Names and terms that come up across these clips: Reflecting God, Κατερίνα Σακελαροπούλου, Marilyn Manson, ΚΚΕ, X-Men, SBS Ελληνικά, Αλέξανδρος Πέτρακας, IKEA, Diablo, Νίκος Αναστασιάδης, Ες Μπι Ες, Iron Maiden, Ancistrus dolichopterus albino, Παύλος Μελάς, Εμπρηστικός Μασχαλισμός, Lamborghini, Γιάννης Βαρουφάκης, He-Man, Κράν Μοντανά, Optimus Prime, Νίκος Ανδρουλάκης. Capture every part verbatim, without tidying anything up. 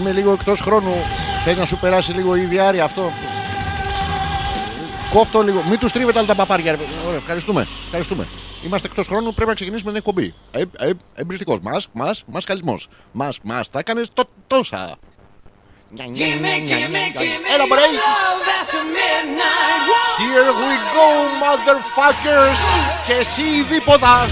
Είμαι λίγο εκτός χρόνου. Θέλει να σου περάσει λίγο η διάρκεια αυτό. Κόφτω λίγο. Μην του τρίβετε άλλα τα παπάρια. Ωραία, ευχαριστούμε. ευχαριστούμε. Είμαστε εκτός χρόνου. Πρέπει να ξεκινήσουμε την εκπομπή. Ε, ε, Εμπρηστικός μας, μας, μασχαλισμός. Μας, μας, τα έκανες τό, τόσα. Έλα, μπρε. Here we go, motherfuckers. Και εσύ δίποτα.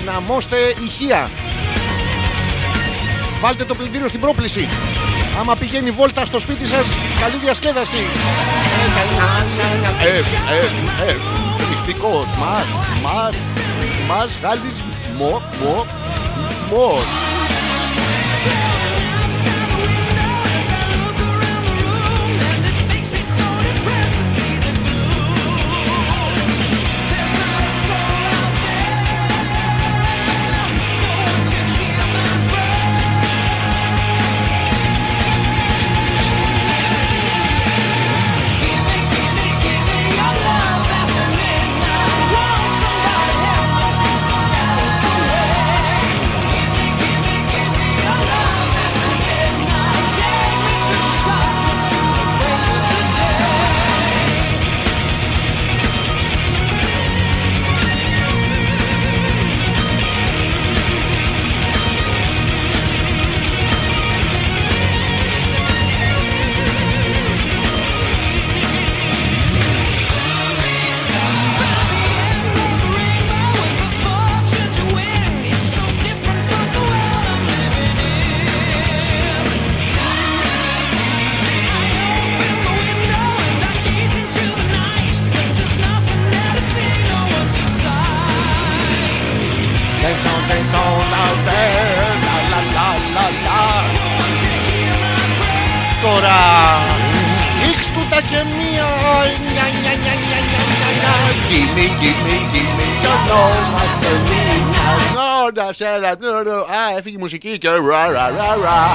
Δυναμώστε ηχεία. Βάλτε το πλυντήριο στην πρόκληση. Άμα πηγαίνει βόλτα στο σπίτι σας, καλή διασκέδαση. Ε, ε, ε, μυστικός μας, μας, μας, χάλις, μο, μο, μος. Α, έφυγε η μουσική και ρα ρα ρα ρα.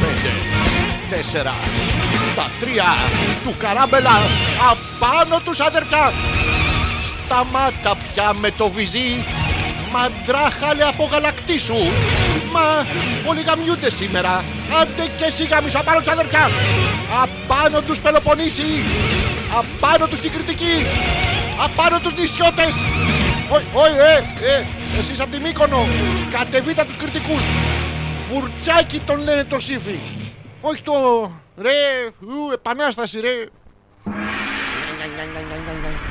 Πέντε, τέσσερα, τα τρία του καράμπελα απάνω τους αδερφιά. Σταμάτα πια με το βυζί, μαντράχαλε από γαλακτή σου. Μα όλοι γαμιούνται σήμερα, άντε και εσύ γαμίσου απάνω τους αδερφιά. Απάνω τους Πελοποννήσι, απάνω τους την Κρητική, απάνω τους νησιώτες. Όχι, όχι, ε, ε, εσείς από τη Μύκονο, κατεβείτε τους Κρητικούς. Βουρτσάκι τον λένε το Σύφι. Όχι το ρε, ου, επανάσταση ρε.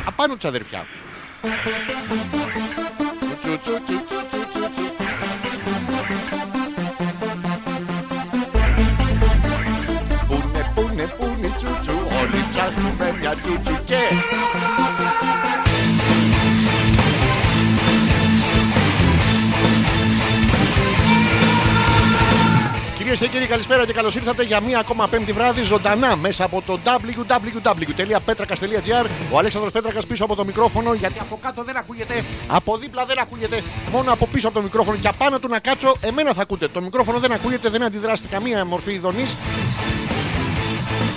Απάνω τους αδερφιά. Πούνε, πούνε, πούνε τσουτσου, όλοι ψάχνουμε μια τσουτσου και... Κυρίες και κύριοι, καλησπέρα και καλώς ήρθατε για μία ακόμα πέμπτη βράδυ ζωντανά μέσα από το double-u double-u double-u τελεία πέτρακας τελεία τζι άρ. Ο Αλέξανδρος Πέτρακας πίσω από το μικρόφωνο, γιατί από κάτω δεν ακούγεται, από δίπλα δεν ακούγεται, μόνο από πίσω από το μικρόφωνο και απάνω του να κάτσω, εμένα θα ακούτε. Το μικρόφωνο δεν ακούγεται, δεν αντιδράσετε καμία μορφή ειδονής.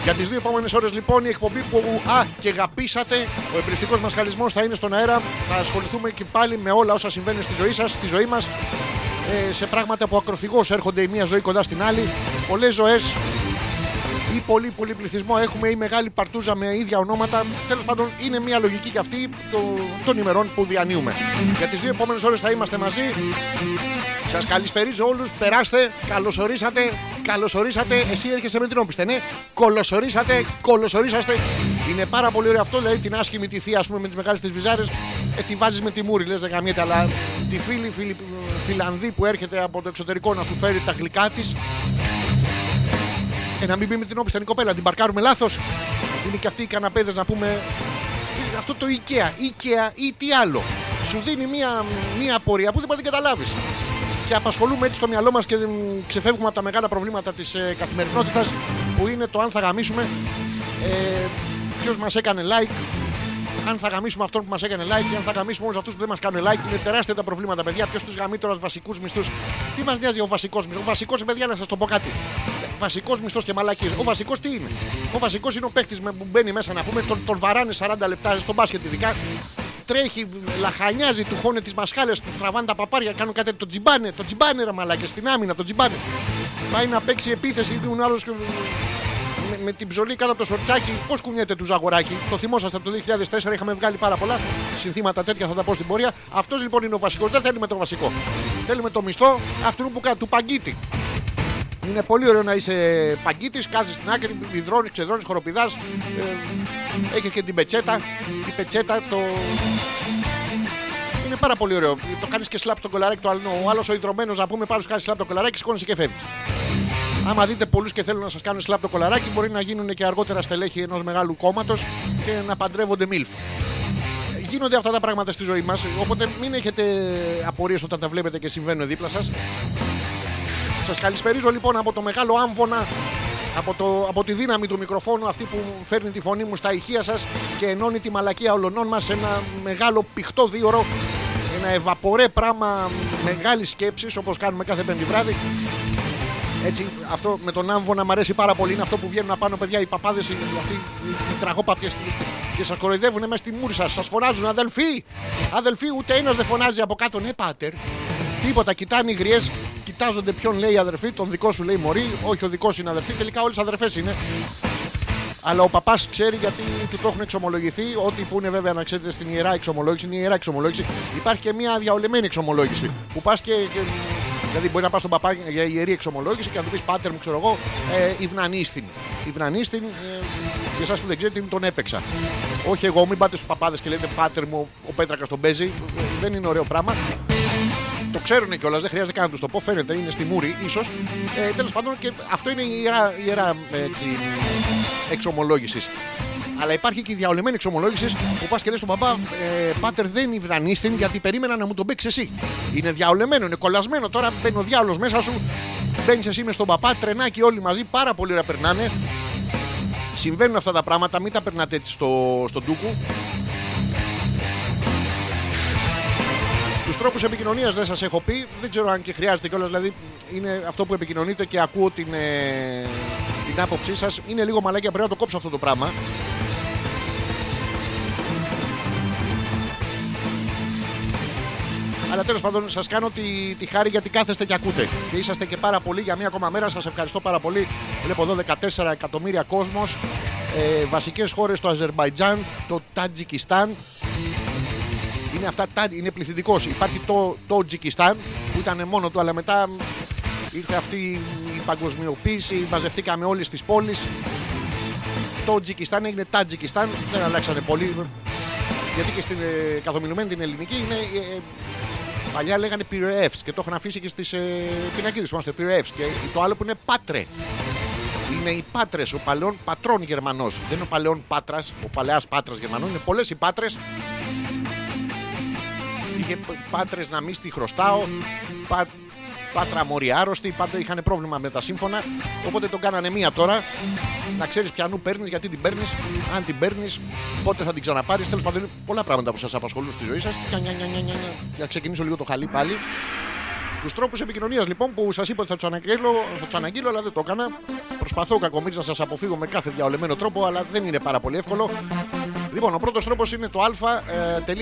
Για τις δύο επόμενες ώρες λοιπόν η εκπομπή που α, και γαπίσατε, ο εμπρηστικός μασχαλισμός θα είναι στον αέρα. Θα ασχοληθούμε και πάλι με όλα όσα συμβαίνουν στη ζωή σας, στη ζωή μας. Σε πράγματα που ακροθυγώς έρχονται η μία ζωή κοντά στην άλλη. Πολλές ζωές ή πολύ πολύ πληθυσμό έχουμε ή μεγάλη παρτούζα με ίδια ονόματα. Τέλος πάντων είναι μία λογική και αυτή των ημερών που διανύουμε. Για τις δύο επόμενες ώρες θα είμαστε μαζί. Σας καλησπερίζω όλους, περάστε, καλωσορίσατε, καλωσορίσατε. Εσύ έρχεσαι με την όπιστε, ναι, κολοσορίσατε, κολοσορίσαστε. Είναι πάρα πολύ ωραίο αυτό, δηλαδή την άσχημη τη θεία, ας πούμε, με τις μεγάλες τις βυζάρες, ε, τη βάζεις με τη μούρη, λες δεν γαμιέται, αλλά τη φίλη, φίλη Φιλανδή που έρχεται από το εξωτερικό να σου φέρει τα γλυκά της, ε, να μην πει με την όπιστα την κοπέλα, την παρκάρουμε λάθος. Είναι και αυτοί οι καναπέδες να πούμε, αυτό το IKEA, IKEA ή τι άλλο. Σου δίνει μία, μία απορία που δεν μπορεί να την καταλάβεις. Και απασχολούμε έτσι το μυαλό μας και ξεφεύγουμε από τα μεγάλα προβλήματα της ε, καθημερινότητας που είναι το αν θα γαμίσουμε, ε, ποιος μας έκανε like, αν θα γαμίσουμε αυτόν που μας έκανε like ή αν θα γαμίσουμε όλους αυτούς που δεν μας κάνουν like. Είναι τεράστια τα προβλήματα, παιδιά. Ποιος τους γαμεί τώρα τους βασικούς μισθούς? Τι μας νοιάζει ο βασικός μισθός? Ο βασικός, παιδιά, να σας το πω κάτι. Βασικός μισθός και μαλακίες. Ο βασικός τι είναι? Ο βασικός είναι ο παίχτης που μπαίνει μέσα, να πούμε, τον, τον βαράνε σαράντα λεπτά στον μπάσκετ ειδικά. Τρέχει, λαχανιάζει, του χώνε τις μασχάλες, του τραβάνε τα παπάρια, κάνουν κάτι, το τσιμπάνε, το τσιμπάνε ρε μαλάκες, στην άμυνα, το τσιμπάνε. Πάει να παίξει επίθεση, δίνουν άλλος με, με την ψωλή κάτω από το σορτσάκι, πώς κουνιέται του Ζαγοράκι. Το θυμόσαστε από το δύο χιλιάδες τέσσερα, είχαμε βγάλει πάρα πολλά συνθήματα τέτοια, θα τα πω στην πορεία. Αυτός λοιπόν είναι ο βασικός, δεν θέλουμε το βασικό. Θέλουμε το μισθό αυτού που κάνει, του παγκίτη. Είναι πολύ ωραίο να είσαι παγκίτης, κάθεσαι στην άκρη, υδρώνεις, ξεδρώνεις, χοροπηδάς. Ε, έχεις και την πετσέτα. Η πετσέτα το... είναι πάρα πολύ ωραίο. Το κάνεις και σλάπ στο κολαράκι. Το... Ο άλλος ο υδρωμένος, να πούμε, πάνω σου κάνεις σλάπ το κολαράκι, σηκώνεσαι και φεύγεις. Άμα δείτε πολλούς και θέλουν να σας κάνουν σλάπ το κολαράκι, μπορεί να γίνουν και αργότερα στελέχη ενός μεγάλου κόμματος και να παντρεύονται μίλφ. Γίνονται αυτά τα πράγματα στη ζωή μας. Οπότε μην έχετε απορίες όταν τα βλέπετε και συμβαίνουν δίπλα σας. Σας καλησπερίζω λοιπόν από το μεγάλο άμβονα, από, το, από τη δύναμη του μικροφόνου, αυτή που φέρνει τη φωνή μου στα ηχεία σας και ενώνει τη μαλακία ολονών μας σε ένα μεγάλο πηχτό δίωρο, ένα ευαπορέ πράγμα μεγάλης σκέψης, όπως κάνουμε κάθε πέμπτη βράδυ. Έτσι, αυτό με τον άμβονα μου αρέσει πάρα πολύ. Είναι αυτό που βγαίνουν απάνω, παιδιά, οι παπάδες, οι, αυτοί, οι τραγόπαπιες, και σας κοροϊδεύουν μέσα στη μούρη σας. Σας φωνάζουν αδελφοί, αδελφοί, ούτε ένας δεν φωνάζει από κάτω, ναι, πάτερ. Τίποτα, κοιτάνε οι γριές, κοιτάζονται ποιον λέει αδερφή, τον δικό σου λέει μωρή, όχι ο δικός είναι αδερφή, τελικά όλες αδερφές είναι. Αλλά ο παπάς ξέρει γιατί του το έχουν εξομολογηθεί, ό,τι που είναι βέβαια να ξέρετε στην ιερά εξομολόγηση, είναι η ιερά εξομολόγηση. Υπάρχει και μια διαολεμένη εξομολόγηση που πας και, και... δηλαδή μπορεί να πας στον παπά για ιερή εξομολόγηση και να του πεις πάτερ μου, ξέρω εγώ, ε, Ιβνανίσθην. Τη Βρανίστη, ε, για εσάς που δεν ξέρετε, τον έπαιξα. Όχι εγώ, μην πάτε στους παπάδες και λέτε πάτερ μου, ο Πέτρακας τον παίζει. Δεν είναι ωραίο πράγμα. Το ξέρουν κιόλας, δεν χρειάζεται καν να τους το πω. Φαίνεται, είναι στη μούρη, ίσως. Ε, τέλος πάντων, και αυτό είναι η ιερά, ιερά έτσι, εξομολόγησης. Αλλά υπάρχει και η διαολεμένη εξομολόγηση που πας και λες στον παπά, ε, πάτερ δεν υβδανίστην γιατί περίμενα να μου τον παίξεις εσύ. Είναι διαολεμένο, είναι κολλασμένο. Τώρα μπαίνει ο διάολος μέσα σου, μπαίνεις εσύ μες στον παπά, τρενάκι όλοι μαζί, πάρα πολύ ωραία περνάνε. Συμβαίνουν αυτά τα πράγματα, μην τα περνάτε έτσι στο, στον ντούκου. Τους τρόπους επικοινωνίας δεν σας έχω πει, δεν ξέρω αν και χρειάζεται κιόλας, δηλαδή είναι αυτό που επικοινωνείτε και ακούω την, ε, την άποψή σας. Είναι λίγο μαλάκια, πρέπει να το κόψω αυτό το πράγμα. Αλλά τέλος πάντων, σας κάνω τη, τη χάρη γιατί κάθεστε και ακούτε. Και είσαστε και πάρα πολλοί για μία ακόμα μέρα. Σας ευχαριστώ πάρα πολύ. Βλέπω εδώ δεκατέσσερα εκατομμύρια κόσμος. Ε, βασικές χώρες, το Αζερμπαϊτζάν, το Τατζικιστάν. Είναι, αυτά, είναι πληθυντικός. Υπάρχει το, το Τζικιστάν που ήταν μόνο του, αλλά μετά ήρθε αυτή η παγκοσμιοποίηση. Μαζευτήκαμε όλοι στις πόλεις. Το Τζικιστάν έγινε Τατζικιστάν. Δεν αλλάξανε πολύ. Γιατί και στην ε, καθομιλουμένη την ελληνική είναι. Ε, ε, Παλιά λέγανε Πειραιεύς και το έχουν αφήσει και στις ε, πινακίδες. Θυμάστε Πειραιεύς. Και το άλλο που είναι Πάτρε. Είναι οι Πάτρες, ο παλαιόν πατρών Γερμανός. Δεν είναι ο παλαιόν Πάτρας, ο παλαιάς Πάτρας Γερμανός. Είναι πολλές οι Πάτρες. Είχε Πάτρες να μην στη χρωστάω, πα, Πάτρα μοριάρωστη, πάντα είχαν πρόβλημα με τα σύμφωνα. Οπότε τον κάνανε μία τώρα. Να ξέρεις ποιανού παίρνεις, γιατί την παίρνεις, αν την παίρνεις, πότε θα την ξαναπάρεις. Τέλος πάντων, πολλά πράγματα που σας απασχολούν στη ζωή σας. Για ξεκινήσω λίγο το χαλί πάλι. Τους τρόπους επικοινωνίας λοιπόν που σας είπα ότι θα τους αναγγείλω, θα τους αναγγείλω, αλλά δεν το έκανα. Προσπαθώ κακομοίρης να σας αποφύγω με κάθε διαολεμένο τρόπο, αλλά δεν είναι πάρα πολύ εύκολο. Λοιπόν, ο πρώτος τρόπος είναι το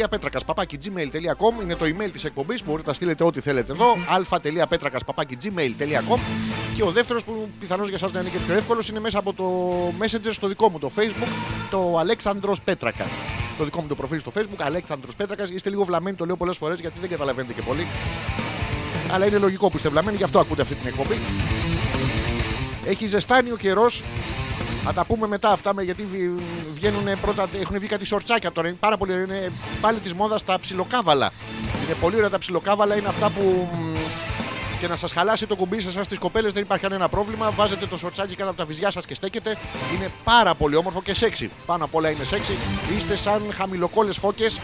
α.πέτρακας παπάκι gmail τελεία com. Είναι το email της εκπομπής, μπορείτε να στείλετε ό,τι θέλετε εδώ. α.πέτρακας παπάκι gmail τελεία com. Και ο δεύτερος που πιθανώς για σας να είναι και πιο εύκολος είναι μέσα από το Messenger στο δικό μου το Facebook, το Αλέξανδρος Πέτρακα. Το δικό μου το προφίλ στο Facebook, Αλέξανδρος Πέτρακας. Είστε λίγο βλαμμένοι, το λέω πολλές φορές γιατί δεν καταλαβαίνετε και πολύ. Αλλά είναι λογικό που είστε βλαμμένοι, γι' αυτό ακούτε αυτή την εκπομπή. Έχει ζεστάνει ο καιρός. Θα τα πούμε μετά αυτά, γιατί βγαίνουν πρώτα, έχουν βγει κάτι σορτσάκια τώρα. Είναι πάρα πολύ, είναι πάλι της μόδας τα ψιλοκάβαλα. Είναι πολύ ωραία τα ψιλοκάβαλα, είναι αυτά που και να σας χαλάσει το κουμπί σας στις κοπέλες δεν υπάρχει κανένα πρόβλημα. Βάζετε το σορτσάκι κάτω από τα βυζιά σας και στέκετε. Είναι πάρα πολύ όμορφο και σεξι. Πάνω απ' όλα είναι σεξι. Είστε σαν χαμηλοκόλλες φώκες.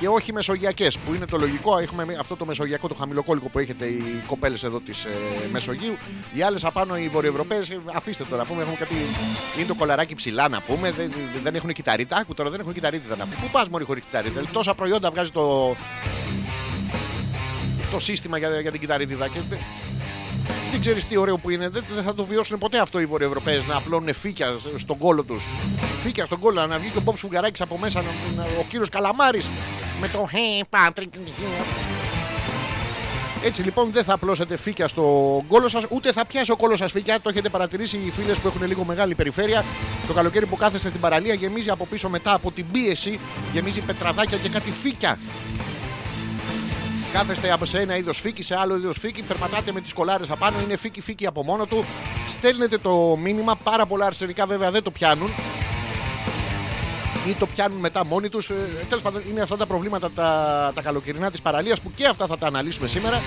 Και όχι μεσογειακές, που είναι το λογικό. Έχουμε αυτό το μεσογειακό, το χαμηλοκόλικο που έχετε οι κοπέλες εδώ της ε, Μεσογείου. Οι άλλες απάνω, οι βορειοευρωπαίες, ε, αφήστε το να πούμε. Έχουν κάτι. Είναι το κολαράκι ψηλά να πούμε. Δεν, δεν έχουν κυταρίτα. Άκου τώρα, δεν έχουν κυταρίτα να πούμε. Πού πας μωρή χωρίς κυταρίτα. Τόσα προϊόντα βγάζει το, το σύστημα για, για την κυταρίτιδα. Και δεν ξέρεις τι ωραίο που είναι. Δεν, δεν θα το βιώσουν ποτέ αυτό οι βορειοευρωπαίες να απλώνουν φύκια στον κόλο τους. Φύκια στον κόλο, να βγει και ο Μπομπ Σφουγγαράκης από μέσα, να, να, ο κύριος Καλαμάρης. Με το hey, Patrick. Έτσι λοιπόν δεν θα απλώσετε φύκια στον κόλο σας, ούτε θα πιάσει ο κόλος σας φύκια. Το έχετε παρατηρήσει οι φίλες που έχουν λίγο μεγάλη περιφέρεια. Το καλοκαίρι που κάθεστε στην παραλία γεμίζει από πίσω μετά από την πίεση, γεμίζει πετραδάκια και κάτι φύκια. Κάθεστε σε ένα είδος φύκη, σε άλλο είδος φύκη, περπατάτε με τις κολάρες απάνω, είναι φύκι-φύκι από μόνο του. Στέλνετε το μήνυμα, πάρα πολλά αρσενικά βέβαια δεν το πιάνουν. Ή το πιάνουν μετά μόνοι τους. Ε, τέλος πάντων, είναι αυτά τα προβλήματα τα, τα καλοκαιρινά της παραλίας που και αυτά θα τα αναλύσουμε σήμερα.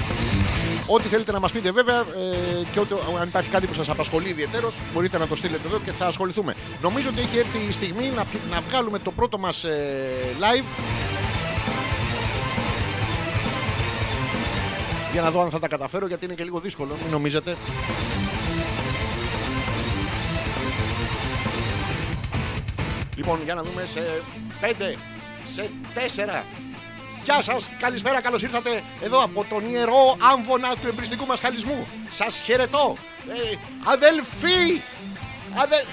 Ό,τι θέλετε να μας πείτε βέβαια ε, και ό,τι, αν υπάρχει κάτι που σας απασχολεί ιδιαίτερος, μπορείτε να το στείλετε εδώ και θα ασχοληθούμε. Νομίζω ότι έχει έρθει η στιγμή να, να βγάλουμε το πρώτο μας ε, live. Για να δω αν θα τα καταφέρω, γιατί είναι και λίγο δύσκολο, μην νομίζετε. Λοιπόν, για να δούμε σε πέντε, σε τέσσερα. Γεια σας, καλησπέρα, καλώς ήρθατε εδώ από τον ιερό άμβονα του εμπρηστικού μασχαλισμού. Σας χαιρετώ. Ε, αδελφοί! Αδε...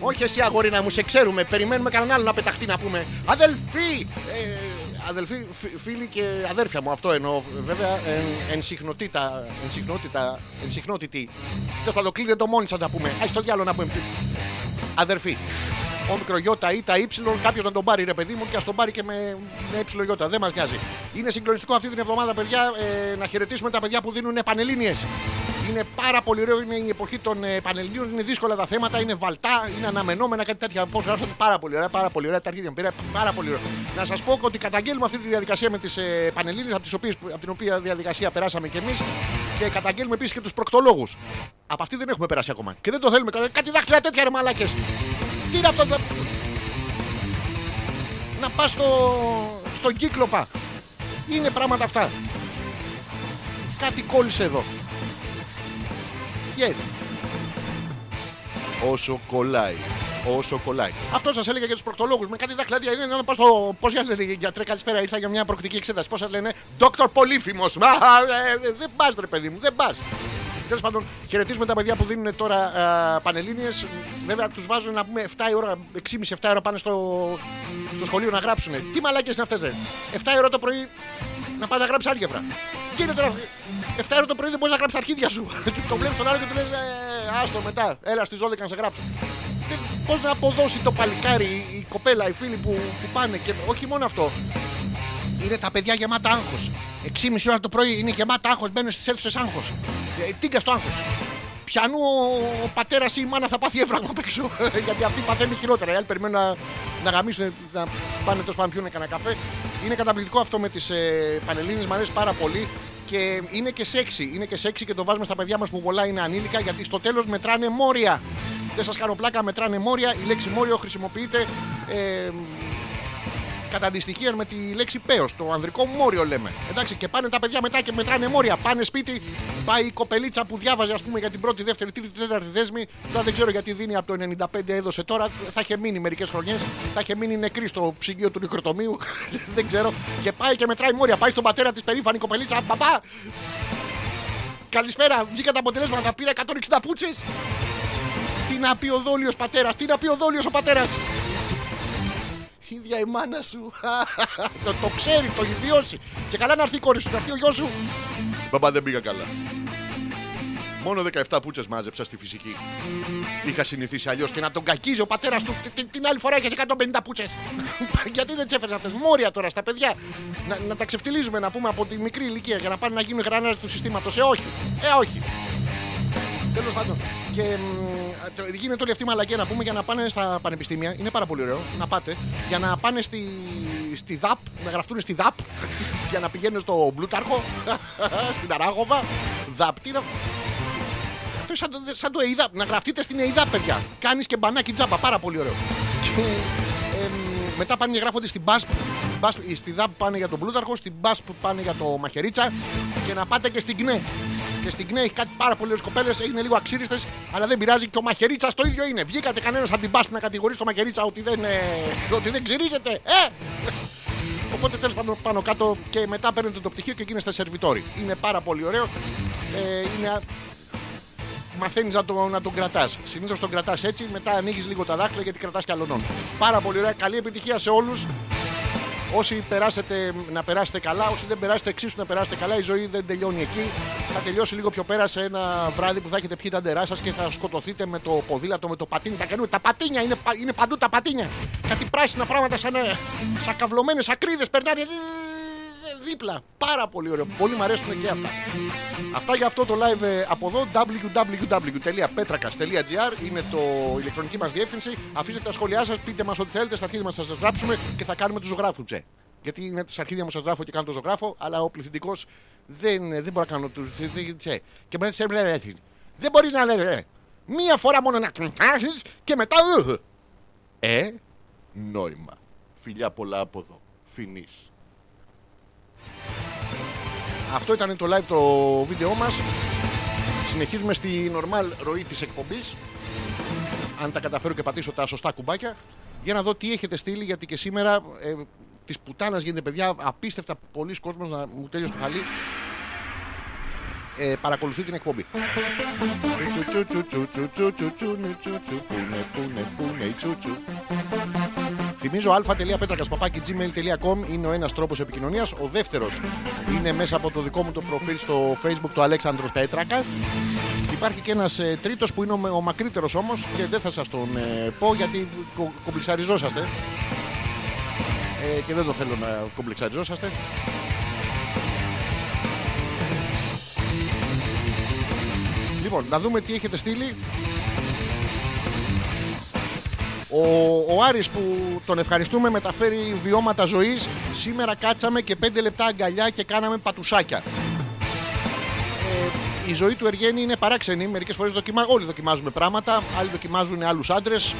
Όχι εσύ αγορίνα μου, σε ξέρουμε. Περιμένουμε κανέναν άλλο να πεταχτεί να πούμε. Αδελφοί! Ε, αδελφοί, φίλοι και αδέρφια μου, αυτό εννοώ. Βέβαια, εν, εν συχνότητα, εν συχνότητα, εν συχνότητη. Τέλος πάντων, κλείνετε το μόνοι σας να πούμε. Α, στο διάλογο να πούμε. Αδερφοί. Ο μικρογιώτα ή τα Y, κάποιο να τον πάρει ρε παιδί μου και α τον πάρει και με υψηλογιώτα. Δεν μας νοιάζει. Είναι συγκλονιστικό αυτή την εβδομάδα, παιδιά, ε, να χαιρετήσουμε τα παιδιά που δίνουν πανελλήνιες. είναι πάρα πολύ ωραίο. Είναι η εποχή των πανελλήνιων, είναι δύσκολα τα θέματα, είναι βαλτά, είναι αναμενόμενα, κάτι τέτοια. Πώ γράφονται, πάρα πολύ ωραία, πάρα πολύ ωραία. Τα αρχίδια πήρα, πάρα πολύ ωραία. Να σα πω ότι καταγγέλνουμε αυτή τη διαδικασία με τι πανελλήνιες, από την οποία διαδικασία περάσαμε κι εμεί. Και καταγγέλνουμε επίση και του προκτολόγου. Από αυτή δεν έχουμε περάσει ακόμα. Και δεν το θέλουμε. Κάτι δάχτυλα τέτοια, ρε μαλάκες. Τι είναι αυτό. Να πας στο... στον κύκλοπα. Είναι πράγματα αυτά. Κάτι κόλλησε εδώ. Yeah. Όσο κολλάει. Όσο κολλάει. Αυτό σας έλεγα για τους προκτολόγους. Με κάτι δαχτυλάτια είναι να πας στο... Πώς σας λένε γιατρέ, καλησπέρα, ήρθα για μια προκτική εξέταση. Πώς σας λένε, Δόκτορ Πολύφημος. Μα, ε, δεν πας ρε παιδί μου, δεν πας. Τέλος πάντων, χαιρετίζουμε τα παιδιά που δίνουν τώρα πανελλήνιες. Βέβαια, τους βάζουν να πούμε εφτά η ώρα, έξι και μισή με εφτά η ώρα πάνε στο, στο σχολείο να γράψουν. Τι μαλάκες είναι αυτές, ρε. εφτά η ώρα το πρωί να πας να γράψεις άλγευρα. Τι είναι τώρα, εφτά η ώρα το πρωί δεν μπορείς να γράψεις τα αρχίδια σου. Το βλέπεις τον άλλο και του λες, ε, άστο μετά, έλα στις δώδεκα να σε γράψω. Πώς να αποδώσει το παλικάρι, η κοπέλα, οι φίλοι που, που πάνε. Και όχι μόνο αυτό. Είναι τα παιδιά γεμάτα άγχος. έξι και μισή ώρα το πρωί είναι γεμάτα άγχος, μπαίνουν στις αίθουσες άγχος. Τίγκα στο άγχος. Πιανού ο πατέρας ή η μάνα θα πάθει έβραγμα απ' έξω. Γιατί αυτή παθαίνει χειρότερα. Οι άλλοι περιμένουν να, να γαμίσουν, να πάνε τόσο πάνω, πιούνε κανένα καφέ. Είναι καταπληκτικό αυτό με τις ε, πανελλήνιες, μου αρέσει πάρα πολύ. Και είναι και σεξι. Είναι και σεξι και το βάζουμε στα παιδιά μας που πολλά είναι ανήλικα. Γιατί στο τέλος μετράνε μόρια. Δεν σας κάνω πλάκα, μετράνε μόρια. Η λέξη μόριο χρησιμοποιείται ε, κατά αντιστοιχεία με τη λέξη πέος, το ανδρικό μόριο λέμε. Εντάξει, και πάνε τα παιδιά μετά και μετράνε μόρια. Πάνε σπίτι, πάει η κοπελίτσα που διάβαζε, ας πούμε, για την πρώτη, δεύτερη, τρίτη, τέταρτη δέσμη. Τώρα δεν ξέρω γιατί δίνει από το ενενήντα πέντε έδωσε τώρα. Θα είχε μείνει μερικές χρονιές, θα είχε μείνει νεκρή στο ψυγείο του νεκροτομείου. Δεν ξέρω. Και πάει και μετράει μόρια. Πάει στον πατέρα της περήφανη κοπελίτσα. Παπά! Καλησπέρα, βγήκα τα αποτελέσματα. Πήρα εκατόν εξήντα πούτσες. Τι να πει ο δόλιος πατέρας, τι να πει ο δόλιος ο πατέρας. Η ίδια η μάνα σου. το, το ξέρει, το έχει βιώσει. Και καλά να έρθει η κόρη σου, να έρθει ο γιος σου. Μπαμπά, δεν πήγα καλά. Μόνο δεκαεπτά πούτσες μάζεψα στη φυσική. Είχα συνηθίσει αλλιώς και να τον κακίζει ο πατέρας του. Την άλλη φορά είχε εκατόν πενήντα πούτσες. Γιατί δεν τσέφερε αυτές. Μόρια τώρα στα παιδιά. Να, να τα ξεφτυλίζουμε, να πούμε, από τη μικρή ηλικία για να πάνε να γίνουν γρανάζες του συστήματος. Ε, όχι. Ε, όχι. Τέλος πάντων. Και μ, γίνεται όλη αυτή η μαλακία να πούμε για να πάνε στα πανεπιστήμια. Είναι πάρα πολύ ωραίο να πάτε. Για να πάνε στη, στη ΔΑΠ, να γραφτούν στη ΔΑΠ. Για να πηγαίνουν στο Πλούταρχο, στην Αράγοβα. ΔΑΠ, τι να. Αυτό σαν, σαν το ΕΙΔΑΠ. Να γραφτείτε στην ΕΙΔΑΠ, παιδιά. Κάνεις και μπανάκι τζάμπα. Πάρα πολύ ωραίο. Και, ε, μετά πάνε και γράφονται στην ΜΠΑΣΠ. Στη ΔΑΠ πάνε για τον Πλούταρχο, στην ΜΠΑΣΠ πάνε για το Μαχαιρίτσα. Και να πάτε και στην ΚΝΕ. Και στην ΚΝΕ έχει κάτι πάρα πολλέ κοπέλε, είναι λίγο αξίριστες, αλλά δεν πειράζει και ο Μαχαιρίτσα το ίδιο είναι. Βγήκατε κανένα αντιμπάσπου να κατηγορήσει το Μαχαιρίτσα ότι δεν, ότι δεν ξυρίζεται, ε! Οπότε τέλος πάντων πάνω κάτω και μετά παίρνετε το πτυχίο και γίνεστε σερβιτόροι. Είναι πάρα πολύ ωραίο. Ε, είναι... Μαθαίνεις να, το, να τον κρατάς. Συνήθως τον κρατάς έτσι, μετά ανοίγεις λίγο τα δάχτυλα γιατί κρατάς κι αλλονών. Πάρα πολύ ωραία. Καλή επιτυχία σε όλους. Όσοι περάσετε, να περάσετε καλά. Όσοι δεν περάσετε, εξίσου να περάσετε καλά. Η ζωή δεν τελειώνει εκεί. Θα τελειώσει λίγο πιο πέρα σε ένα βράδυ που θα έχετε πιει τα ντερά σας και θα σκοτωθείτε με το ποδήλατο, με το πατίνι. Τα καινούργια. Τα πατίνια είναι, είναι παντού τα πατίνια. Κάτι πράσινα πράγματα σαν, σαν καυλωμένες ακρίδες περνάνε δίπλα. Πάρα πολύ ωραίο. Πολύ μου αρέσουν και αυτά. Αυτά για αυτό το live από εδώ. double-u double-u double-u τελεία πέτρακας τελεία τζι άρ είναι το ηλεκτρονική μας διεύθυνση. Αφήστε τα σχόλιά σας, πείτε μας ό,τι θέλετε. Στα αρχίδια μας θα σας γράψουμε και θα κάνουμε τους ζωγράφους. Ψε. Γιατί είναι στα αρχίδια μου σας γράφω και κάνω το ζωγράφο, αλλά ο πληθυντικός δεν, δεν μπορεί να κάνω τους. Ψε. Και μέσα σε έρθει. Δεν μπορείς να λέει. Μία φορά μόνο να κλειτάσεις και μετά. Ε, νόημα. Φιλιά πολλά από εδώ. Φινής. Αυτό ήταν το live το βίντεο μας. Συνεχίζουμε στη normal ροή της εκπομπής. Αν τα καταφέρω και πατήσω τα σωστά κουμπάκια. Για να δω τι έχετε στείλει, γιατί και σήμερα ε, της πουτάνας γίνεται, παιδιά. Απίστευτα πολλοί κόσμος, να μου τέλειωσε το χαλί. Ε, παρακολουθεί την εκπομπή. Θυμίζω α τελεία πέτρακας παπάκι τζι μέιλ τελεία κομ είναι ο ένας τρόπος επικοινωνίας. Ο δεύτερος είναι μέσα από το δικό μου το προφίλ στο Facebook, το Αλέξανδρος Πέτρακας. Υπάρχει και ένας ε, τρίτος που είναι ο, ο μακρύτερος όμως και δεν θα σας τον ε, πω γιατί κο, κομπλεξαριζόσαστε. Ε, και δεν το θέλω να κομπλεξαριζόσαστε. Λοιπόν, να δούμε τι έχετε στείλει. Ο, ο Άρης, που τον ευχαριστούμε, μεταφέρει βιώματα ζωής. Σήμερα κάτσαμε και πέντε λεπτά αγκαλιά και κάναμε πατουσάκια. Η ζωή του Εργένη είναι παράξενη. Μερικές φορές δοκιμα... όλοι δοκιμάζουμε πράγματα. Άλλοι δοκιμάζουν άλλους άντρες.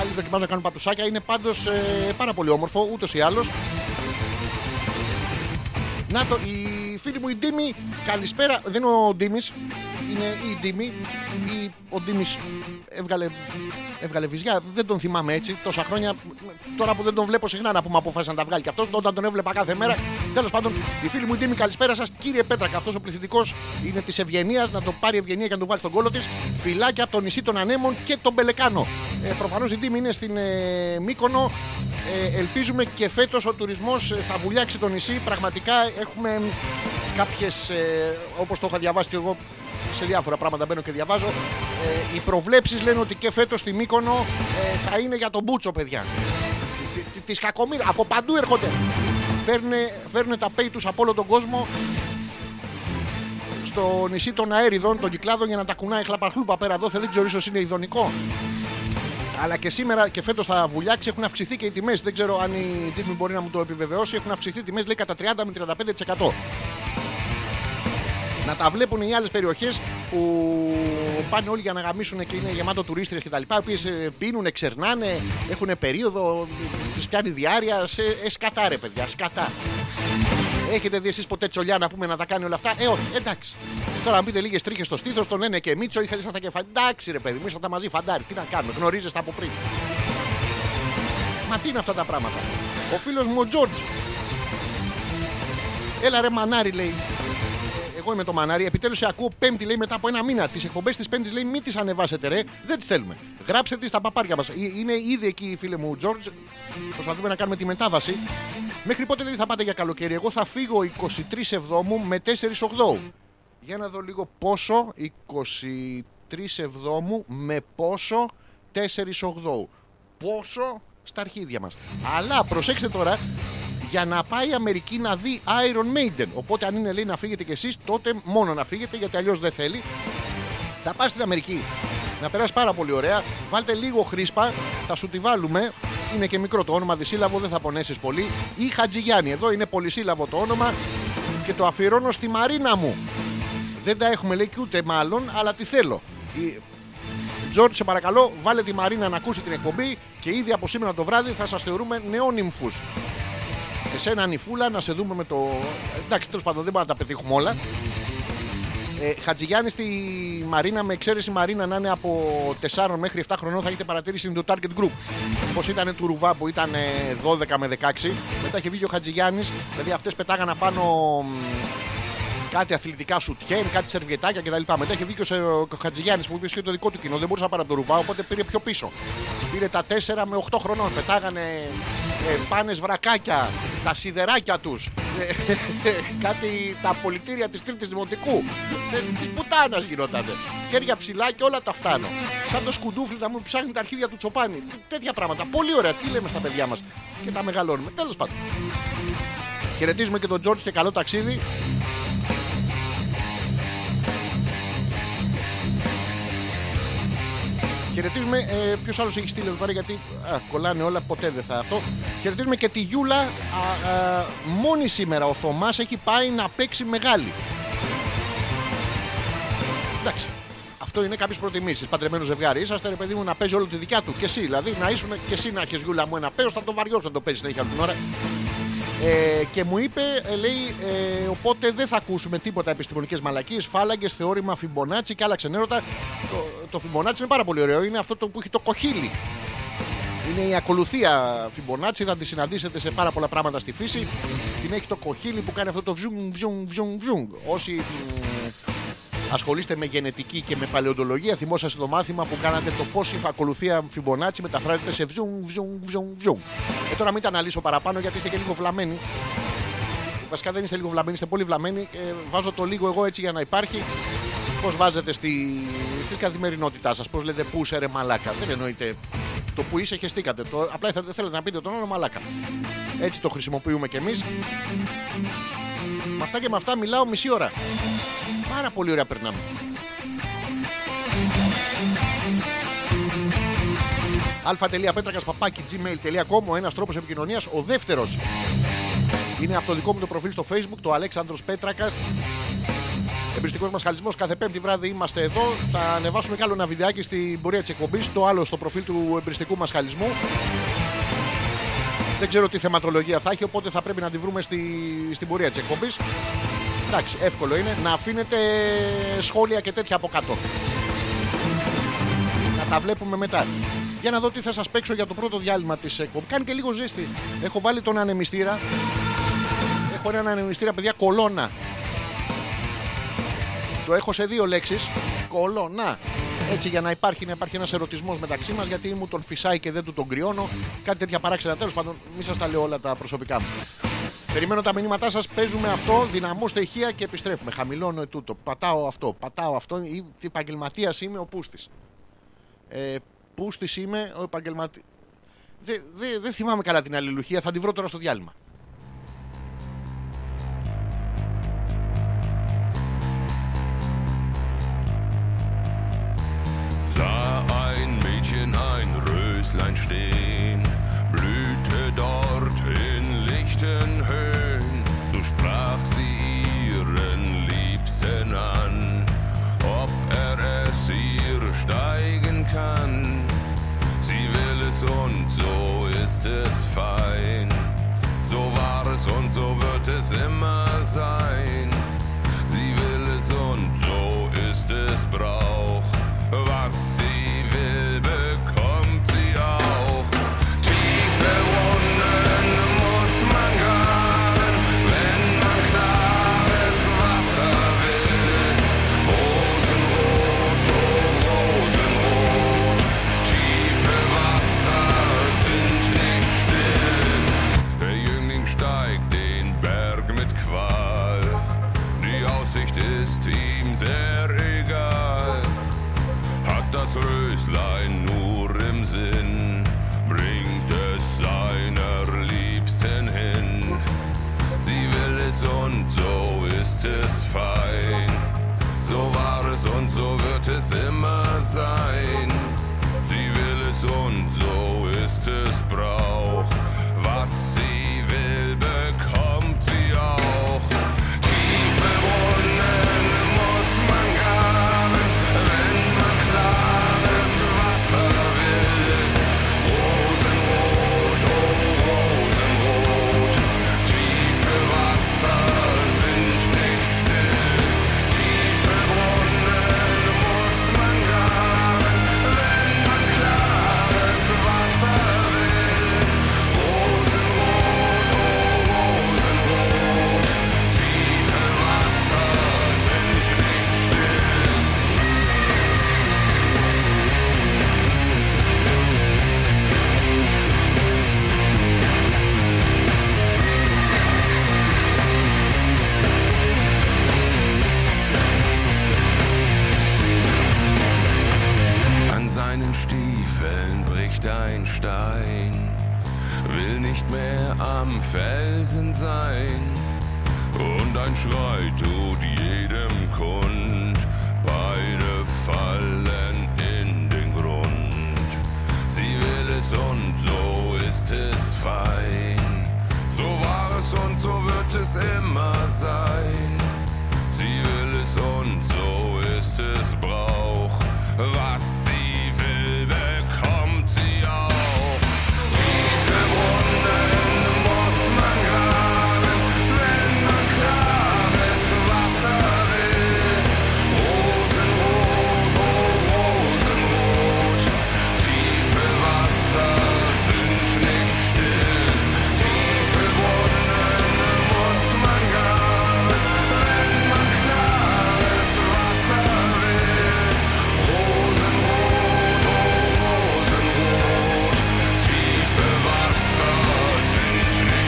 Άλλοι δοκιμάζουν να κάνουν πατουσάκια. Είναι πάντως ε, πάρα πολύ όμορφο, ούτως ή άλλως. Να το, η φίλη μου η Ντίμη. Καλησπέρα. Δεν είναι ο Ντίμης. Είναι η Ντίμη. Η... Ο Ντίμης έβγαλε... έβγαλε βυζιά. Δεν τον θυμάμαι έτσι. Τόσα χρόνια. Τώρα που δεν τον βλέπω συχνά, να πούμε, αποφάσισα να τα βγάλει και αυτός. Όταν τον έβλεπα κάθε μέρα. Τέλος πάντων, η φίλη μου η Ντίμη, καλησπέρα σας. Κύριε Πέτρακα, αυτός ο πληθυντικός είναι της ευγενίας. Να τον πάρει ευγενία και να τον βάλει στον κόλο της. Φυλάκια από το νησί των Ανέμων και τον Πελεκάνο. Ε, προφανώς η Ντίμη είναι στην ε, Μύκονο. Ε, ελπίζουμε και φέτος ο τουρισμός θα βουλιάξει το νησί. Πραγματικά έχουμε κάποιες, ε, όπως το είχα διαβάσει και εγώ, σε διάφορα πράγματα μπαίνω και διαβάζω. Ε, οι προβλέψεις λένε ότι και φέτος στη Μύκονο ε, θα είναι για τον Μπούτσο, παιδιά. Τις κακομοίρα, από παντού έρχονται. Φέρνε, φέρνε τα πέι τους από όλο τον κόσμο στο νησί των Αέριδων, των Κυκλάδων, για να τα κουνάει χλαπαχλούπα πέρα εδώ. Δεν ξέρω, ίσως είναι ειδονικό. Αλλά και σήμερα και φέτος θα βουλιάξει, έχουν αυξηθεί και οι τιμές. Δεν ξέρω αν η Ντίμη μπορεί να μου το επιβεβαιώσει. Έχουν αυξηθεί οι τιμές, λέει, κατά τριάντα με τριάντα πέντε τοις εκατό. Να τα βλέπουν οι άλλες περιοχές που πάνε όλοι για να γαμίσουν και είναι γεμάτο τουρίστριες κτλ. Οι οποίες πίνουν, ξερνάνε, έχουν περίοδο, τις πιάνει διάρκεια. Σε ε, σκατά, ρε παιδιά, σκατά. Έχετε δει εσείς ποτέ τσολιά να πούμε να τα κάνει όλα αυτά? Ε, όχι, εντάξει. Τώρα, αν πείτε λίγες τρίχες στο στήθος, τον λένε και Μίτσο, είχα δει τα κεφάλια. Εντάξει, ρε παιδί μου, ήσασταν μαζί, φαντάρι. Τι να κάνουμε, γνωρίζεστε από πριν. Μα τι είναι αυτά τα πράγματα. Ο φίλος μου ο Τζόρτζ. Έλα, ρε μανάρι, λέει. Εγώ είμαι το μανάρι. Επιτέλους σε ακούω Πέμπτη, λέει, μετά από ένα μήνα. Τις εκπομπές της Πέμπτης, λέει, μην τις ανεβάσετε, ρε. Δεν τις θέλουμε. Γράψτε τις στα παπάρια μας. Είναι ήδη εκεί, φίλε μου Τζόρτζ. Προσπαθούμε να κάνουμε τη μετάβαση. Μέχρι πότε, λέει, θα πάτε για καλοκαίρι? Εγώ θα φύγω εικοστή τρίτη εβδόμου με τέταρτη ογδόου. Για να δω λίγο πόσο. εικοστή τρίτη εβδόμου με πόσο? τέταρτη ογδόου. Πόσο? Στα αρχίδια μας. Αλλά προσέξτε τώρα, για να πάει η Αμερική να δει Iron Maiden. Οπότε αν είναι, λέει, να φύγετε κι εσείς, τότε μόνο να φύγετε, γιατί αλλιώς δεν θέλει. Θα πας στην Αμερική, να περάσει πάρα πολύ ωραία. Βάλτε λίγο χρήσπα, θα σου τη βάλουμε. Είναι και μικρό το όνομα, δυσύλλαβο, δεν θα πονέσεις πολύ. Ή Χατζηγιάννη, εδώ είναι πολυσύλλαβο το όνομα. Και το αφιερώνω στη Μαρίνα μου. Δεν τα έχουμε, λέει, και ούτε μάλλον, αλλά τη θέλω. Τζόρτζ, σε παρακαλώ, βάλε τη Μαρίνα να ακούσει την εκπομπή και ήδη από σήμερα το βράδυ θα σας θεωρούμε νεόνυμφους. Εσένα, Ανιφούλα, να σε δούμε με το... Εντάξει, τέλος πάντων, δεν μπορούμε να τα πετύχουμε όλα. Ε, Χατζηγιάννη στη Μαρίνα, με εξαίρεση Μαρίνα να είναι από τεσσάρων μέχρι επτά χρονών, θα έχετε παρατηρήσει το target group. Όπως ήταν του Ρουβά που ήταν δώδεκα με δεκαέξι, μετά είχε βγει ο Χατζηγιάννης, δηλαδή αυτές πετάγανε πάνω κάτι αθλητικά σουτιέν, κάτι σερβιετάκια κτλ. Μετά είχε βγει και ο Χατζηγιάννης που είχε το δικό του κοινό, δεν μπορούσε να πάρει από τον Ρουβά, οπότε πήρε πιο πίσω. Πήρε τα τέσσερα με οκτώ χρονών, πετάγανε ε, πάνες βρακάκια, τα σιδεράκια τους. Κάτι τα πολιτήρια της Τρίτης Δημοτικού. Της πουτάνας γινότανε. Χέρια ψηλά και όλα τα φτάνω. Σαν το σκουντούφλι να μου ψάχνει τα αρχίδια του Τσοπάνη. Τέτοια πράγματα. Πολύ ωραία. Τι λέμε στα παιδιά μας και τα μεγαλώνουμε. Τέλος πάντων. Χαιρετίζουμε και τον Τζόρτζ και καλό ταξίδι. Χαιρετίζουμε, ε, ποιος άλλος έχει στείλει εδώ πέρα, γιατί α, κολλάνε όλα, ποτέ δεν θα αυτό. Χαιρετίζουμε και τη Γιούλα, α, α, μόνη σήμερα ο Θωμάς έχει πάει να παίξει μεγάλη. Εντάξει, αυτό είναι κάποιες προτιμήσεις, παντρεμένο ζευγάρι. Είσαστε, ρε παιδί μου, να παίζει όλο τη δικιά του και εσύ, δηλαδή να ήσουν και εσύ να έχεις, Γιούλα μου, ένα παίος, θα το βαριώσουν να το παίζεις συνέχεια την ώρα. Ε, και μου είπε, ε, λέει, ε, οπότε δεν θα ακούσουμε τίποτα επιστημονικές μαλακίες, φάλαγγες, θεώρημα Φιμπονάτσι και άλλα ξενέρωτα. Το, το Φιμπονάτσι είναι πάρα πολύ ωραίο, είναι αυτό το που έχει το κοχύλι. Είναι η ακολουθία Φιμπονάτσι, θα τη συναντήσετε σε πάρα πολλά πράγματα στη φύση. Την έχει το κοχύλι που κάνει αυτό το βζουγ, βζουγ, βζουγ, βζουγ. Όσοι ασχολείστε με γενετική και με παλαιοντολογία, θυμόσαστε το μάθημα που κάνατε, το πώς η ακολουθία Φιμπονάτσι μεταφράζεται σε βζουμ, βζουμ, βζουμ, βζουμ. Και τώρα μην τα αναλύσω παραπάνω, γιατί είστε και λίγο βλαμμένοι. Βασικά δεν είστε λίγο βλαμμένοι, είστε πολύ βλαμμένοι. Ε, βάζω το λίγο εγώ έτσι για να υπάρχει. Πώς βάζετε στη, στη καθημερινότητά σας, πώς λέτε πού είσαι, ρε μαλάκα. Δεν εννοείται το που είσαι, χεστήκατε. Το, απλά θα, θέλετε να πείτε τον όνομα μαλάκα. Έτσι το χρησιμοποιούμε κι εμείς. Με αυτά και με αυτά μιλάω μισή ώρα. Πάρα πολύ ωραία περνάμε. αλφα τελεία πέτρακας παπάκι gmail τελεία com ο ένας τρόπος επικοινωνίας. Ο δεύτερος είναι από το δικό μου το προφίλ στο Facebook, το Αλέξανδρος Πέτρακας. Εμπρηστικός Μασχαλισμός, κάθε Πέμπτη βράδυ είμαστε εδώ. Θα ανεβάσουμε κι άλλο ένα βιντεάκι στην πορεία της εκπομπής, το άλλο στο προφίλ του Εμπρηστικού Μασχαλισμού. Δεν ξέρω τι θεματολογία θα έχει, οπότε θα πρέπει να τη βρούμε στη, στην πορεία της εκπομπής. Εντάξει, εύκολο είναι να αφήνετε σχόλια και τέτοια από κάτω. Να τα βλέπουμε μετά. Για να δω τι θα σας παίξω για το πρώτο διάλειμμα της εκπομπής. Κάνει και λίγο ζέστη. Έχω βάλει τον ανεμιστήρα. Έχω έναν ανεμιστήρα, παιδιά, κολόνα. Το έχω σε δύο λέξεις. Κολόνα. Έτσι, για να υπάρχει, να υπάρχει ένας ερωτισμός μεταξύ μας, γιατί μου τον φυσάει και δεν του τον κρυώνω. Κάτι τέτοια παράξενα. Τέλος πάντων, μην σας τα λέω όλα τα προσωπικά μου. Περιμένω τα μηνύματά σας. Παίζουμε αυτό. Δυναμώστε ηχεία και επιστρέφουμε. Χαμηλώνω ετούτο. Πατάω αυτό. Πατάω αυτό. Επαγγελματίας είμαι, ο πούστης. Ε, πούστης είμαι, ο επαγγελματίας. Δεν δε, δε θυμάμαι καλά την αλληλουχία. Θα τη βρω τώρα στο διάλειμμα. Sah ein Mädchen ein Röslein stehen, blühte dort in lichten Höhen, so sprach sie ihren Liebsten an, ob er es ihr steigen kann. Sie will es und so ist es fein, so war es und so wird es immer sein. Sie will es und so ist es Brauch. Was sie will, bekommt sie auch. Tiefe Wunden muss man graben, wenn man klares Wasser will. Rosenrot, oh Rosenrot, tiefe Wasser sind nicht still. Der Jüngling steigt den Berg mit Qual, die Aussicht ist ihm sehr egal. Das Röslein nur im Sinn, bringt es seiner Liebsten hin. Sie will es und so ist es fein, so war es und so wird es immer sein. Sie will es und so ist es Brauch, was sie will, bekommt sie auch. Tiefe Wunden muss man graben, wenn man klares Wasser will. Rosenrot, oh Rosenrot, tiefe Wasser sind nicht still. Tiefe Brunnen muss man graben, wenn man klares Wasser will. Rosenrot, oh Rosenrot, tiefe Wasser sind nicht still. An seinen Stiefeln bricht ein Stein, will nicht mehr am Felsen sein. Und ein Schrei tut jedem kund, beide fallen in den Grund. Sie will es und so ist es fein, so war es und so wird es immer sein. Sie will es und so ist es Brauch, was sie will, bekommt sie auch. Tiefe Wunden muss man graben, wenn man klares Wasser will. Rosenrot, oh Rosenrot, tiefe Wasser sind nicht still. Tiefe Wunden muss man graben, wenn man klares Wasser will. Rosenrot, oh Rosenrot, tiefe Wasser sind nicht still.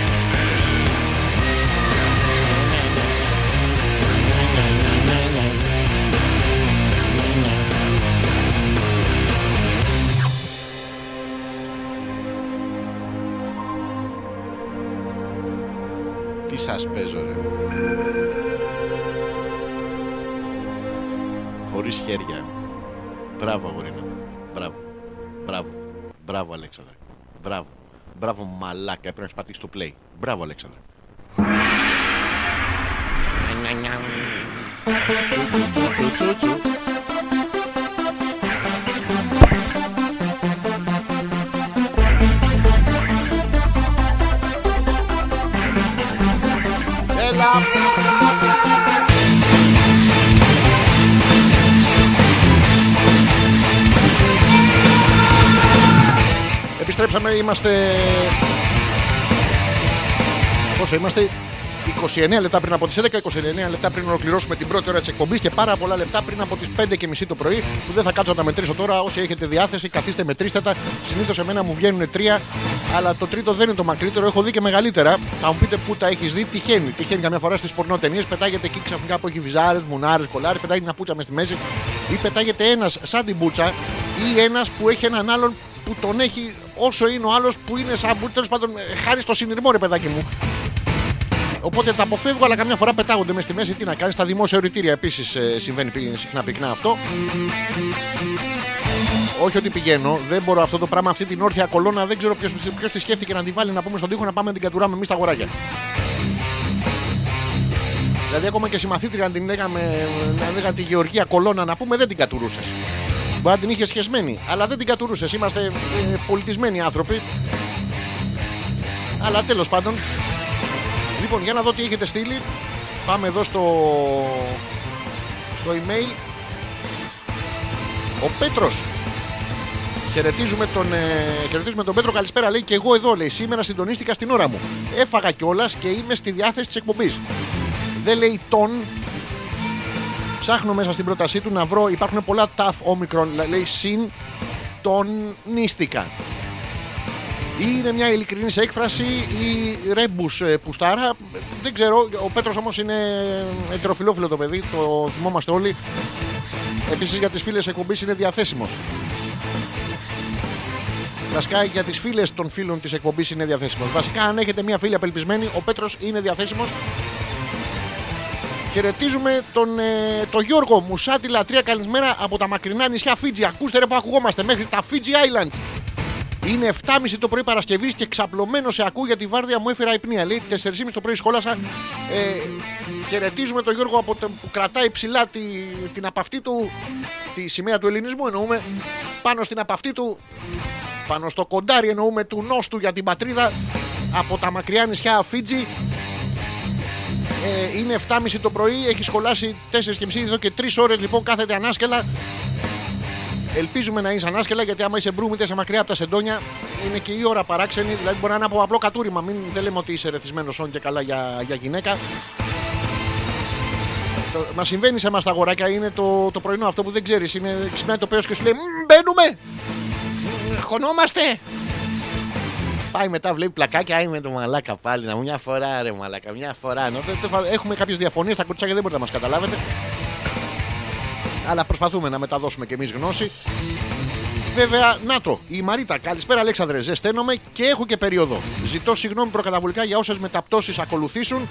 Τι σας παίζω, ρε. Χωρίς χέρια. Μπράβο, αγορίνα. Μπράβο. Μπράβο. Μπράβο. Μπράβο, Αλέξανδρε. Μπράβο. Μπράβο, μαλάκα. Πρέπει να έχεις πατήσει το play. Μπράβο, Αλέξανδρε. Επιστρέψαμε, είμαστε... Πόσο είμαστε? είκοσι εννέα λεπτά πριν από τις έντεκα, είκοσι εννέα λεπτά πριν ολοκληρώσουμε την πρώτη ώρα της εκπομπής και πάρα πολλά λεπτά πριν από τις πέντε και μισή το πρωί, που δεν θα κάτσω να τα μετρήσω τώρα. Όσοι έχετε διάθεση, καθίστε, μετρήστε τα. Συνήθως εμένα μου βγαίνουν τρία, αλλά το τρίτο δεν είναι το μακρύτερο, έχω δει και μεγαλύτερα. Θα μου πείτε πού τα έχεις δει, τυχαίνει. Τυχαίνει καμιά φορά στις πορνοτενίες, πετάγεται εκεί ξαφνικά που έχει βυζάρες, μουνάρες, κολάρες, πετάγεται μια πουτσα μες στη μέση ή πετάγεται ένας σαν την πουτσα ή ένας που έχει έναν άλλον που τον έχει όσο είναι ο άλλος που είναι σαν πουτσα. Τέλος πάντων, χάρη στο συνειρμό, ρε παιδάκι μου. Οπότε τα αποφεύγω, αλλά καμιά φορά πετάγονται μες στη μέση. Τι να κάνεις, στα δημόσια οριτήρια επίσης ε, συμβαίνει συχνά πυκνά αυτό. Όχι ότι πηγαίνω, δεν μπορώ αυτό το πράγμα, αυτή την όρθια κολόνα. Δεν ξέρω ποιος, ποιος τη σκέφτηκε να τη βάλει, να πούμε στον τοίχο να πάμε να την κατουράμε εμείς τα αγοράκια. Δηλαδή, ακόμα και στη μαθήτρια να την λέγαμε, να λέγαμε τη Γεωργία κολόνα να πούμε, δεν την κατουρούσες. Μπορεί να την είχε σχεσμένη, αλλά δεν την κατουρούσες. Είμαστε ε, πολιτισμένοι άνθρωποι. Αλλά τέλος πάντων. Λοιπόν, για να δω τι έχετε στείλει. Πάμε εδώ στο, στο email. Ο Πέτρος. Χαιρετίζουμε τον, ε... Χαιρετίζουμε τον Πέτρο. Καλησπέρα, λέει, και εγώ εδώ, λέει. Σήμερα συντονίστηκα στην ώρα μου. Έφαγα κιόλας και είμαι στη διάθεση της εκπομπής. Δεν λέει τον. Ψάχνω μέσα στην πρότασή του να βρω. Υπάρχουν πολλά ταφ όμικρον. Λέει συντονίστηκα. Είναι μια ειλικρινής έκφραση ή ρέμπους πουστάρα. Δεν ξέρω, ο Πέτρος όμως είναι ετεροφιλόφιλο το παιδί, το θυμόμαστε όλοι. Επίσης για τις φίλες εκπομπής είναι διαθέσιμος. Βασικά για τις φίλες των φίλων της εκπομπής είναι διαθέσιμος. Βασικά αν έχετε μια φίλη απελπισμένη, ο Πέτρος είναι διαθέσιμος. Χαιρετίζουμε τον, ε, τον Γιώργο Μουσάτη Λατρεία. Καλησπέρα από τα μακρινά νησιά Φίτζι. Ακούστε ρε που ακουγόμαστε μέχρι τα Fiji Islands. Είναι εφτά και μισή το πρωί Παρασκευής και ξαπλωμένο σε ακούω για τη βάρδια μου έφερα υπνία. Λέει τέσσερις και μισή το πρωί σχόλασα. Ε, χαιρετίζουμε τον Γιώργο από το, που κρατάει ψηλά τη, την απαυτή του, τη σημαία του ελληνισμού εννοούμε, πάνω στην απαυτή του, πάνω στο κοντάρι εννοούμε του νόστου για την πατρίδα από τα μακριά νησιά Φίτζι. Ε, είναι εφτά και μισή το πρωί, έχει σχολάσει τέσσερις και μισή εδώ και τρεις ώρες λοιπόν κάθεται ανάσκελα. Ελπίζουμε να είσαι ανάσκελα, γιατί άμα είσαι μπρούμη, είσαι μακριά από τα σεντόνια, είναι και η ώρα παράξενη. Δηλαδή, μπορεί να είναι από απλό κατούριμα. Μην δεν λέμε ότι είσαι ρεθισμένος όν και καλά για, για γυναίκα. Το, μα συμβαίνει σε εμάς τα αγοράκια, είναι το, το πρωινό αυτό που δεν ξέρεις. Ξυπνάει το πέος και σου λέει: μπαίνουμε! Χωνόμαστε! Πάει μετά, βλέπει πλακάκια, είμαι το μαλάκα πάλι. Να μια φορά ρε μαλάκα, μια φορά. Νο, έχουμε κάποιες διαφωνίες, τα κουτσάκια δεν μπορείτε να μας καταλάβετε. Αλλά προσπαθούμε να μεταδώσουμε και εμείς γνώση. Βέβαια, να το, η Μαρίτα. Καλησπέρα, Αλέξανδρε. Ζεσταίνομαι και έχω και περίοδο. Ζητώ συγγνώμη προκαταβολικά για όσες μεταπτώσεις ακολουθήσουν.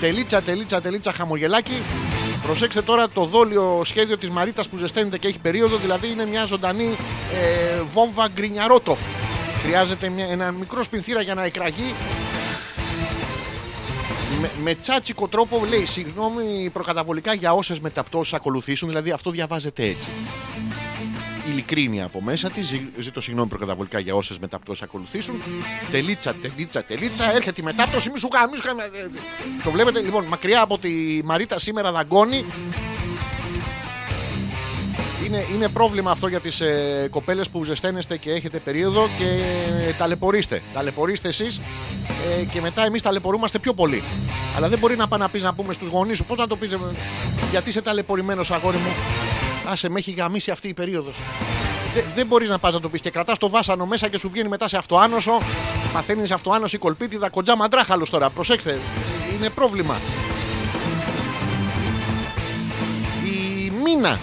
Τελίτσα, τελίτσα, τελίτσα, χαμογελάκι. Προσέξτε τώρα το δόλιο σχέδιο της Μαρίτας που ζεσταίνεται και έχει περίοδο. Δηλαδή, είναι μια ζωντανή ε, βόμβα γκρινιαρότοφ. Χρειάζεται μια, ένα μικρό σπινθήρα για να εκραγεί. Με, με τσάτσικο τρόπο λέει συγγνώμη προκαταβολικά για όσες μεταπτώσεις ακολουθήσουν. Δηλαδή αυτό διαβάζεται έτσι. Ειλικρίνεια από μέσα τη. Ζήτω συγγνώμη προκαταβολικά για όσες μεταπτώσεις ακολουθήσουν. Τελίτσα, τελίτσα, τελίτσα. Έρχεται η μετάπτωση. Μη σου κάνει. Το βλέπετε λοιπόν μακριά από τη Μαρίτα σήμερα δαγκώνει. Είναι, είναι πρόβλημα αυτό για τις ε, κοπέλες που ζεσταίνεστε και έχετε περίοδο και ε, ταλαιπωρείστε. Ταλαιπωρείστε εσείς ε, και μετά εμείς ταλαιπωρούμαστε πιο πολύ. Αλλά δεν μπορεί να πάει να πεις να πούμε στους γονείς σου πώς να το πεις, ε, γιατί είσαι ταλαιπωρημένος αγόρι μου. Άσε με έχει γαμίσει αυτή η περίοδος. Δε, δεν μπορείς να πας να το πεις και κρατάς το βάσανο μέσα και σου βγαίνει μετά σε αυτοάνωσο. Μαθαίνεις αυτοάνωση, κολπίτιδα, κοντζά μαντράχαλος τώρα. Προσέξτε, είναι πρόβλημα. Η Μίνα.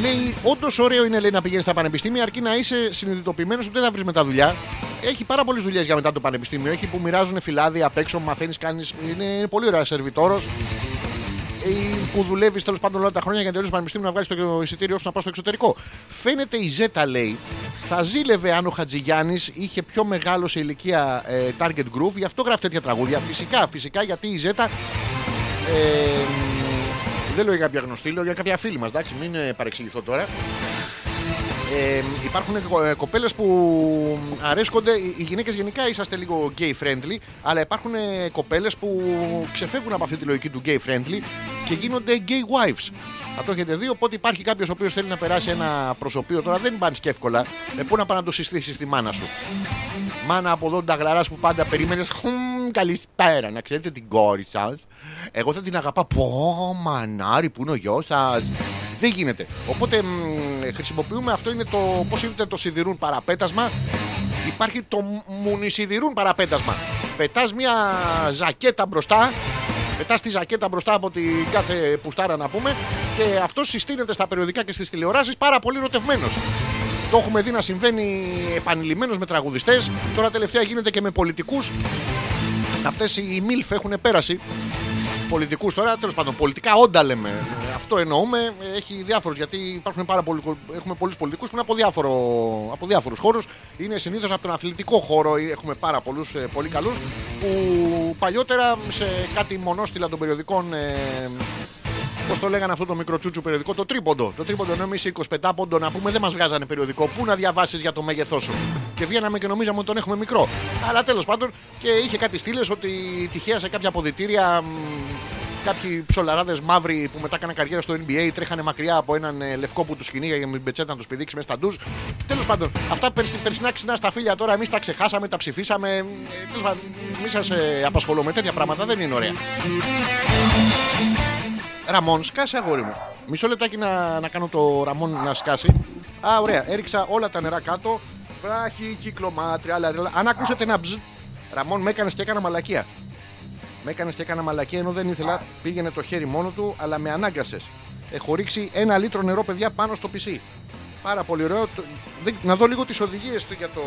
Λέει, όντως ωραίο είναι λέει, να πηγαίνεις στα πανεπιστήμια αρκεί να είσαι συνειδητοποιημένος ότι δεν θα βρεις μετά δουλειά. Έχει πάρα πολλές δουλειές για μετά το πανεπιστήμιο. Έχει που μοιράζουν φυλάδια απ' έξω, μαθαίνεις, κάνεις. Είναι, είναι πολύ ωραίο σερβιτόρος. που δουλεύει τέλος πάντων όλα τα χρόνια για να τελειώσει πανεπιστήμιο, να βγάλει το εισιτήριό σου να πας στο εξωτερικό. Φαίνεται η Ζέτα, λέει, θα ζήλευε αν ο Χατζηγιάννης είχε πιο μεγάλο σε ηλικία ε, target group, γι' αυτό γράφει τέτοια τραγούδια. Φυσικά, φυσικά, γιατί η Ζέτα. Ε, δεν λέω για κάποια γνωστή, λέω για κάποια φίλη μας, εντάξει, μην ε, παρεξηγηθώ τώρα. Ε, υπάρχουν κοπέλες που αρέσκονται, οι γυναίκες γενικά είσαστε λίγο gay friendly, αλλά υπάρχουν κοπέλες που ξεφεύγουν από αυτή τη λογική του gay friendly και γίνονται gay wives. Θα το έχετε δει, οπότε υπάρχει κάποιος ο οποίος θέλει να περάσει ένα προσωπείο. Τώρα δεν πάνεις και εύκολα, ε, πού να πάνε να το συστήσεις στη μάνα σου. Μάνα από εδώ τα γλαράς που πάντα περιμένεις, καλησπέρα, να ξέρετε την κόρη σας. Εγώ θα την αγαπάω, πω μανάρι που είναι ο γιος σας. Δεν γίνεται. Οπότε μ, χρησιμοποιούμε αυτό, είναι το, πώς είδατε, το σιδηρούν παραπέτασμα. Υπάρχει το μουνισιδηρούν παραπέτασμα. Πετάς μια ζακέτα μπροστά, πετάς τη ζακέτα μπροστά από την κάθε πουστάρα να πούμε, και αυτό συστήνεται στα περιοδικά και στις τηλεοράσεις πάρα πολύ ερωτευμένος. Το έχουμε δει να συμβαίνει επανειλημμένος με τραγουδιστές. Τώρα τελευταία γίνεται και με πολιτικούς. Αυτές οι μίλφ έχουν πέρασει. Πολιτικούς τώρα, τέλος πάντων, πολιτικά όντα λέμε. Αυτό εννοούμε. Έχει διάφορους, γιατί υπάρχουν πάρα πολλοί, έχουμε πολλούς πολιτικούς που είναι από, διάφορο, από διάφορους χώρους. Είναι συνήθως από τον αθλητικό χώρο. Έχουμε πάρα πολλούς πολύ καλούς που παλιότερα σε κάτι μονόστιλα των περιοδικών. Ε, Πώς το λέγανε αυτό το μικρό τσούτσου περιοδικό, το τρίποντο. Το τρίποντο, ενώ εμείς είκοσι πέντε πόντο να πούμε, δεν μας βγάζανε περιοδικό. Πού να διαβάσεις για το μέγεθό σου. Και βγαίναμε και νομίζαμε ότι τον έχουμε μικρό. Αλλά τέλος πάντων, και είχε κάτι στήλες ότι τυχαία σε κάποια αποδυτήρια κάποιοι ψολαράδες μαύροι που μετά κάναν καριέρα στο Ν Μπι Έι τρέχανε μακριά από έναν λευκό που τους κυνήγαγε για με την πετσέτα να τους πηδήξει μέσα στα ντουζ. Τέλος πάντων, αυτά περσινά ξινά στα φίλια τώρα εμείς τα ξεχάσαμε, τα ψηφίσαμε. Μην σας απασχολώ με τέτοια πράγματα, δεν είναι ωραία. Ραμόν, σκάσε αγόρι μου. Μισό λεπτάκι να, να κάνω το Ραμόν να σκάσει. Α, ωραία. Έριξα όλα τα νερά κάτω. Βράχη, κύκλωμα, τριάλα, τριάλα. Αν ακούσετε ένα μπζ, Ραμόν, με έκανες και έκανα μαλακία. Με έκανες και έκανα μαλακία, ενώ δεν ήθελα. Πήγαινε το χέρι μόνο του, αλλά με ανάγκασες. Έχω ρίξει ένα λίτρο νερό, παιδιά, πάνω στο πι σι. Πάρα πολύ ωραίο. Να δω λίγο τις οδηγίες του για το,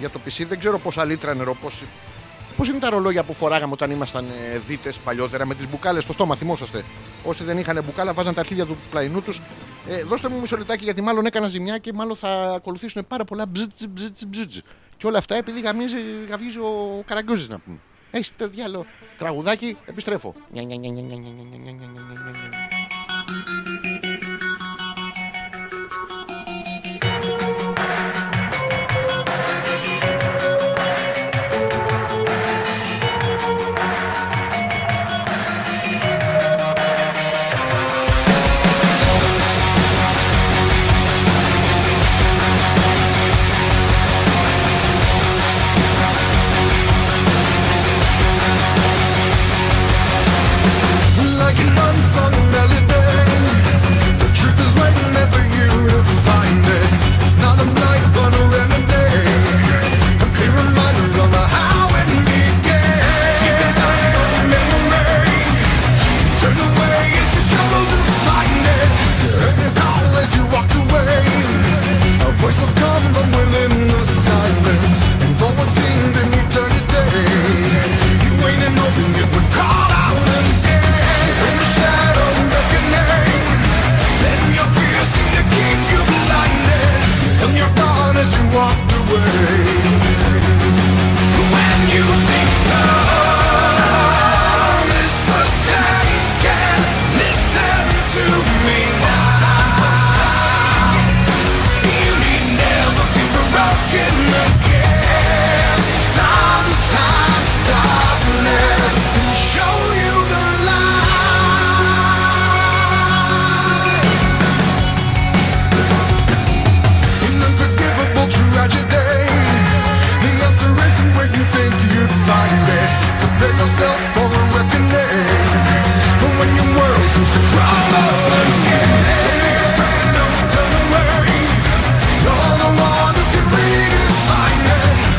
για το πι σι. Δεν ξέρω πόσα λίτρα νερό, πώς. Πώς είναι τα ρολόγια που φοράγαμε όταν ήμασταν ε, δίτες παλιότερα με τις μπουκάλες στο στόμα, θυμόσαστε. Όσοι δεν είχαν μπουκάλα, βάζαν τα αρχίδια του πλαϊνού τους. Ε, δώστε μου μισό λεπτάκι, γιατί μάλλον έκανα ζημιά και μάλλον θα ακολουθήσουν πάρα πολλά μπζτζ, μπζτζ, μπζτζ. Και όλα αυτά επειδή γαμίζει, γαβίζει ο Καραγκιόζης να πούμε. Έχει το διάλο. Τραγουδάκι, επιστρέφω.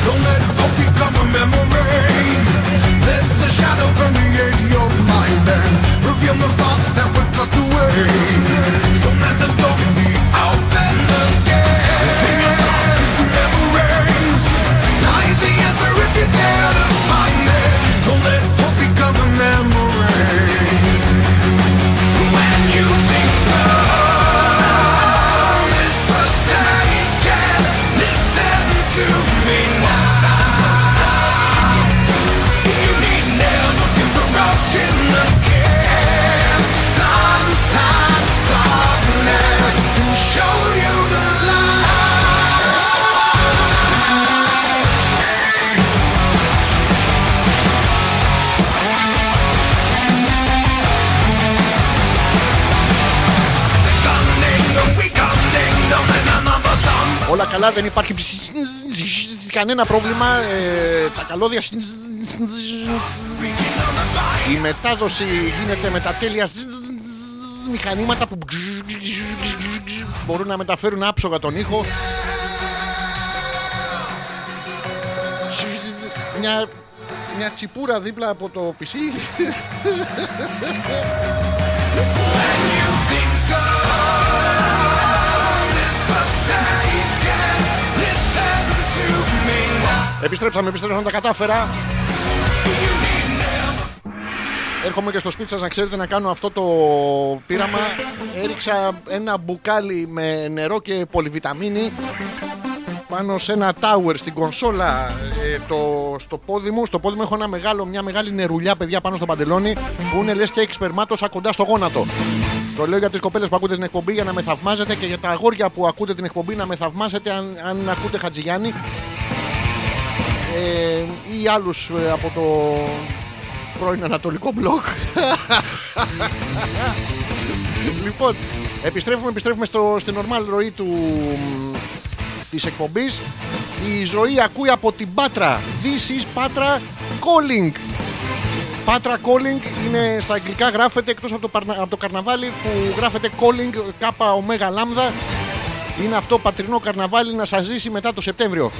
Don't let hope become καλά, δεν υπάρχει κανένα πρόβλημα. Ε, τα καλώδια. Η μετάδοση γίνεται με τα τέλεια μηχανήματα που μπορούν να μεταφέρουν άψογα τον ήχο. Μια, μια τσιπούρα δίπλα από το πισί. Επιστρέψαμε, επιστρέψαμε, τα κατάφερα. Έρχομαι και στο σπίτι σας, να ξέρετε, να κάνω αυτό το πείραμα. Έριξα ένα μπουκάλι με νερό και πολυβιταμίνη πάνω σε ένα tower στην κονσόλα, ε, το, στο πόδι μου. Στο πόδι μου έχω ένα μεγάλο, μια μεγάλη νερουλιά, παιδιά, πάνω στο παντελόνι, που είναι λες και εξπερμάτωσα κοντά στο γόνατο. Το λέω για τις κοπέλες που ακούτε την εκπομπή για να με θαυμάζετε, και για τα αγόρια που ακούτε την εκπομπή να με θαυμάσετε αν, αν ακούτε Χατζηγιάννη ε, ή άλλους ε, από το πρώην ανατολικό μπλοκ. Λοιπόν, επιστρέφουμε, επιστρέφουμε στο, στην normal ροή του... της εκπομπής. Η ζωή ακούει από την Πάτρα. This is Πάτρα Calling. Πάτρα Calling είναι, στα αγγλικά γράφεται, εκτός από το, παρνα, από το καρναβάλι που γράφεται Calling, κάπα ωμέγα λάμδα. Είναι αυτό πατρινό καρναβάλι να σας ζήσει μετά το Σεπτέμβριο.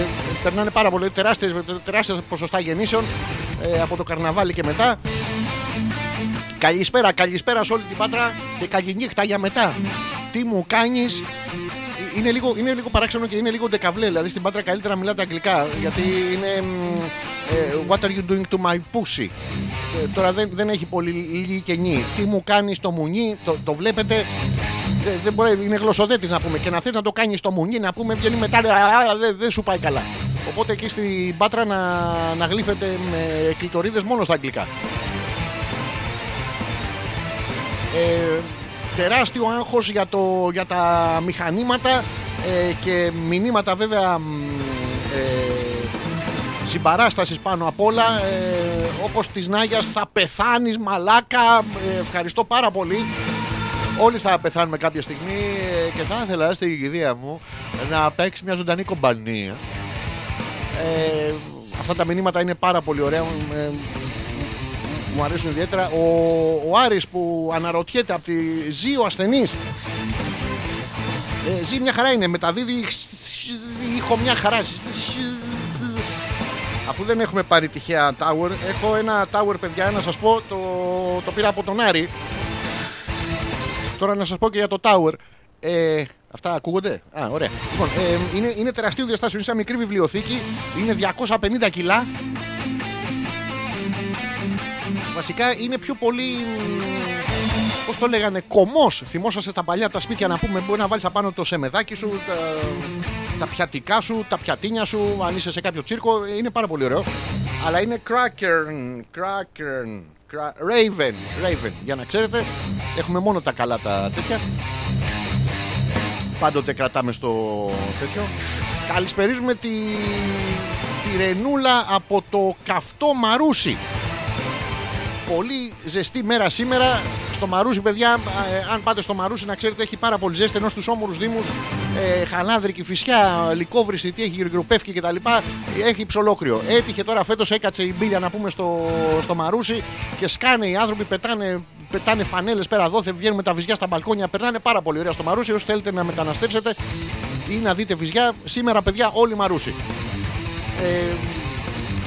Ε, περνάνε πάρα πολύ τεράστιες, τεράστιες ποσοστά γεννήσεων ε, από το καρναβάλι και μετά. Καλησπέρα, καλησπέρα σε όλη την Πάτρα και καληνύχτα για μετά. Τι μου κάνεις? Είναι λίγο, είναι λίγο παράξενο και είναι λίγο ντεκαβλέ. Δηλαδή στην Πάτρα καλύτερα μιλάτε αγγλικά, γιατί είναι ε, what are you doing to my pussy? Ε, τώρα δεν, δεν έχει πολύ λίγη και νη. Τι μου κάνεις το μουνί, το, το βλέπετε. Δε, δεν μπορεί, είναι γλωσσοδέτης να πούμε. Και να θες να το κάνεις το μουνί, να πούμε, βγαίνει μετά. Δεν δε σου πάει καλά. Οπότε εκεί στην Πάτρα να, να γλύφετε με κλειτορίδες μόνο στα αγγλικά. Ε, Τεράστιο άγχος για, το, για τα μηχανήματα ε, και μηνύματα βέβαια ε, συμπαράστασης πάνω απ' όλα, ε, όπως της Νάγιας, θα πεθάνεις μαλάκα, ε, ευχαριστώ πάρα πολύ. Όλοι θα πεθάνουμε κάποια στιγμή ε, και θα ήθελα στη γηδεία μου να παίξει μια ζωντανή κομπανία. Ε, αυτά τα μηνύματα είναι πάρα πολύ ωραία. Ε, Μου αρέσουν ιδιαίτερα. Ο, ο Άρης που αναρωτιέται από τη ζει ο ασθενής. Ε, ζει μια χαρά είναι. Μεταδίδει ήχο μια χαρά. Αφού δεν έχουμε πάρει τυχαία tower, έχω ένα tower, παιδιά, να σας πω. Το, το πήρα από τον Άρη. Τώρα να σας πω και για το tower. Ε, αυτά ακούγονται. Α, ωραία. Λοιπόν, ε, είναι, είναι τεραστίου διαστάσεων. Είναι σαν μικρή βιβλιοθήκη. Είναι διακόσια πενήντα κιλά. Βασικά είναι πιο πολύ, πώς το λέγανε, κομμός. Θυμόσαστε τα παλιά τα σπίτια, να πούμε, μπορεί να βάλεις απάνω το σεμεδάκι σου, τα, τα πιατικά σου, τα πιατίνια σου, αν είσαι σε κάποιο τσίρκο, είναι πάρα πολύ ωραίο. Αλλά είναι Kraken, Kraken, Raven, Raven, για να ξέρετε, έχουμε μόνο τα καλά τα τέτοια. Πάντοτε κρατάμε στο τέτοιο. Καλησπερίζουμε τη, τη Ρενούλα από το καυτό Μαρούσι. Πολύ ζεστή μέρα σήμερα στο Μαρούσι, παιδιά. Ε, αν πάτε στο Μαρούσι, να ξέρετε, έχει πάρα πολύ ζέστη, ενώ στους όμορους δήμους, ε, Χαλάνδρικη, Φυσιά, Λυκόβριστη, τι έχει, Γκρουπεύκη κτλ. Έχει ψολόκριο. Έτυχε τώρα φέτος, έκατσε η μπίλια, να πούμε, στο, στο Μαρούσι και σκάνε οι άνθρωποι, πετάνε, πετάνε φανέλες πέρα δόθε, βγαίνουν με τα βυζιά στα μπαλκόνια, περνάνε πάρα πολύ ωραία στο Μαρούσι. Όσοι θέλετε να μεταναστεύσετε ή να δείτε βυζιά, σήμερα, παιδιά, όλοι Μαρούσι. Ε,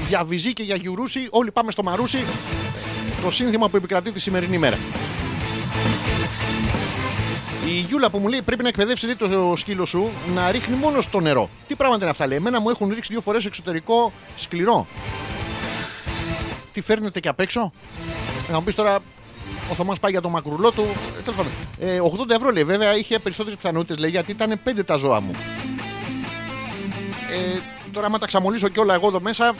για βυζί και για γιουρούσι, όλοι πάμε στο Μαρούσι. Το σύνθημα που επικρατεί τη σημερινή μέρα. Η Γιούλα που μου λέει πρέπει να εκπαιδεύσει το σκύλο σου να ρίχνει μόνο στο νερό. Τι πράγματα είναι αυτά, λέει. Εμένα μου έχουν ρίξει δύο φορές εξωτερικό σκληρό. Τι φέρνετε και απ' έξω. Θα μου πεις τώρα, ο Θωμάς πάει για το μακρουλό του. Τέλος πάντων. ογδόντα ευρώ, λέει, βέβαια είχε περισσότερες πιθανότητες, λέει, γιατί ήταν πέντε τα ζώα μου. Ε, τώρα, άμα τα ξαμολύσω και όλα εγώ εδώ μέσα,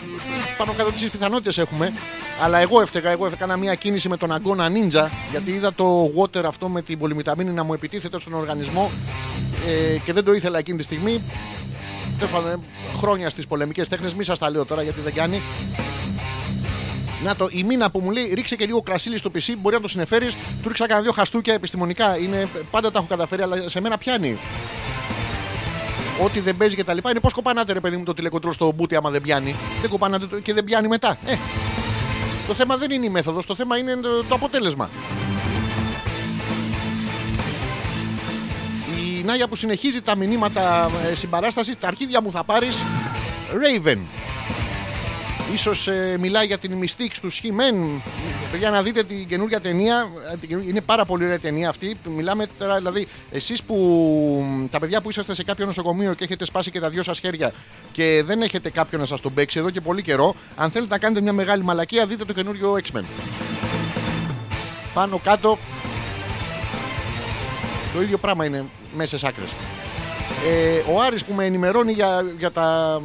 πάνω κάτω τις πιθανότητες έχουμε. Αλλά εγώ έφταιγα, εγώ έκανα μια κίνηση με τον αγκώνα Ninja, γιατί είδα το water αυτό με την πολυμιταμίνη να μου επιτίθεται στον οργανισμό ε, και δεν το ήθελα εκείνη τη στιγμή. Τέλος, χρόνια στις πολεμικές τέχνες, μη σας τα λέω τώρα γιατί δεν κάνει. Να το, η Μίνα που μου λέει ρίξε και λίγο κρασίλι στο πισί, μπορεί να το συνεφέρεις. Του ρίξα κανένα δύο χαστούκια επιστημονικά. Είναι, πάντα τα έχω καταφέρει, αλλά σε μένα πιάνει. ό,τι δεν παίζει και τα λοιπά. Είναι πως κοπανάτε ρε παιδί μου το τηλεκοντρόλ στο μπούτι άμα δεν πιάνει. Δεν κοπανάτε και δεν πιάνει μετά. Ε. Το θέμα δεν είναι η μέθοδος, το θέμα είναι το αποτέλεσμα. Η Νάγια που συνεχίζει τα μηνύματα συμπαράστασης, τα αρχίδια μου θα πάρεις. Raven. Ίσως ε, μιλάει για την μυστική του He-Man. Για να δείτε την καινούργια ταινία. Είναι πάρα πολύ ωραία ταινία αυτή. Μιλάμε τώρα, δηλαδή, εσείς που. Τα παιδιά που είσαστε σε κάποιο νοσοκομείο και έχετε σπάσει και τα δυο σας χέρια και δεν έχετε κάποιον να σας τον παίξει εδώ και πολύ καιρό. Αν θέλετε να κάνετε μια μεγάλη μαλακία, δείτε το καινούριο X-Men. Πάνω κάτω. Το ίδιο πράγμα είναι μέσα στις άκρες. Ε, ο Άρης που με ενημερώνει για, για τα.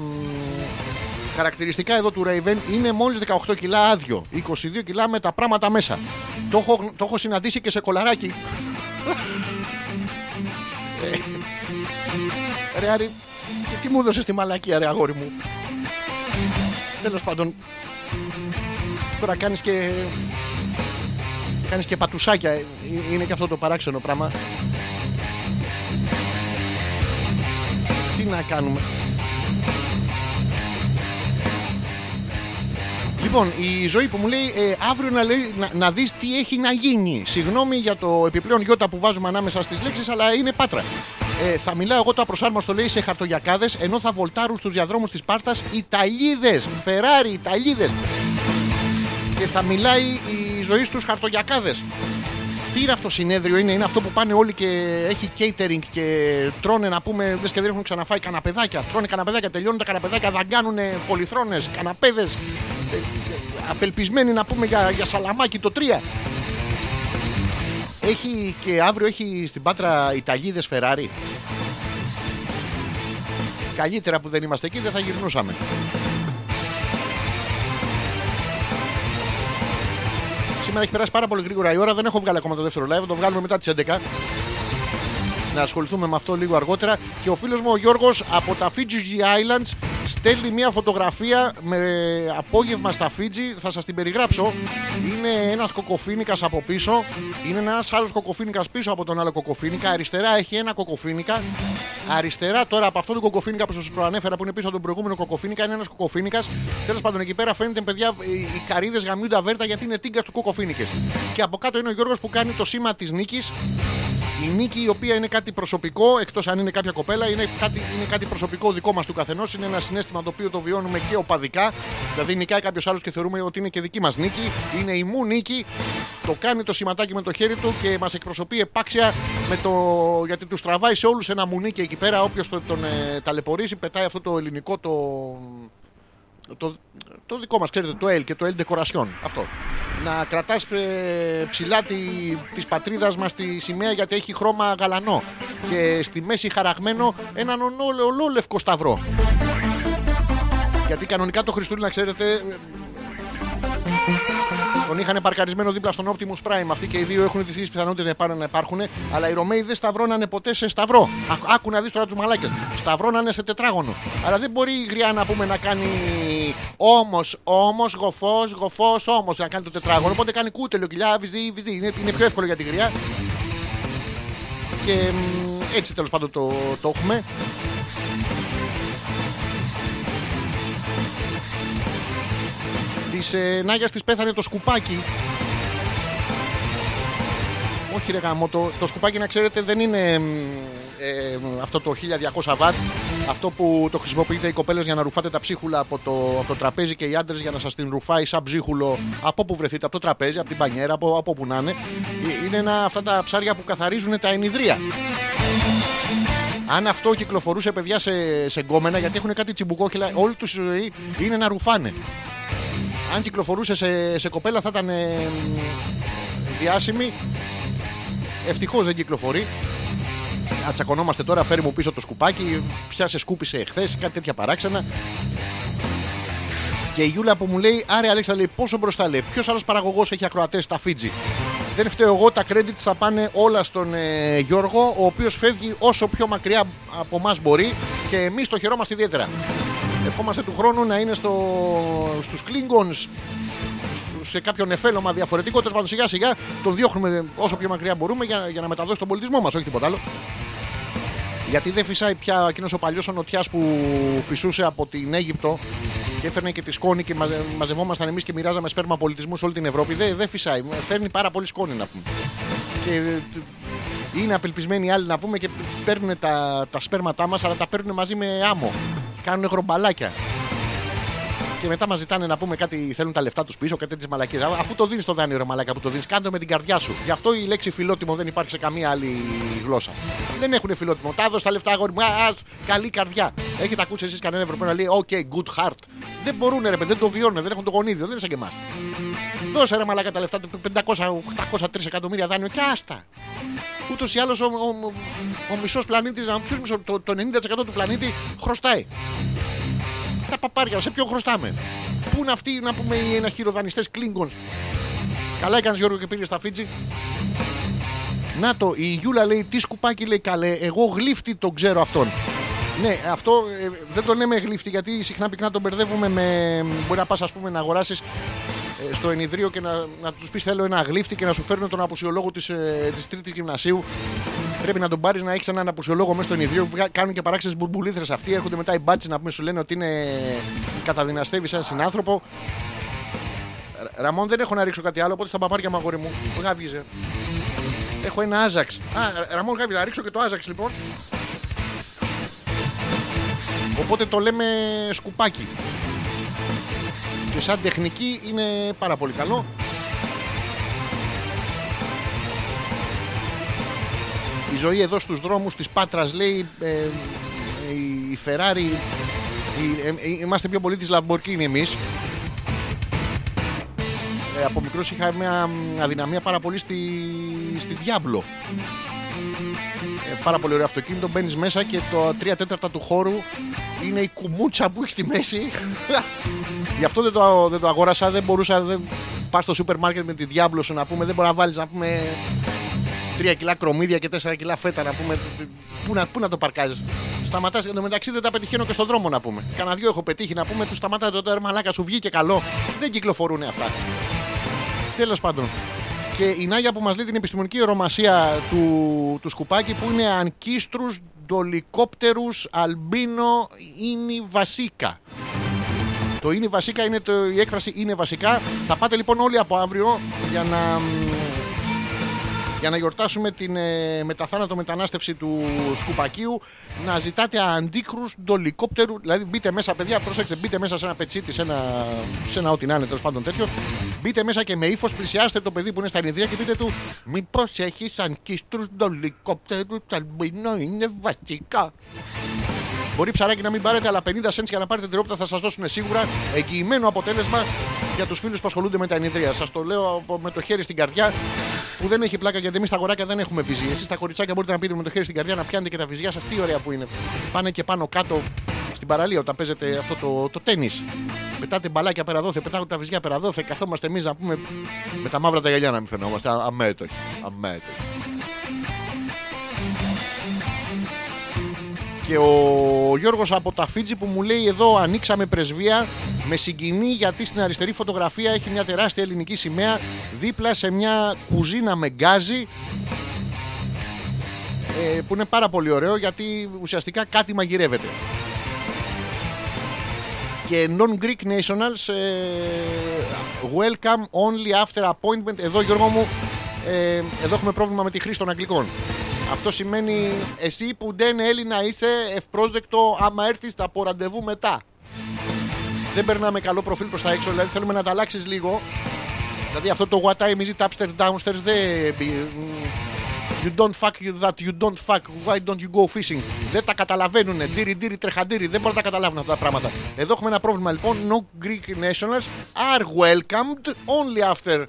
Χαρακτηριστικά εδώ του Raven είναι μόλις δεκαοκτώ κιλά άδειο, είκοσι δύο κιλά με τα πράγματα μέσα. Το έχω, το έχω συναντήσει και σε κολαράκι. ε, ρε Άρη, τι μου έδωσες τη μαλακία ρε αγόρι μου. Τέλος πάντων, τώρα κάνεις και, κάνεις και πατουσάκια, είναι και αυτό το παράξενο πράγμα. Τι να κάνουμε. Λοιπόν, η ζωή που μου λέει ε, αύριο να, λέει, να, να δεις τι έχει να γίνει. Συγγνώμη για το επιπλέον γιώτα που βάζουμε ανάμεσα στις λέξεις, αλλά είναι πάτρα. Ε, θα μιλάω εγώ το απροσάρμοστο λέει σε χαρτογιακάδες, ενώ θα βολτάρουν στους διαδρόμους της Σπάρτας Ιταλίδες, Φεράρι Ιταλίδες. Και θα μιλάει η ζωή στους χαρτογιακάδες. Τι είναι αυτό συνέδριο, είναι, είναι αυτό που πάνε όλοι και έχει catering και τρώνε να πούμε, δες και δεν έχουν ξαναφάει καναπεδάκια. Τρώνε καναπεδάκια, τελειώνουν τα καναπεδάκια, δαγκάνουνε πολυθρόνες, καναπέδες. Απελπισμένοι να πούμε για, για σαλαμάκι το τρία. Έχει και αύριο έχει στην Πάτρα Ιταλίδες Φεράρι. Καλύτερα που δεν είμαστε εκεί, δεν θα γυρνούσαμε. Σήμερα έχει περάσει πάρα πολύ γρήγορα η ώρα. Δεν έχω βγάλει ακόμα το δεύτερο live. Το βγάλουμε μετά τις έντεκα. Να ασχοληθούμε με αυτό λίγο αργότερα. Και ο φίλος μου ο Γιώργος από τα Fiji Islands στέλνει μια φωτογραφία με απόγευμα στα Φίτζι. Θα σας την περιγράψω. Είναι ένας κοκοφίνικας από πίσω. Είναι ένας άλλος κοκοφίνικας πίσω από τον άλλο κοκοφίνικα. Αριστερά έχει ένα κοκοφίνικα. Αριστερά τώρα από αυτόν τον κοκοφίνικα που σας προανέφερα που είναι πίσω από τον προηγούμενο κοκοφίνικα είναι ένας κοκοφίνικας. Τέλος πάντων εκεί πέρα φαίνεται παιδιά οι καρύδες γαμιούνται αβέρτα γιατί είναι τίγκα του κοκοφίνικες. Και από κάτω είναι ο Γιώργος που κάνει το σήμα της νίκης. Η νίκη η οποία είναι κάτι προσωπικό, εκτός αν είναι κάποια κοπέλα, είναι κάτι, είναι κάτι προσωπικό δικό μας του καθενός. Είναι ένα συναίσθημα το οποίο το βιώνουμε και οπαδικά. Δηλαδή νικάει κάποιος άλλος και θεωρούμε ότι είναι και δική μας νίκη. Είναι η μου νίκη. Το κάνει το σηματάκι με το χέρι του και μας εκπροσωπεί επάξια με το... γιατί του τραβάει σε όλους ένα μου νίκη εκεί πέρα. Όποιος τον, τον ε, ταλαιπωρήσει πετάει αυτό το ελληνικό το... Το, το δικό μας, ξέρετε, το L και το L Decoration. Αυτό. Να κρατάς ε, ψηλά τη, της πατρίδας μας τη σημαία γιατί έχει χρώμα γαλανό. Και στη μέση χαραγμένο έναν ολόλευκο σταυρό. Γιατί κανονικά το Χριστούγεννα, ξέρετε, τον είχαν παρκαρισμένο δίπλα στον Optimus Prime. Αυτοί και οι δύο έχουν τις πιθανότητες να υπάρχουν. Αλλά οι Ρωμαίοι δεν σταυρώνανε ποτέ σε σταυρό. Άκου να δεις τώρα τους μαλάκες. Σταυρώνανε σε τετράγωνο. Αλλά δεν μπορεί η γριά να πούμε να κάνει όμως, όμως, γοφός, γοφός, όμως. Να κάνει το τετράγωνο. Οπότε κάνει κούτελο, κοιλιά, βυζί, βυζί. Είναι, είναι πιο εύκολο για τη γριά. Και έτσι τέλος πάντων το, το έχουμε. Της ε, Νάγιας της πέθανε το σκουπάκι. Όχι ρε γαμό, το, το σκουπάκι να ξέρετε δεν είναι ε, αυτό το χίλια διακόσια βατ. Αυτό που το χρησιμοποιείτε οι κοπέλες για να ρουφάτε τα ψίχουλα από το, από το τραπέζι και οι άντρες για να σας την ρουφάει σαν ψίχουλο από όπου βρεθείτε, από το τραπέζι, από την μπανιέρα, από, από όπου να είναι. Είναι ένα, αυτά τα ψάρια που καθαρίζουν τα ενιδρία. Αν αυτό κυκλοφορούσε παιδιά σε, σε γκόμενα, γιατί έχουν κάτι τσιμπουκόχυλα, όλη τους η ζωή είναι να ρουφάνε. Αν κυκλοφορούσε σε, σε κοπέλα θα ήταν ε, διάσημη. Ευτυχώς δεν κυκλοφορεί. Ατσακωνόμαστε τώρα, φέρει μου πίσω το σκουπάκι. Πια σε σκούπισε εχθές, κάτι τέτοια παράξενα. Και η Γιούλα που μου λέει, άρε Αλέξανδρε, πόσο μπροστά λέει. Ποιος άλλος παραγωγός έχει ακροατές στα Φίτζι. Δεν φταίω εγώ, τα credits θα πάνε όλα στον ε, Γιώργο, ο οποίος φεύγει όσο πιο μακριά από εμάς μπορεί και εμείς το χαιρόμαστε ιδιαίτερα. Ευχόμαστε του χρόνου να είναι στο... στους Klingons, σε κάποιο νεφέλωμα διαφορετικό. Τέλος πάντων, σιγά σιγά τον διώχνουμε όσο πιο μακριά μπορούμε για, για να μεταδώσει τον πολιτισμό μας, όχι τίποτα άλλο. Γιατί δεν φυσάει πια εκείνος ο παλιός ο νοτιάς που φυσούσε από την Αίγυπτο και έφερνε και τη σκόνη και μαζε, μαζευόμασταν εμείς και μοιράζαμε σπέρμα πολιτισμού σε όλη την Ευρώπη. Δεν δε φυσάει. Φέρνει πάρα πολύ σκόνη, να πούμε. Και είναι απελπισμένοι οι άλλοι, να πούμε, και παίρνουν τα, τα σπέρματά μας, αλλά τα παίρνουν μαζί με άμμο. Κάνουν γρομπαλάκια. Και μετά μας ζητάνε, να πούμε, κάτι, θέλουν τα λεφτά τους πίσω, κάτι τέτοιες μαλακίες. Αφού το δίνεις το δάνειο, ρε μαλάκα, που το δίνεις, κάνε το με την καρδιά σου. Γι' αυτό η λέξη φιλότιμο δεν υπάρχει σε καμία άλλη γλώσσα. Δεν έχουν φιλότιμο. Τα δώσ' τα λεφτά, αγόρι μου. Καλή καρδιά. Έχετε ακούσει εσείς κανένα Ευρωπαίο να λέει OK, good heart? Δεν μπορούν, ρε παιδί, δεν το βιώνουν, δεν έχουν το γονίδιο, δεν είναι σαν και εμάς. Δώσε, ρε μαλάκα, τα λεφτά, πεντακόσια οχτακόσια τρία εκατομμύρια δάνειο και άστα. Ούτως ή άλλως ο, ο, ο μισός πλανήτης, το, το ενενήντα τοις εκατό του πλανήτη χρωστάει. Τα παπάρια, σε ποιον χρωστάμε? Πού είναι αυτοί, να πούμε, οι εναχειροδανειστές Κλίνγκονς? Καλά έκανες, Γιώργο, και πήγες στα Φίτζη. Να το, η Γιούλα λέει, τι σκουπάκι, λέει, καλέ, εγώ γλύφτη τον ξέρω αυτόν. Ναι, αυτό ε, δεν τον λέμε γλύφτη, γιατί συχνά πυκνά τον μπερδεύουμε με. Μπορεί να πας, ας πούμε, να αγοράσεις στο ενιδρίο και να, να τους πεις θέλω ένα γλύφτη και να σου φέρνουν τον απουσιολόγο της, ε, της τρίτης γυμνασίου. Πρέπει να τον πάρεις, να έχεις έναν απουσιολόγο μέσα στο ενιδρίο. Κάνουν και παράξενες μπουρμπουλήθρες αυτοί. Έρχονται μετά οι μπάτσοι, να πούμε, σου λένε ότι είναι, καταδυναστεύεις έναν συνάνθρωπο. Ραμόν, δεν έχω να ρίξω κάτι άλλο, οπότε στα παπάρια μου, αγόρι μου. Γάβγιζε. Έχω ένα άζαξ. Α, Ραμόν, γάβγιζε. Να ρίξω και το άζαξ, λοιπόν. Οπότε το λέμε σκουπάκι. Και σαν τεχνική είναι πάρα πολύ καλό. Η ζωή εδώ στους δρόμους της Πάτρας, λέει, ε, η Φεράρι, ε, ε, είμαστε πιο πολύ της Λαμπογκίνη εμείς. Ε, από μικρός είχα μια αδυναμία πάρα πολύ στη, στη Diablo. Ε, πάρα πολύ ωραίο αυτοκίνητο, μπαίνεις μέσα και το τρία τέταρτα του χώρου είναι η κουμούτσα που έχει στη μέση. Γι' αυτό δεν το, δεν το αγόρασα, δεν μπορούσα, δεν... πας στο σούπερ μάρκετ με τη Diablo σου, να πούμε, δεν μπορεί να βάλεις, να πούμε, τρία κιλά κρομίδια και τέσσερα κιλά φέτα, να πούμε, πού να, πού να το παρκάζεις? Σταματάς, εν τω μεταξύ δεν τα πετυχαίνω και στον δρόμο, να πούμε. Κανα δυο έχω πετύχει, να πούμε, του σταματάτε το τέρμα, μαλάκα, σου βγήκε καλό. Δεν κυκλοφορούν αυτά. Τέλος πάντων. Και η Νάγια που μας λέει την επιστημονική ονομασία του, του σκουπάκι, που είναι Ancistrus dolichopterus albino είναι βασίκα. Το είναι βασικά είναι το, η έκφραση είναι βασικά. Θα πάτε λοιπόν όλοι από αύριο για να, για να γιορτάσουμε την ε, μεταθάνατο μετανάστευση του σκουπακίου, να ζητάτε αντίκρους ντολικόπτερου. Δηλαδή μπείτε μέσα, παιδιά, πρόσεξτε, μπείτε μέσα σε ένα πετσίτι, σε ένα, σε ένα ό,τι να είναι, τέλος πάντων τέτοιο. Μπείτε μέσα και με ύφος πλησιάστε το παιδί που είναι στα ενιδρία και πείτε του, μήπως έχεις Ancistrus dolichopterus albino είναι βασικά? Μπορεί ψαράκι να μην πάρετε, αλλά πενήντα σεντς για να πάρετε τριόπτα θα σας δώσουν σίγουρα. Εγγυημένο αποτέλεσμα για τους φίλους που ασχολούνται με τα ενιδρία. Σας το λέω με το χέρι στην καρδιά, που δεν έχει πλάκα, γιατί εμείς τα αγοράκια δεν έχουμε βυζί. Εσείς τα κοριτσάκια μπορείτε να πείτε με το χέρι στην καρδιά, να πιάνετε και τα βυζιά σας. Τι ωραία που είναι. Πάνε και πάνω κάτω στην παραλία όταν παίζετε αυτό το, το τένις. Πετάτε μπαλάκια πέρα δόθε, πετάτε τα βυζιά πέρα δόθε. Καθόμαστε εμείς, να πούμε, με τα μαύρα τα γυαλιά να μην φαινόμαστε. Αμέτωχοι. Αμέτωχοι. Και ο Γιώργος από τα Φίτζη που μου λέει εδώ, ανοίξαμε πρεσβεία, με συγκινεί γιατί στην αριστερή φωτογραφία έχει μια τεράστια ελληνική σημαία δίπλα σε μια κουζίνα με γκάζι, ε, που είναι πάρα πολύ ωραίο γιατί ουσιαστικά κάτι μαγειρεύεται. Και non-Greek nationals, ε, welcome only after appointment. Εδώ, Γιώργο μου, ε, εδώ έχουμε πρόβλημα με τη χρήση των αγγλικών. Αυτό σημαίνει, εσύ που δεν Έλληνα είσαι, ευπρόσδεκτο άμα έρθεις από ραντεβού μετά. Δεν περνάμε καλό προφίλ προς τα έξω, δηλαδή θέλουμε να τα αλλάξεις λίγο. Δηλαδή αυτό το what time is it upstairs downstairs, δεν... You don't fuck you that, you don't fuck, why don't you go fishing? Δεν τα καταλαβαίνουνε, ντύρι ντύρι τρεχαντήρι, δεν μπορούν να τα καταλάβουν αυτά τα πράγματα. Εδώ έχουμε ένα πρόβλημα λοιπόν, no Greek nationals are welcomed only after...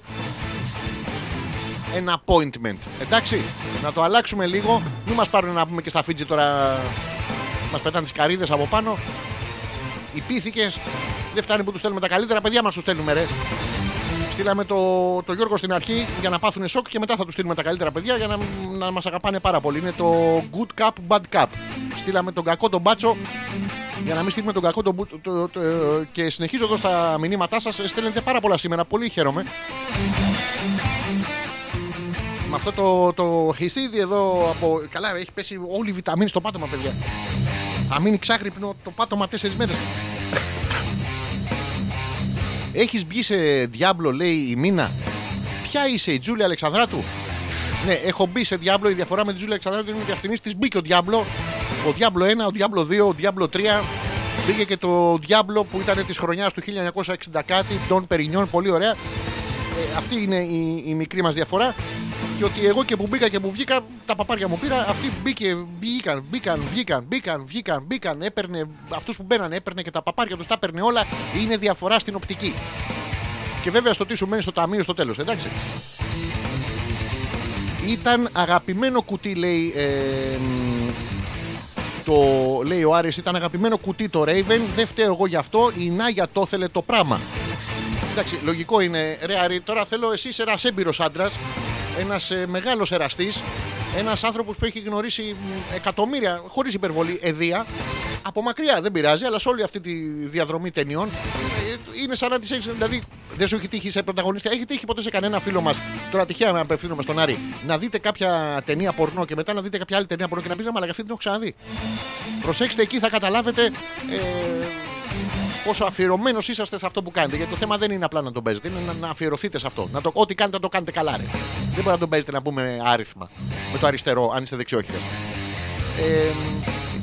Ένα appointment. Εντάξει, να το αλλάξουμε λίγο. Μην μας πάρουν, να πούμε, και στα Φίτζη τώρα. Μας πετάνε τις καρύδες από πάνω. Οι πίθηκες. Δεν φτάνει που τους στέλνουμε τα καλύτερα. Παιδιά μας τους στέλνουμε, ρε. Στείλαμε το, το Γιώργο στην αρχή για να πάθουν σοκ και μετά θα τους στείλουμε τα καλύτερα παιδιά για να, να μας αγαπάνε πάρα πολύ. Είναι το good cup, bad cup. Στείλαμε τον κακό τον μπάτσο για να μην στείλουμε τον κακό τον μπούτσο. Το, το, το, και συνεχίζω εδώ στα μηνύματά σας. Στέλνετε πάρα πολλά σήμερα. Πολύ χαίρομαι. με αυτό το, το χιστίδι εδώ από... Καλά, έχει πέσει όλη η βιταμίνη στο πάτωμα, παιδιά. Θα μείνει ξάγρυπνο το πάτωμα τέσσερις μέρες. Έχεις μπει σε Diablo, λέει η Μίνα. Ποια είσαι, η Τζούλια Αλεξανδράτου? Ναι, έχω μπει σε Diablo. Η διαφορά με τη Τζούλια Αλεξανδράτου είναι ότι αυτήν της μπήκε ο Diablo. Ο Diablo ένα, ο Diablo δύο, ο Diablo τρία. Μπήκε και το Diablo που ήταν της χρονιάς του χίλια εννιακόσια εξήντα κάτι, των Περινιών, πολύ ωραία. Ε, αυτή είναι η, η μικρή μας διαφορά. Και ότι εγώ και που μπήκα και που βγήκα, τα παπάρια μου πήρα. Αυτοί μπήκε, μπήκαν, μπήκαν, βγήκαν, μπήκαν, βγήκαν, μπήκαν. Έπαιρνε αυτούς που μπαίνανε, έπαιρνε και τα παπάρια τους, τα έπαιρνε όλα. Είναι διαφορά στην οπτική. Και βέβαια στο τι σου μένει στο ταμείο στο τέλος, εντάξει. Ήταν αγαπημένο κουτί, λέει. Ε, Το λέει ο Άρης, ήταν αγαπημένο κουτί το Raven. Δεν φταίω εγώ γι' αυτό. Η Νάγια το ήθελε το πράγμα. Εντάξει, λογικό είναι, ρε Άρη. Τώρα θέλω εσύ, είσαι ένας έμπειρος άντρας, ένας ε, μεγάλος εραστής, ένας άνθρωπος που έχει γνωρίσει εκατομμύρια, χωρίς υπερβολή, εδία. Από μακριά δεν πειράζει, αλλά σε όλη αυτή τη διαδρομή ταινιών ε, είναι σαν να τις έχεις. Δηλαδή, δεν σου έχει τύχει σε πρωταγωνίστρια? Έχει τύχει ποτέ σε κανένα φίλο μας? Τώρα τυχαία να απευθύνομαι στον Άρη. Να δείτε κάποια ταινία πορνό και μετά να δείτε κάποια άλλη ταινία πορνό και να πείτε, μα αυτή την έχω ξαναδεί. Προσέξτε, εκεί θα καταλάβετε ε, πόσο αφιερωμένος είσαστε σε αυτό που κάνετε. Γιατί το θέμα δεν είναι απλά να τον παίζετε, είναι να, να αφιερωθείτε σε αυτό. Να το, ό,τι κάνετε να το κάνετε καλά, ρε. Δεν μπορεί να τον παίζετε να πούμε άριθμα. Με το αριστερό, αν είστε δεξιόχειροι. Ε,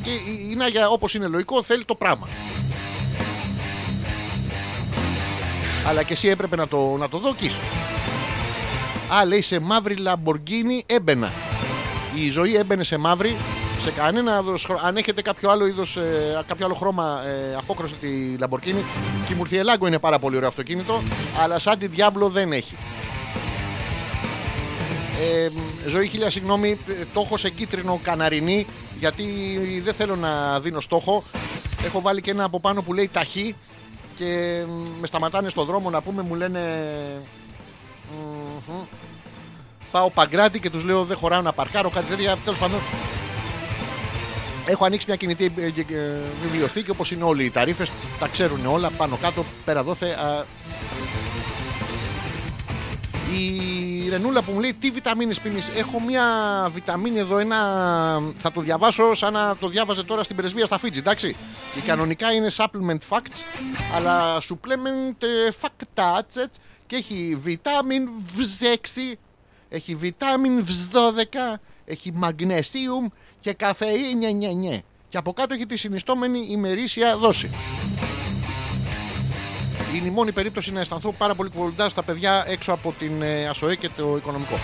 και η Νάγια, όπως είναι λογικό, θέλει το πράγμα. Αλλά και εσύ έπρεπε να το, να το δοκίσεις. Α, λέει, σε μαύρη Lamborghini έμπαινα. Η ζωή έμπαινε σε μαύρη. Σε κανένα, αν έχετε κάποιο άλλο είδος, ε, κάποιο άλλο χρώμα, ε, απόκρουσε τη Lamborghini. Και η Μουρθιελάγκο είναι πάρα πολύ ωραίο αυτοκίνητο, αλλά σαν τη Diablo δεν έχει. Ε, ζωή, χίλια συγγνώμη, το έχω σε κίτρινο καναρινί, γιατί δεν θέλω να δίνω στόχο. Έχω βάλει και ένα από πάνω που λέει ταχύ και με σταματάνε στον δρόμο, να πούμε, μου λένε mm-hmm. πάω Παγκράτη και τους λέω δεν χωράω να παρκάρω, κάτι τέτοια, τέλος πάντων. Έχω ανοίξει μια κινητή βιβλιοθήκη, όπως είναι όλοι οι ταρίφες, τα ξέρουν όλα, πάνω κάτω, πέρα δόθε. Α... Η Ρενούλα που μου λέει τι βιταμίνες πίνεις? Έχω μια βιταμίνη εδώ, ένα... θα το διαβάσω σαν να το διάβαζε τώρα στην πρεσβεία στα Φίτζι, εντάξει. Η κανονικά είναι supplement facts, αλλά supplement facts, και έχει βιτάμιν βι έξι, έχει βιτάμιν βι δώδεκα, έχει μαγνεσίουμ και καφεΐνια, νιε, νιε. Και από κάτω έχει τη συνιστόμενη ημερήσια δόση. Είναι η μόνη περίπτωση να αισθανθώ πάρα πολύ κοντά στα παιδιά έξω από την ΑΣΟΕ και το οικονομικό.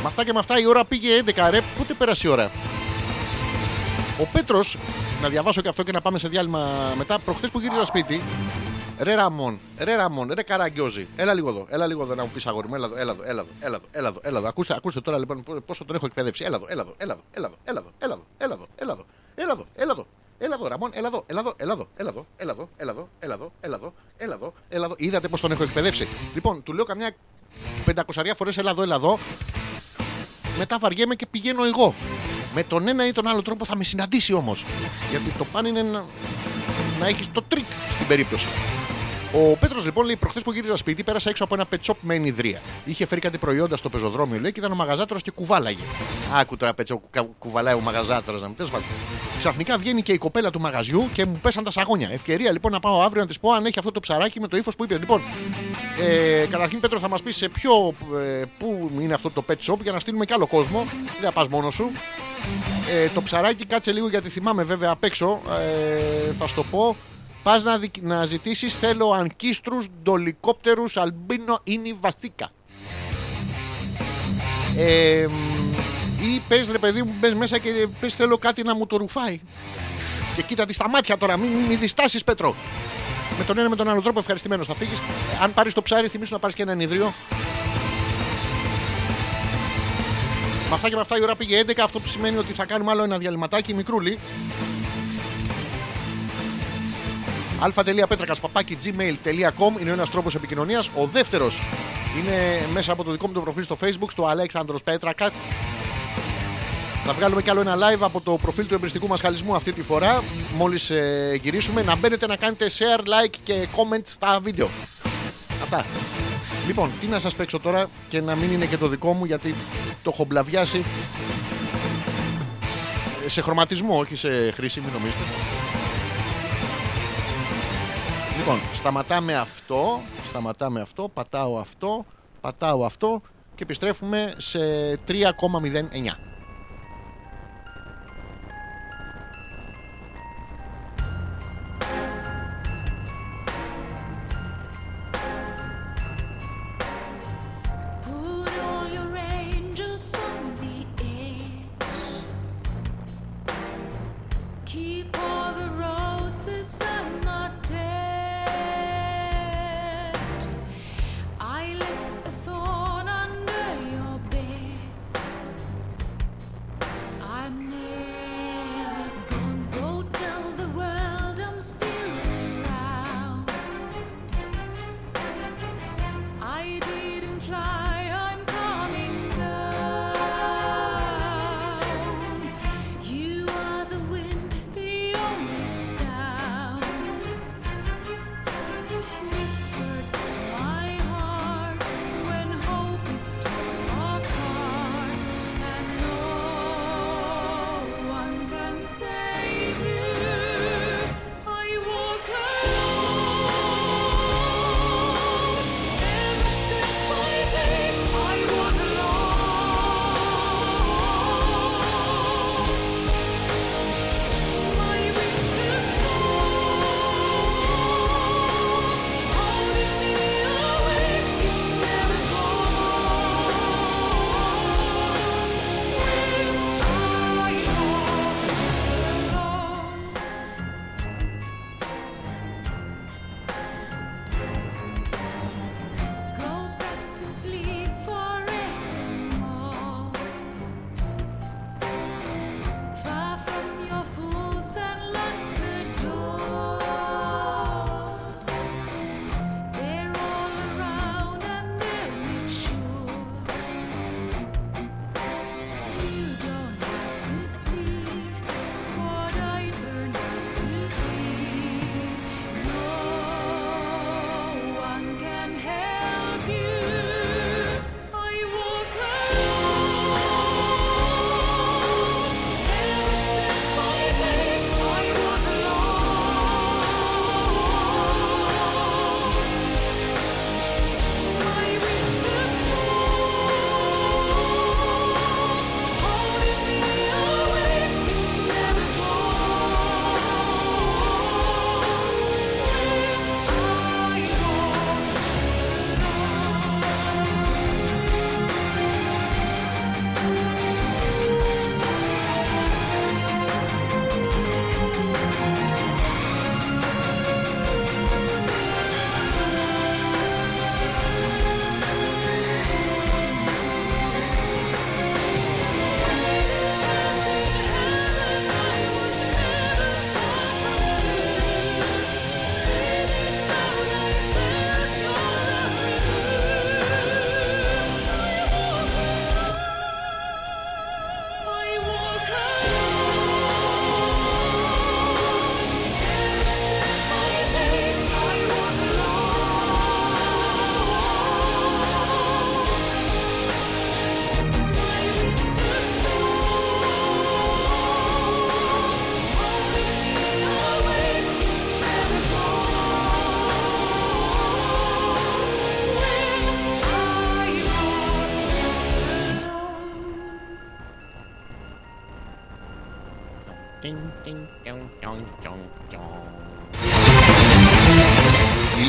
Με αυτά και με αυτά η ώρα πήγε έντεκα, ρε. Πότε πέρασε η ώρα? Ο Πέτρος, να διαβάσω και αυτό και να πάμε σε διάλειμμα μετά. Προχθές που γύριζα σπίτι, ρε Ραμόν, ρε Ραμόν, ρε Καραγκιόζη, έλα λίγο εδώ, έλα λίγο εδώ να μου πεις αγόρι μου, έλα εδώ, έλα εδώ, έλα εδώ, έλα εδώ, έλα εδώ, έλα εδώ. Ακούστε, ακούστε τώρα λοιπόν πόσο τον έχω εκπαιδεύσει. Έλα εδώ, έλα εδώ, έλα εδώ, έλα εδώ, έλα εδώ, έλα εδώ, έλα εδώ, έλα εδώ, έλα εδώ. Έλα εδώ, Ραμόν, έλα εδώ, έλα εδώ, έλα εδώ, έλα εδώ, έλα εδώ, έλα εδώ, έλα εδώ, έλα εδώ, έλα εδώ, έλα εδώ. Είδατε πως τον έχω εκπαιδεύσει. Λοιπόν, του λέω καμιά πεντακοσαριά φορές έλα εδώ, έλα εδώ. Μετά βαριέμαι και πηγαίνω εγώ. Με τον ένα ή τον άλλο τρόπο θα με συναντήσει όμως. Γιατί το παν είναι να, να έχεις το τρίκ στην περίπτωση. Ο Πέτρος λοιπόν λέει: προχθές που γύριζα σπίτι, πέρασα έξω από ένα pet shop με ενιδρία. Είχε φέρει κάτι προϊόντα στο πεζοδρόμιο, λέει, και ήταν ο μαγαζάτορας και κουβάλαγε. Άκου τώρα, pet shop, κουβαλάει ο μαγαζάτορας, να μην τέλος πάντων. Ξαφνικά βγαίνει και η κοπέλα του μαγαζιού και μου πέσαν τα σαγόνια. Ευκαιρία λοιπόν να πάω αύριο να της πω αν έχει αυτό το ψαράκι με το ύφος που είπε. Λοιπόν, ε, καταρχήν, Πέτρο, θα μας πεις σε ποιο, ε, πού είναι αυτό το pet shop για να στείλουμε κι άλλο κόσμο. Δεν θα πας μόνος σου. Ε, το ψαράκι, κάτσε λίγο γιατί θυμάμαι βέβαια απ' έξω, ε, θα σου το πω. Πας να, δι... να ζητήσεις, θέλω Ancistrus dolichopterus albino είναι βασίκα. Ε, ή πες, ρε παιδί μου, πες μέσα και πες θέλω κάτι να μου το ρουφάει. Και κοίτα τη στα μάτια τώρα, μην, μην διστάσεις, Πέτρο. Με τον ένα με τον άλλο τρόπο ευχαριστημένος θα φύγεις. Ε, αν πάρεις το ψάρι, θυμίσου να πάρεις και ένα ενιδρίο. Με αυτά και με αυτά η ώρα πήγε έντεκα, αυτό που σημαίνει ότι θα κάνουμε άλλο ένα διαλυματάκι μικρούλι. α τελεία πέτρακας παπάκι gmail τελεία com είναι ένας τρόπος επικοινωνίας. Ο δεύτερος είναι μέσα από το δικό μου το προφίλ στο Facebook, στο Αλέξανδρος Πέτρακας. Θα βγάλουμε κι άλλο ένα live από το προφίλ του Εμπρηστικού Μασχαλισμού αυτή τη φορά, μόλις ε, γυρίσουμε. Να μπαίνετε να κάνετε share, like και comment στα βίντεο. Αυτά. Λοιπόν, τι να σας παίξω τώρα και να μην είναι και το δικό μου, γιατί το έχω μπλαβιάσει σε χρωματισμό, όχι σε χρήση, μην νομίζετε. Λοιπόν, σταματάμε αυτό, σταματάμε αυτό, πατάω αυτό, πατάω αυτό και επιστρέφουμε σε τρία κόμμα μηδέν εννιά.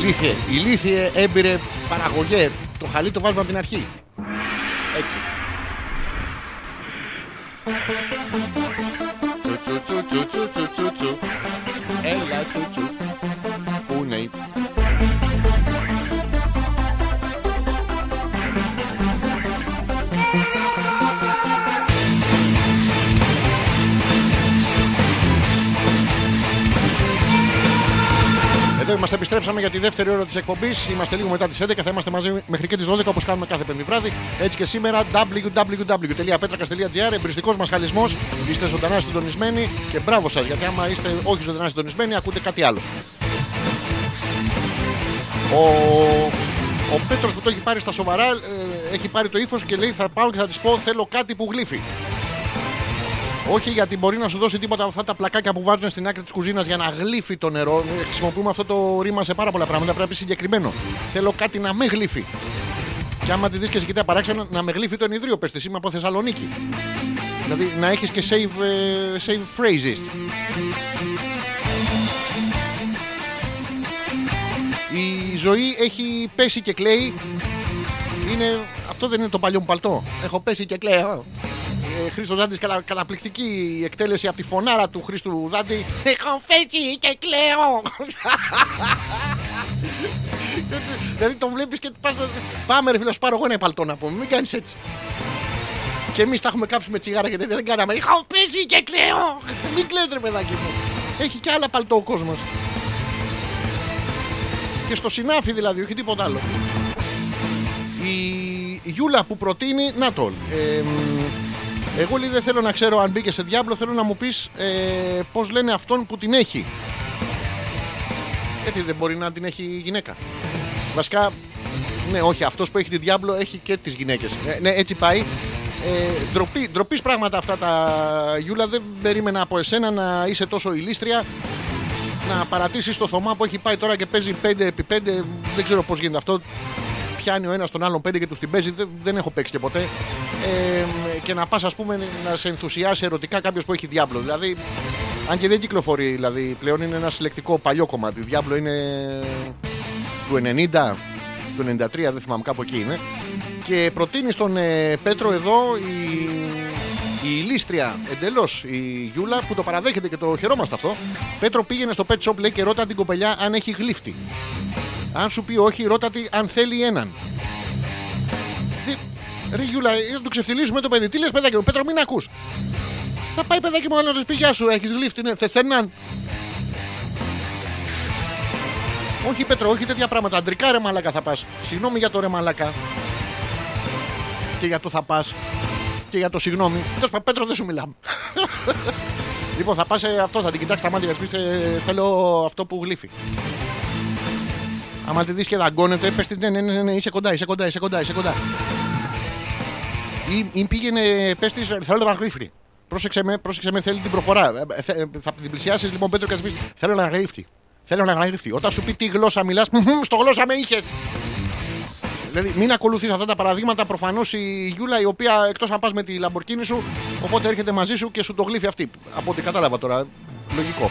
Ηλίθιε, ηλίθιε έμπειρε παραγωγέ. Το χαλί το βάζουμε από την αρχή. Έτσι. Έλα τσουτσου. Πού είναι η... Εδώ είμαστε, επιστρέψαμε για τη δεύτερη ώρα της εκπομπής. Είμαστε λίγο μετά τις έντεκα, θα είμαστε μαζί μέχρι και τις δώδεκα όπως κάνουμε κάθε πέμπτη βράδυ. Έτσι και σήμερα, double-u double-u double-u τελεία πέτρακας τελεία gr, εμπρηστικός μασχαλισμός. Είστε ζωντανά συντονισμένοι και μπράβο σας, γιατί άμα είστε όχι ζωντανά συντονισμένοι, ακούτε κάτι άλλο. Ο... Ο Πέτρος που το έχει πάρει στα σοβαρά, ε, έχει πάρει το ύφος και λέει θα πάω και θα της πω θέλω κάτι που γλύφει. Όχι γιατί μπορεί να σου δώσει τίποτα από αυτά τα πλακάκια που βάζουν στην άκρη της κουζίνας για να γλύφει το νερό. Χρησιμοποιούμε αυτό το ρήμα σε πάρα πολλά πράγματα. Πρέπει να πει συγκεκριμένο. Θέλω κάτι να με γλύφει. Και άμα τη δεις και σε κοιτάει παράξενα, να με γλύφει το ενιδρίο, πες της, είμαι από Θεσσαλονίκη. Δηλαδή να έχεις και save, save phrases. Η ζωή έχει πέσει και κλαίει. Είναι... Αυτό δεν είναι το παλιό μου παλτό. Έχω πέσει και κλαίω. Ε, Χρήστος Δάντης, κατα... καταπληκτική εκτέλεση από τη φωνάρα του Χρήστου Δάντη. Έχω πέσει και κλαίω. Δηλαδή τον βλέπεις και πας... Πάμε ρε φίλε, σου πάρω εγώ ένα παλτό να πούμε. Μην κάνεις έτσι. Και εμείς τα έχουμε κάψει με τσιγάρα και τέτοια, δεν κάναμε. Έχω πέσει και κλαίω. Μην κλαίτε ρε παιδάκι. Έχει και άλλα παλτό ο κόσμος. Και στο συνάφι δηλαδή, όχι τίποτα άλλο. Η Γιούλα που προτείνει, να το. Ε, εγώ λέει δεν θέλω να ξέρω αν μπήκε σε Diablo, θέλω να μου πεις ε, πώς λένε αυτόν που την έχει. Γιατί δεν μπορεί να την έχει η γυναίκα. Βασικά, ναι όχι, αυτός που έχει την Diablo έχει και τις γυναίκες. Ε, ναι, έτσι πάει. Ε, ντροπή πράγματα αυτά τα Γιούλα, δεν περίμενα από εσένα να είσαι τόσο ηλίστρια. Να παρατήσεις το Θωμά που έχει πάει τώρα και παίζει πέντε επί πέντε. Δεν ξέρω πώς γίνεται αυτό. Πιάνει ο ένας τον άλλον πέντε και τους την παίζει. Δεν, δεν έχω παίξει και ποτέ. Ε, και να πας, ας πούμε, να σε ενθουσιάσει ερωτικά κάποιος που έχει Diablo. Δηλαδή, αν και δεν κυκλοφορεί, δηλαδή πλέον είναι ένα συλλεκτικό παλιό κομμάτι. Diablo είναι του ενενήντα, του ενενήντα τρία, δεν θυμάμαι, κάπου εκεί είναι. Και προτείνει στον ε, Πέτρο εδώ η, η λίστρια εντελώς η Γιούλα, που το παραδέχεται και το χαιρόμαστε αυτό. Πέτρο, πήγαινε στο pet shop, λέει, και ρώτα την κοπελιά αν έχει γλύφτη. Αν σου πει όχι, ρώτα τη αν θέλει έναν. Ρε Γιούλα, θα του ξεφτυλίσουμε το παιδί. Τι λες, παιδάκι μου? Πέτρο, μην ακούς. Θα πάει παιδάκι μου άλλο να τη πει γεια σου, έχεις γλύφτη? Ναι, θες έναν? Όχι Πέτρο, όχι τέτοια πράγματα. Αντρικά ρε μαλάκα θα πας. Συγγνώμη για το ρε μαλάκα. Και για το θα πας. Και για το συγγνώμη. Τέλος, Πέτρο, δεν σου μιλάμε. Λοιπόν, θα πας αυτό, θα την κοιτάξει τα μάτια και θέλω αυτό που γλύφει. Άμα τη δεις και δαγκώνεται, πες τη, ναι, ναι, ναι, ναι, είσαι κοντά, είσαι κοντά, είσαι κοντά, είσαι κοντά. Ή, ή πήγαινε, πες τη, θέλω να γλύφει. Πρόσεξε με, πρόσεξε με, θέλει την προφορά. Θε, θα την πλησιάσεις, λοιπόν, Πέτρο, και θα της πεις, θέλω να γλύφει. Θέλω να γλύφει. Όταν σου πει τι γλώσσα μιλάς, στο γλώσσα με είχες. Δηλαδή, μην ακολουθείς αυτά τα παραδείγματα. Προφανώς η Γιούλα, η οποία εκτός αν πας με τη Lamborghini σου, οπότε έρχεται μαζί σου και σου το γλύφει αυτή. Από ό,τι κατάλαβα τώρα. Λογικό.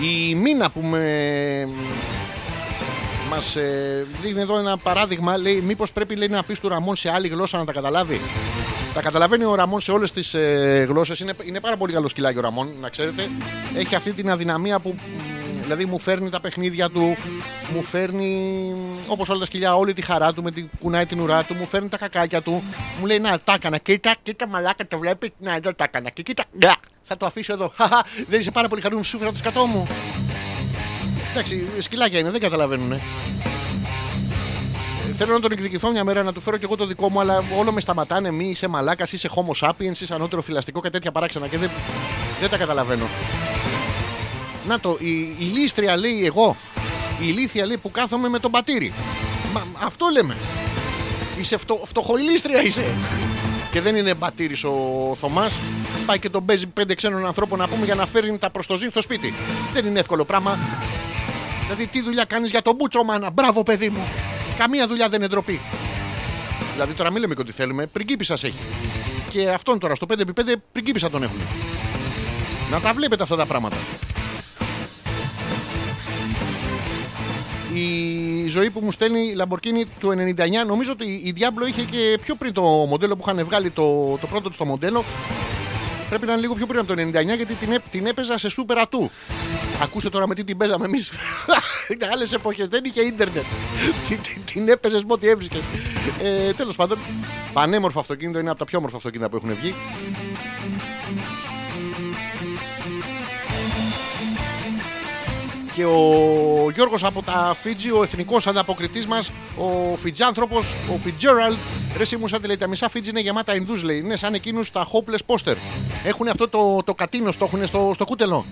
Η Μίνα που με... μας ε, δίνει εδώ ένα παράδειγμα, λέει, μήπως πρέπει, λέει, να πεις του Ραμόν σε άλλη γλώσσα να τα καταλάβει. Τα καταλαβαίνει ο Ραμόν σε όλες τις ε, γλώσσες. Είναι, είναι πάρα πολύ καλό σκυλάκι ο Ραμόν, να ξέρετε. Έχει αυτή την αδυναμία που... Δηλαδή μου φέρνει τα παιχνίδια του, μου φέρνει, όπως όλα τα σκυλιά, όλη τη χαρά του, με την κουνάει την ουρά του, μου φέρνει τα κακάκια του, μου λέει να τα έκανα, κοίτα, κοίτα μαλάκα, το βλέπει, να εδώ τα έκανα, και κοίτα, να, θα το αφήσω εδώ, δεν είσαι πάρα πολύ χαρούμενο, σου φέρα το σκατό μου. Εντάξει, σκυλάκια είναι, δεν καταλαβαίνουνε. Θέλω να τον εκδικηθώ μια μέρα, να του φέρω και εγώ το δικό μου, αλλά όλο με σταματάνε. Μη είσαι μαλάκα, είσαι homo sapiens, είσαι ανώτερο φυλαστικό και τέτοια παράξενα και δεν, δεν τα καταλαβαίνω. Να το, η, η λίστρια, λέει, εγώ. Η ηλίθια, λέει, που κάθομαι με τον πατήρι. Μα, αυτό λέμε. Είσαι φτω, φτωχοηλίστρια είσαι. Και δεν είναι μπατήρης ο Θωμάς. Πάει και τον παίζει πέντε ξένων ανθρώπων, να πούμε, για να φέρει τα προστοζή στο σπίτι. Δεν είναι εύκολο πράγμα. Δηλαδή τι δουλειά κάνεις για τον μπούτσο, μάνα? Μπράβο παιδί μου. Καμία δουλειά δεν είναι ντροπή. Δηλαδή τώρα μην λέμε και ότι θέλουμε. Πριγκίπισσας έχει. Και αυτόν τώρα στο πέντε επί πέντε πριγκίπισσα τον έχουν. Να τα βλέπετε αυτά τα πράγματα. Η ζωή που μου στέλνει η Lamborghini του ενενήντα εννιά, νομίζω ότι η Diablo είχε και πιο πριν το μοντέλο που είχαν βγάλει, το, το πρώτο του το μοντέλο. Πρέπει να είναι λίγο πιο πριν από το ενενήντα εννιά, γιατί την, την έπαιζα σε Super Ατού. Ακούστε τώρα με τι την παίζαμε εμείς. Άλλες εποχές δεν είχε ίντερνετ. Την έπαιζες με ό,τι έβρισκες. Ε, τέλος πάντων, πανέμορφο αυτοκίνητο, είναι από τα πιο όμορφα αυτοκίνητα που έχουν βγει. Και ο Γιώργος από τα Φίτζι, ο εθνικός ανταποκριτής μας, ο Φιτζάνθρωπος, ο Φιτζέραλντ. Ρε Σιμουσάτε, λέει, τα μισά Φίτζι είναι γεμάτα Ινδούς, λέει. Είναι σαν εκείνους τα Hopeless Poster. Έχουν αυτό το, το κατίνο, το έχουν στο, στο κούτελο.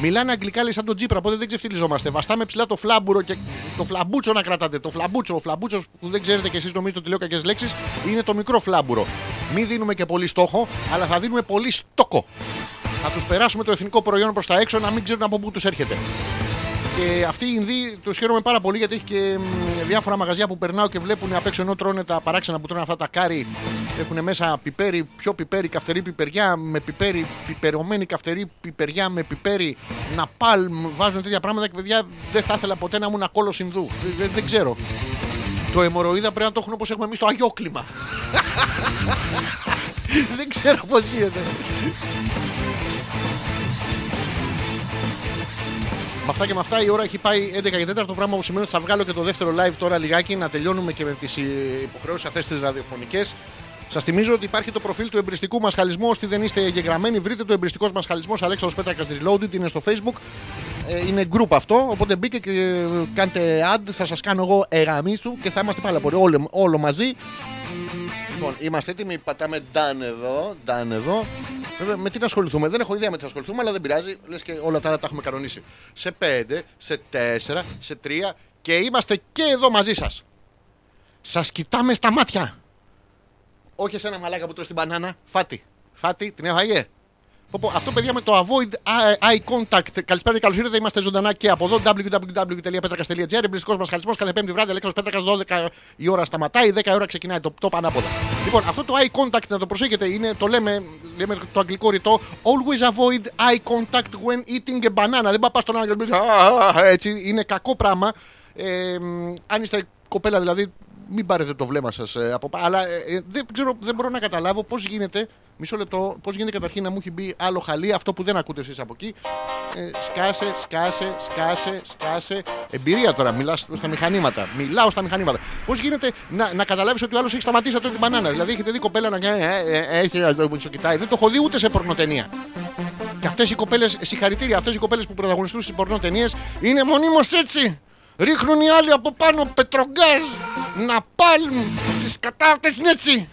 Μιλάνε αγγλικά, λέει, σαν τον Τζίπρα, οπότε δεν ξεφτυλιζόμαστε. Βαστάμε ψηλά το φλάμπουρο και Το φλαμπούτσο να κρατάτε. Το φλαμπούτσο, ο φλαμπούτσο που δεν ξέρετε κι εσείς, νομίζετε ότι λέω κακές λέξεις, είναι το μικρό φλάμπουρο. Μην δίνουμε και πολύ στόχο, αλλά θα δίνουμε πολύ στόκο. Θα τους περάσουμε το εθνικό προϊόν προς τα έξω, να μην ξέρουν από πού τους έρχεται. Και αυτοί οι Ινδοί τους χαίρομαι πάρα πολύ, γιατί έχει και διάφορα μαγαζιά που περνάω και βλέπουν απ' έξω, ενώ τρώνε τα παράξενα που τρώνε αυτά τα κάρι. Έχουν μέσα πιπέρι, πιο πιπέρι, καυτερή πιπεριά με πιπέρι, πιπερωμένη καυτερή πιπεριά με πιπέρι, ναπάλμ. Βάζουν τέτοια πράγματα και παιδιά δεν θα ήθελα ποτέ να ήμουν ακόλος Ινδού. Δεν, δεν ξέρω. Το αιμορροίδα πρέπει να το έχουν όπως έχουμε εμείς το αγιόκλιμα. Δεν ξέρω πώς γίνεται. Με αυτά και με αυτά η ώρα έχει πάει έντεκα και τέσσερα, το πράγμα που σημαίνει ότι θα βγάλω και το δεύτερο live τώρα λιγάκι, να τελειώνουμε και με τις υποχρεώσεις αυτές τις ραδιοφωνικές. Σας θυμίζω ότι υπάρχει το προφίλ του Εμπρηστικού Μασχαλισμού. Όσοι δεν είστε εγγεγραμμένοι, βρείτε το Εμπρηστικός Μασχαλισμός, Αλέξανδρος Πέτρακας Reloaded, είναι στο Facebook. Είναι group αυτό, οπότε μπείτε και κάντε ad, θα σας κάνω εγώ εγαμίσου και θα είμαστε πάρα πολύ όλο, όλο μαζί. Λοιπόν, είμαστε έτοιμοι, πατάμε done εδώ, done εδώ. Βέβαια, με τι να ασχοληθούμε, δεν έχω ιδέα με τι να ασχοληθούμε, αλλά δεν πειράζει, λες και όλα τα άλλα τα έχουμε κανονίσει. Σε πέντε, σε τέσσερα, σε τρία και είμαστε και εδώ μαζί σας. Σας κοιτάμε στα μάτια. Όχι σε ένα μαλάκα που τρώει την μπανάνα, φάτη. Φάτη, την έφαγε. Αυτό παιδιά με το avoid eye contact. Καλησπέρα και καλώς ήρθατε. Είμαστε ζωντανά και από εδώ. double-u double-u double-u τελεία πέτρακας τελεία τζι άρ. Εμπρηστικός Μασχαλισμός. Κάθε Πέμπτη βράδυ, Αλέξανδρος Πέτρακας, δώδεκα η ώρα σταματάει. δέκα η ώρα ξεκινάει το, το πανάποδα. Λοιπόν, αυτό το eye contact να το προσέχετε. Είναι, το λέμε, λέμε το αγγλικό ρητό. Always avoid eye contact when eating a banana. Δεν παπά στον άλλο και έτσι. Είναι κακό πράγμα. Ε, αν είστε κοπέλα δηλαδή, μην πάρετε το βλέμμα σας από πάνω. Αλλά ε, δεν, ξέρω, δεν μπορώ να καταλάβω πώς γίνεται. Μισό λεπτό, πώς γίνεται καταρχήν να μου έχει μπει άλλο χαλί, αυτό που δεν ακούτε εσείς από εκεί. Ε, σκάσε, σκάσε, σκάσε, σκάσε. Εμπειρία τώρα, μιλάω στα μηχανήματα. Μιλάω στα μηχανήματα. Πώς γίνεται να, να καταλάβεις ότι ο άλλος έχει σταματήσει αυτό την μπανάνα. Δηλαδή, έχετε δει κοπέλα να κάνει. Ε, ε, ε, έχει αυτό που σου κοιτάει. Δεν το έχω δει ούτε σε πορνοτενία. Και αυτές οι κοπέλες, συγχαρητήρια, αυτές οι κοπέλες που πρωταγωνιστούν στις πορνοτενίες είναι μονίμως έτσι. Ρίχνουν οι άλλοι από πάνω πετρογκάζ, ναπάλμ, στις κατάρτες είναι έτσι.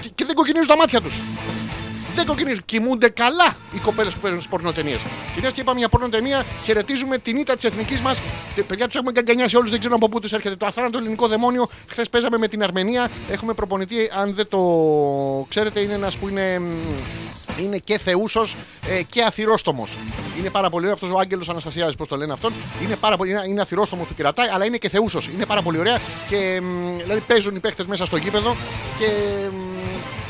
Και, και δεν κοκκινίζουν τα μάτια τους. Δεν κοκκινίζουν. Κοιμούνται καλά οι κοπέλες που παίζουν στις πορνοτενίες. Και μια και είπαμε για πορνοτενία, χαιρετίζουμε την ήττα της εθνικής μας. Παιδιά, τους έχουμε καγκανιάσει όλους, δεν ξέρω από πού τους έρχεται. Το αθάνατο ελληνικό δαιμόνιο. Χθες παίζαμε με την Αρμενία. Έχουμε προπονητή, αν δεν το ξέρετε, είναι ένας που είναι. Είναι και θεούσος ε, και αθυρόστομος. Είναι πάρα πολύ ωραίο αυτός ο Άγγελος Αναστασιάδης, πώς το λένε αυτόν. Είναι, πάρα πολύ, είναι αθυρόστομος του κερατάει, αλλά είναι και θεούσος. Είναι πάρα πολύ ωραία. Και, ε, δηλαδή παίζουν οι παίχτες μέσα στο γήπεδο και ε,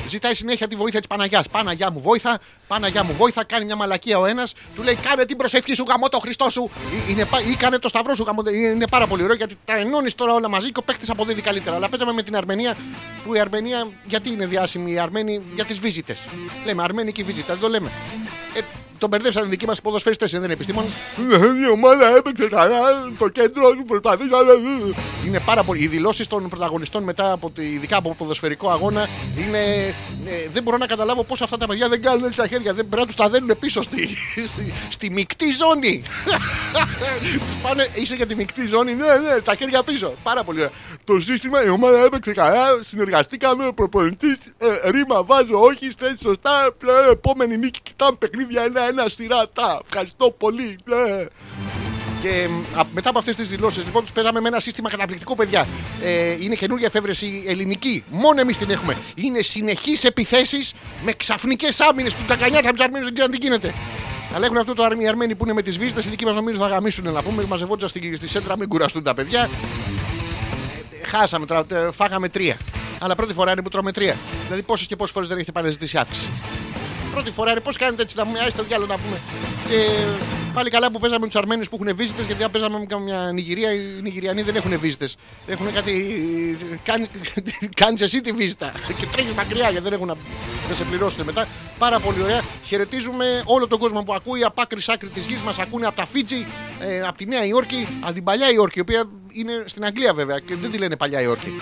ζητάει συνέχεια τη βοήθεια της Παναγιάς. Παναγιά μου βόηθα, Παναγιά μου βόηθα. Κάνει μια μαλακία ο ένας, του λέει κάνε την προσευχή σου, γαμώ το Χριστό σου. Είναι, ή κάνε το σταυρό σου, γαμώ. Είναι πάρα πολύ ωραίο γιατί τα ενώνεις τώρα όλα μαζί και ο παίχτης αποδίδει καλύτερα. Αλλά παίζαμε με την Αρμενία, που η Αρμενία γιατί είναι διάσημη, η Αρμένη για τις βίζιτες. Λέμε αρμένικη βίζιτα, δεν το λέμε. Ε, τον μπερδέψαν οι δικοί μας ποδοσφαιριστές, δεν είναι επιστήμονες. Η ομάδα έπαιξε καλά, το κέντρο προσπαθήσαμε. Είναι πάρα πολύ. Οι δηλώσεις των πρωταγωνιστών μετά, από, ειδικά από ποδοσφαιρικό αγώνα, είναι. Ε, δεν μπορώ να καταλάβω πώς αυτά τα παιδιά δεν κάνουν έτσι τα χέρια. Δεν πρέπει να τους τα δένουν πίσω στη, στη, στη μεικτή ζώνη. Πάνε, είσαι για τη μεικτή ζώνη, ναι, ναι, τα χέρια πίσω. Πάρα πολύ ωραία. Το σύστημα, η ομάδα έπαιξε καλά, συνεργαστήκαμε, προπονητής, ε, ρήμα βάζω, όχι, στέλνει σωστά, ε, επόμενη νίκη, κοιτάμε παιχνίδια, ένα ένα σειρά τα. Ευχαριστώ πολύ. Ναι. Και μετά από αυτές τις δηλώσεις, λοιπόν, τους παίζαμε με ένα σύστημα καταπληκτικό, παιδιά. Ε, είναι καινούργια εφεύρεση ελληνική. Μόνο εμείς την έχουμε. Είναι συνεχείς επιθέσεις με ξαφνικές άμυνες. Τους τακανιάτσαμε τους Αρμένους, δεν ξέραν τι γίνεται. Αλλά έχουν αυτό το οι Αρμένοι που είναι με τις βίζιτες. Οι δικοί μας νομίζω θα γαμίσουν να πούμε. Μαζευόντουσαν στη, στη σέντρα, μην κουραστούν τα παιδιά. Ε, χάσαμε τώρα, φάγαμε τρία. Αλλά πρώτη φορά είναι που τρώμε τρία. Δηλαδή, πόσες και πόσες φορές δεν έχετε παραζητήσει αύξηση. Πρώτη φορά είναι, πώς κάνετε έτσι να πούμε, άιστε διάλογο να πούμε. Και πάλι καλά που παίζαμε με τους Αρμένους που έχουν βίζιτες, γιατί αν παίζαμε με μια Νιγηρία, οι Νιγηριανοί δεν έχουν βίζιτες. Έχουν κάτι. Κάνει... Κάνεις εσύ τη βίζιτα και τρέχεις μακριά γιατί δεν έχουν να... να σε πληρώσουν μετά. Πάρα πολύ ωραία. Χαιρετίζουμε όλο τον κόσμο που ακούει από άκρη σ' άκρη της γης μας. Ακούνε από τα Φίτζι, από τη Νέα Υόρκη, από την Παλιά Υόρκη, η οποία είναι στην Αγγλία βέβαια και δεν τη λένε Παλιά Υόρκη.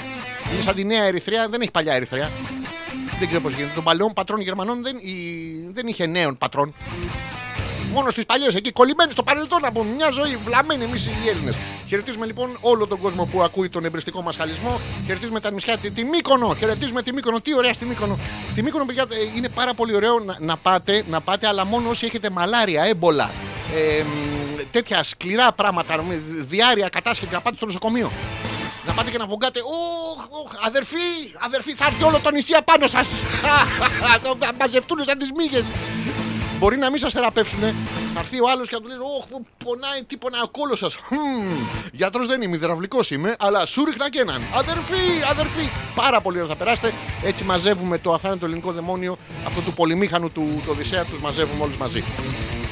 Είναι σαν τη Νέα Ερυθρέα, δεν έχει Παλιά Ερυθρέα. Δεν ξέρω πώς γίνεται. Των παλαιών πατρών Γερμανών δεν, η, δεν είχε νέων πατρών. Μόνο στις παλιές εκεί, κολλημένοι στο παρελθόν από μια ζωή, βλαμμένοι εμείς οι Έλληνες. Χαιρετίζουμε λοιπόν όλο τον κόσμο που ακούει τον Εμπρηστικό Μασχαλισμό. Χαιρετίζουμε τα νησιά, τη, τη Μύκονο. Χαιρετίζουμε τη Μύκονο. Τι ωραία στη Μύκονο. Στη Μύκονο, παιδιά, είναι πάρα πολύ ωραίο να, να, πάτε, να πάτε, αλλά μόνο όσοι έχετε μαλάρια, έμπολα. Ε, τέτοια σκληρά πράγματα, διάρρεια, κατάσχετη, να πάτε στο νοσοκομείο. Να πάτε και να βογκάτε. Ωχ, ωχ, αδερφή, αδερφή, θα έρθει όλο το νησί απάνω σας. Θα μαζευτούν σαν τις μύγες. Μπορεί να μην σας θεραπεύσουνε. Θα έρθει ο άλλος και θα του λέει: «Ωχ, πονάει, τι πονάει ο κόλος σας». Γιατρός δεν είμαι, υδραυλικός είμαι, αλλά σου ρίχνα και έναν. Αδερφή, αδερφή. Πάρα πολύ ωραία θα περάσετε. Έτσι μαζεύουμε το Αθάνατο το ελληνικό δαιμόνιο, αυτό του πολυμήχανου του Οδυσσέα, τους μαζεύουμε όλους μαζί.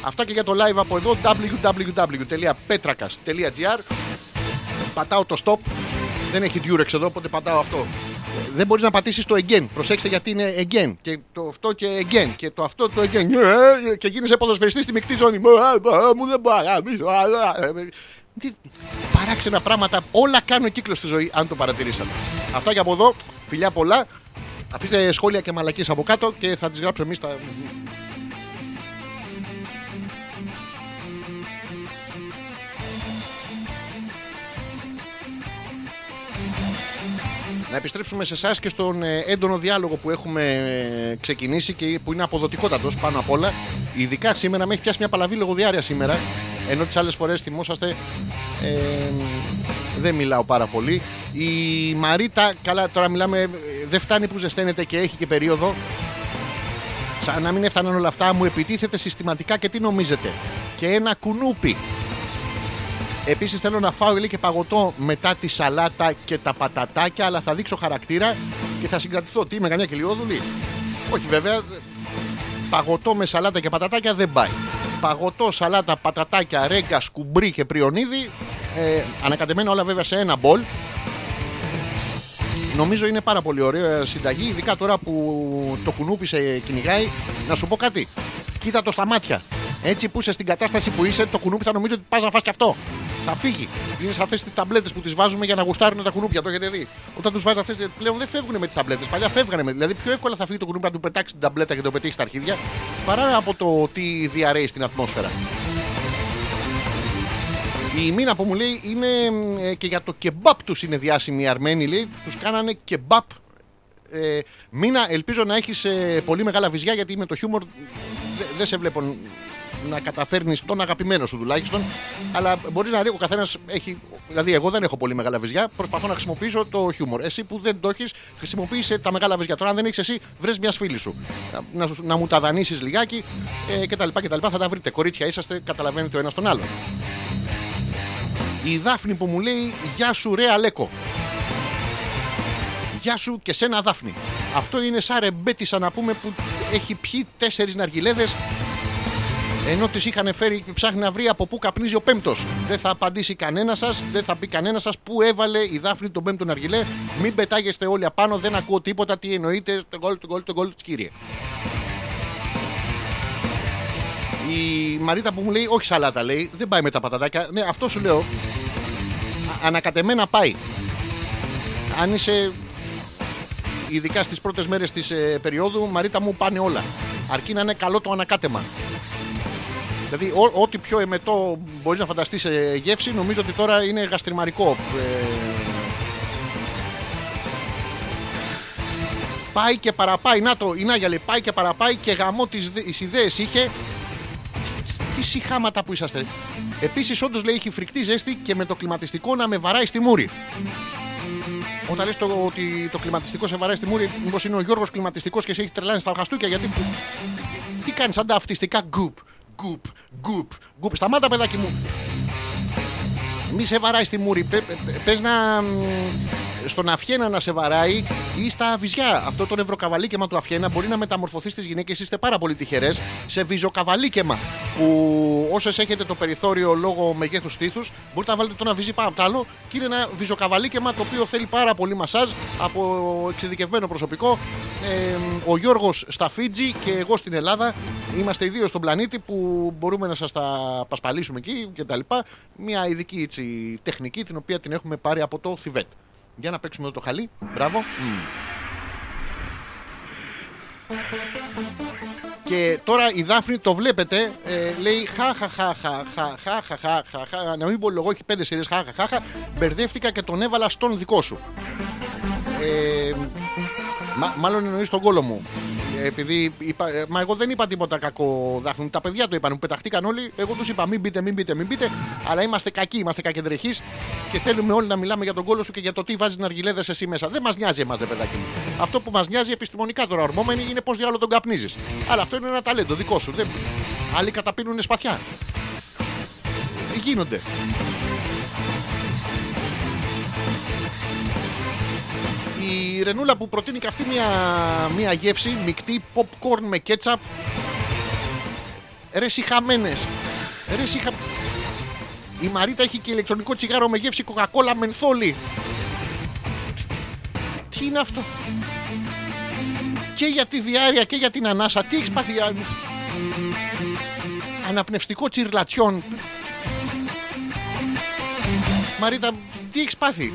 Αυτά και για το live από εδώ. double-u double-u double-u τελεία petrakas τελεία gr. Πατάω το stop. Δεν έχει durex εδώ, οπότε πατάω αυτό. Δεν μπορείς να πατήσεις το again. Προσέξτε γιατί είναι again. Και το αυτό και again. Και το αυτό το again. Και γίνεσαι ποδοσφαιριστής στη μεικτή ζώνη. Μου δεν παραμίζω. Παράξενα πράγματα. Όλα κάνουν κύκλο στη ζωή, αν το παρατηρήσατε. Αυτά και από εδώ. Φιλιά πολλά. Αφήστε σχόλια και μαλακίες από κάτω και θα τις γράψουμε εμείς τα... Να επιστρέψουμε σε εσάς και στον έντονο διάλογο που έχουμε ξεκινήσει και που είναι αποδοτικότατος πάνω απ' όλα. Ειδικά σήμερα με έχει πιάσει μια παλαβή λογοδιάρρεια σήμερα. Ενώ τις άλλες φορές θυμόσαστε ε, δεν μιλάω πάρα πολύ. Η Μαρίτα, καλά τώρα μιλάμε, δεν φτάνει που ζεσταίνεται και έχει και περίοδο. Σαν να μην έφταναν όλα αυτά, μου επιτίθεται συστηματικά και τι νομίζετε. Και ένα κουνούπι. Επίσης θέλω να φάω λέει και παγωτό μετά τη σαλάτα και τα πατατάκια, αλλά θα δείξω χαρακτήρα και θα συγκρατηθώ. Τι είμαι, καμιά κελιόδουλη? Όχι βέβαια, παγωτό με σαλάτα και πατατάκια δεν πάει. Παγωτό, σαλάτα, πατατάκια, ρέγκα, σκουμπρί και πριονίδι, ε, ανακατεμένα όλα βέβαια σε ένα μπολ. Νομίζω είναι πάρα πολύ ωραία συνταγή, ειδικά τώρα που το κουνούπι σε κυνηγάει. Να σου πω κάτι, κοίτα το στα μάτια. Έτσι που είσαι στην κατάσταση που είσαι, το κουνούπι θα νομίζω ότι πας να φας και αυτό. Θα φύγει. Είναι σε αυτές τις ταμπλέτες που τις βάζουμε για να γουστάρουν τα κουνούπια. Το έχετε δει. Όταν τους βάζουν αυτές, πλέον δεν φεύγουν με τις ταμπλέτες. Παλιά φεύγανε με. Δηλαδή πιο εύκολα θα φύγει το κουνούπι να του πετάξει την ταμπλέτα και να το πετύχει στα αρχίδια, παρά από το τι διαρρέει στην ατμόσφαιρα. Η Μίνα που μου λέει είναι και για το κεμπάπ τους είναι διάσημοι οι Αρμένοι. Λέει τους κάνανε κεμπάπ. Ε, Μίνα, ελπίζω να έχεις ε, πολύ μεγάλα βυζιά γιατί με το χιούμορ δεν δε σε βλέπω να καταφέρνεις τον αγαπημένο σου τουλάχιστον. Αλλά μπορείς να λέει ο καθένας έχει. Δηλαδή, εγώ δεν έχω πολύ μεγάλα βυζιά. Προσπαθώ να χρησιμοποιήσω το χιούμορ. Εσύ που δεν το έχεις, χρησιμοποίησε τα μεγάλα βυζιά. Τώρα, αν δεν έχεις εσύ, βρες μια φίλη σου. Να, να, να μου τα δανείσεις λιγάκι ε, κτλ, κτλ. Θα τα βρείτε. Κορίτσια είσαστε, καταλαβαίνετε ο ένας τον άλλον. Η Δάφνη που μου λέει γεια σου, ρε Αλέκο. Γεια σου και σένα, Δάφνη. Αυτό είναι σαν ρεμπέτησα να πούμε που έχει πιει τέσσερις ναργιλέδες. Ενώ τις είχαν φέρει και ψάχνει να βρει από πού καπνίζει ο πέμπτος. Δεν θα απαντήσει κανένα σας, δεν θα πει κανένα σας πού έβαλε η Δάφνη τον πέμπτο ναργιλέ. Μην πετάγεστε όλοι απάνω, δεν ακούω τίποτα. Τι εννοείτε, τον γκολ, τον γκολ, τον γκολ, κύριε. Η Μαρίτα που μου λέει, όχι σαλάτα λέει, δεν πάει με τα πατατάκια. Ναι, αυτό σου λέω. Ανακατεμένα πάει. Αν είσαι. Ειδικά στις πρώτες μέρες της ε, περίοδου, Μαρίτα μου πάνε όλα. Αρκεί να είναι καλό το ανακάτεμα. Δηλαδή, ό, ό,τι πιο εμετό μπορείς να φανταστείς ε, γεύση, νομίζω ότι τώρα είναι γαστριμαρικό. Ε, πάει και παραπάει. Να το, η Νάγια λέει, πάει και παραπάει και γαμό τις ιδέες είχε. Τι σιχάματα που είσαστε. Επίσης, όντως λέει, έχει φρικτή ζέστη και με το κλιματιστικό να με βαράει στη μούρη. Όταν λες το, ότι το κλιματιστικό σε βαράει στη μούρη, μήπως είναι ο Γιώργος κλιματιστικός και εσύ έχει τρελάνει στα χαστούκια, γιατί. Τι κάνεις σαν τα αυτιστικά γκουπ, γκουπ, γκουπ, γκουπ. Σταμάτα, παιδάκι μου. Μη σε βαράει στη μούρη. Πε, πες να. Στον αυχένα να σε βαράει ή στα βυζιά. Αυτό το νευροκαβαλίκεμα του αυχένα μπορεί να μεταμορφωθεί στις γυναίκες. Είστε πάρα πολύ τυχερές σε βυζοκαβαλίκεμα. Που όσες έχετε το περιθώριο λόγω μεγέθους στήθους, μπορείτε να βάλετε το ένα βυζί πάνω απ' το άλλο και είναι ένα βυζοκαβαλίκεμα το οποίο θέλει πάρα πολύ μασάζ από εξειδικευμένο προσωπικό. Ε, ο Γιώργος στα Φίτζι και εγώ στην Ελλάδα. Είμαστε οι δύο στον πλανήτη που μπορούμε να σας τα πασπαλίσουμε εκεί κτλ. Μια ειδική έτσι, τεχνική την οποία την έχουμε πάρει από το Θιβέτ. Για να παίξουμε εδώ το χαλί. Μπράβο. Mm. Και τώρα η Δάφνη το βλέπετε. Ε, λέει χαχαχαχαχαχαχαχαχαχα. Να μην πω λογό, έχει πέντε σειρές. Χαχαχαχα. Μπερδεύτηκα και τον έβαλα στον δικό σου. Ε, μα, μάλλον εννοείς τον κόλο μου. επειδή είπα, μα εγώ δεν είπα τίποτα κακό, Δάφνη. Τα παιδιά το είπαν, μου πεταχτήκαν όλοι. Εγώ τους είπα: μην μπείτε, μην μπείτε, μην μπείτε. Αλλά είμαστε κακοί, είμαστε κακεντρεχείς και θέλουμε όλοι να μιλάμε για τον κόλο σου και για το τι βάζεις ναργιλέδες εσύ μέσα. Δεν μας νοιάζει εμάς, δε παιδάκι μου. Αυτό που μας νοιάζει επιστημονικά τώρα, ορμόμενοι, είναι πώς διάλογο τον καπνίζεις. Αλλά αυτό είναι ένα ταλέντο δικό σου. Δεν... Άλλοι καταπίνουνε σπαθιά. Γίνονται. Η Ρενούλα που προτείνει και αυτή μια, μια γεύση μεικτή, popcorn με κέτσαπ. Ρε σιχαμένες. Ρε σιχα... Η Μαρίτα έχει και ηλεκτρονικό τσιγάρο με γεύση κοκακόλα μενθόλη. Τι είναι αυτό? Και για τη διάρρεια και για την ανάσα. Τι έχεις πάθει? Αναπνευστικό τσιρλατσιόν. Μαρίτα, τι έχεις πάθει?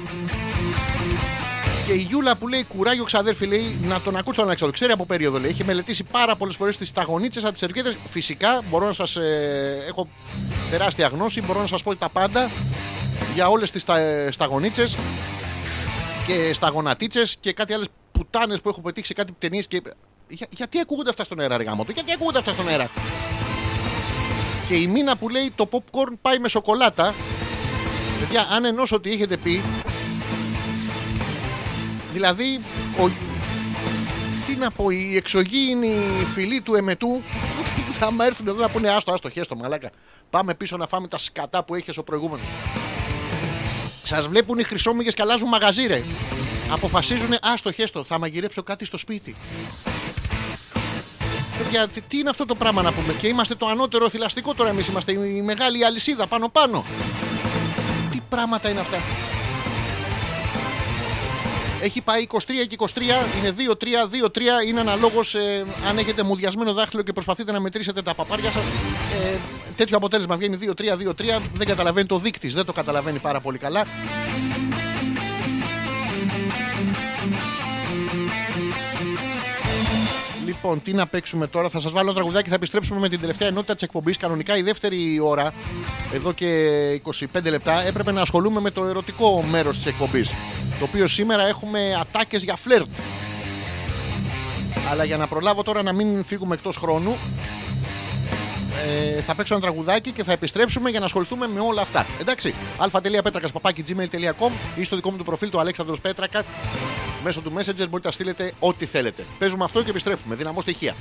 Και η Γιούλα που λέει: κουράγιο ξαδέρφη, λέει, να τον ακούσει τον Αλέξανδρο. Ξέρει από περίοδο, λέει. Έχει μελετήσει πάρα πολλές φορές τις ταγωνίτσες από τις ερκέτες. Φυσικά μπορώ να σας. Ε, έχω τεράστια γνώση, μπορώ να σας πω τα πάντα για όλες τις στα, ε, σταγωνίτσες και σταγωνατίτσες και κάτι άλλες πουτάνες που έχω πετύχει σε κάτι ταινίες. Και... Για, γιατί ακούγονται αυτά στον αέρα, ρε γάμο του? Γιατί ακούγονται αυτά στον αέρα? Και η Μίνα που λέει: το popcorn πάει με σοκολάτα. Παιδιά, αν εννοώ ότι έχετε πει. Δηλαδή, ο... τι να πω, η εξωγήινη φιλή του εμετού θα μ' έρθουν εδώ να πούνε: άστο, άστο, χέστο, μαλάκα. Πάμε πίσω να φάμε τα σκατά που έχεις ο προηγούμενος. Σας βλέπουν οι χρυσόμυγες και αλλάζουν μαγαζί, ρε. Αποφασίζουνε: άστο, χέστο, θα μαγειρέψω κάτι στο σπίτι. Παιδιά, τι είναι αυτό το πράγμα να πούμε? Και είμαστε το ανώτερο θηλαστικό τώρα εμείς. Είμαστε η μεγάλη αλυσίδα πάνω-πάνω. Τι πράγματα είναι αυτά? Έχει πάει είκοσι τρία και είκοσι τρία, είναι δύο τρία, δύο τρία, είναι αναλόγως ε, αν έχετε μουδιασμένο δάχτυλο και προσπαθείτε να μετρήσετε τα παπάρια σας. Ε, τέτοιο αποτέλεσμα βγαίνει δύο τρία, δύο τρία, δεν καταλαβαίνει το δείκτης, δεν το καταλαβαίνει πάρα πολύ καλά. Λοιπόν, τι να παίξουμε τώρα, θα σας βάλω τραγουδάκι, θα επιστρέψουμε με την τελευταία ενότητα της εκπομπής. Κανονικά η δεύτερη ώρα, εδώ και είκοσι πέντε λεπτά, έπρεπε να ασχολούμαι με το ερωτικό μέρος της εκπομπής. Το οποίο σήμερα έχουμε ατάκες για φλερτ. Αλλά για να προλάβω τώρα να μην φύγουμε εκτός χρόνου, ε, θα παίξω ένα τραγουδάκι και θα επιστρέψουμε για να ασχοληθούμε με όλα αυτά. Εντάξει, α τελεία πέτρακας παπάκι τζι μέιλ τελεία κομ ή στο δικό μου το προφίλ, το Αλέξανδρος Πέτρακας, μέσω του Messenger μπορείτε να στείλετε ό,τι θέλετε. Παίζουμε αυτό και επιστρέφουμε. Δυναμώστε ηχεία.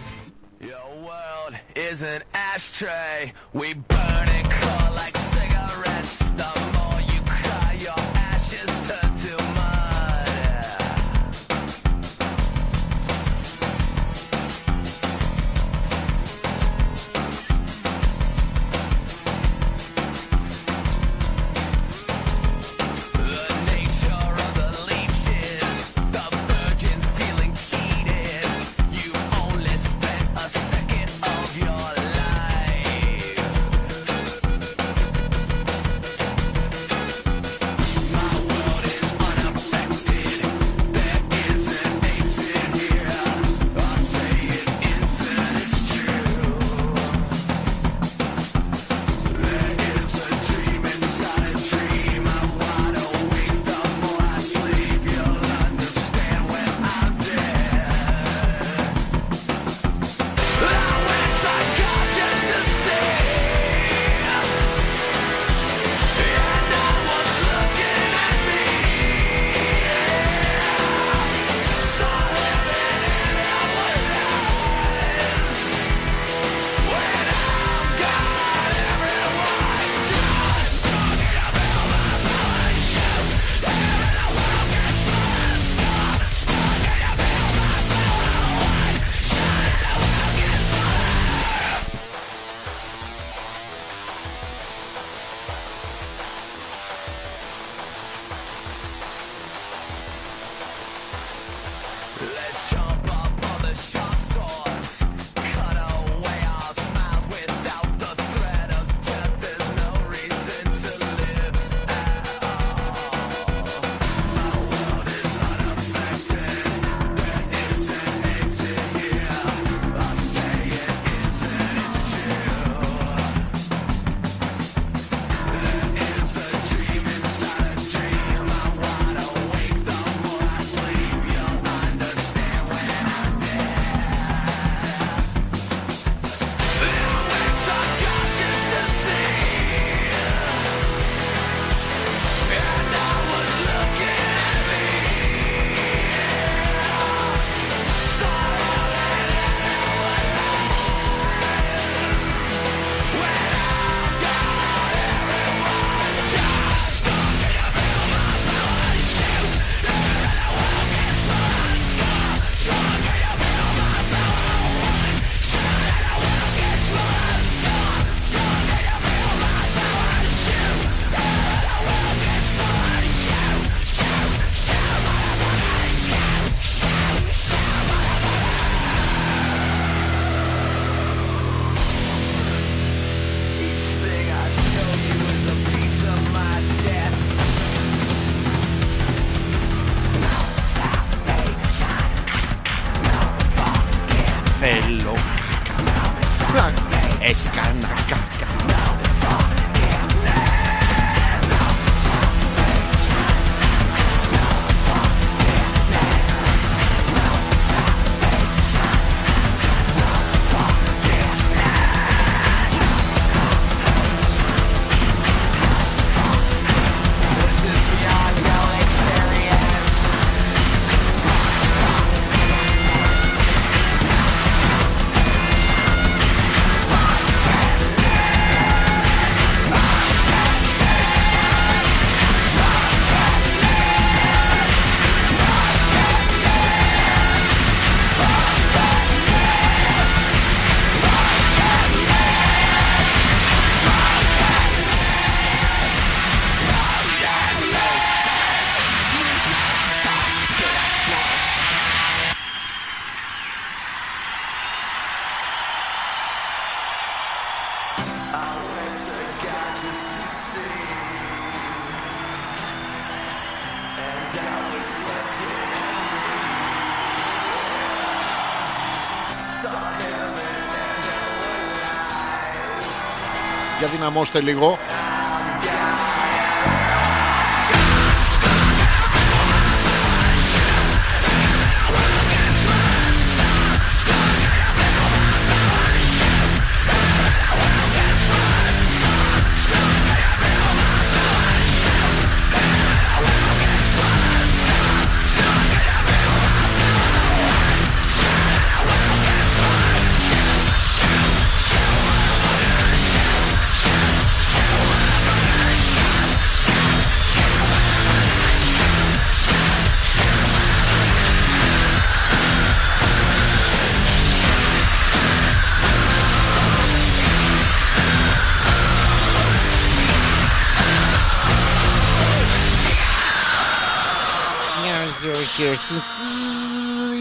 Για δυναμώστε λίγο.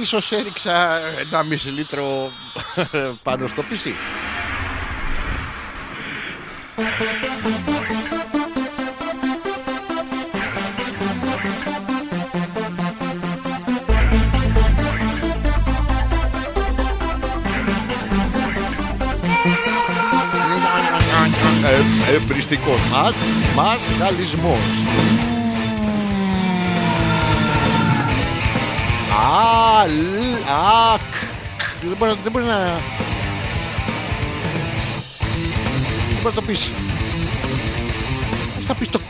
Ίσως έριξα ένα μισή λίτρο πάνω στο πι σι. Εμπρηστικός μασχαλισμός. Α, λ, α, κ, κ, δεν μπορεί, δεν μπορεί να... Δεν μπορεί να το πεις. Πώς θα πεις το κ.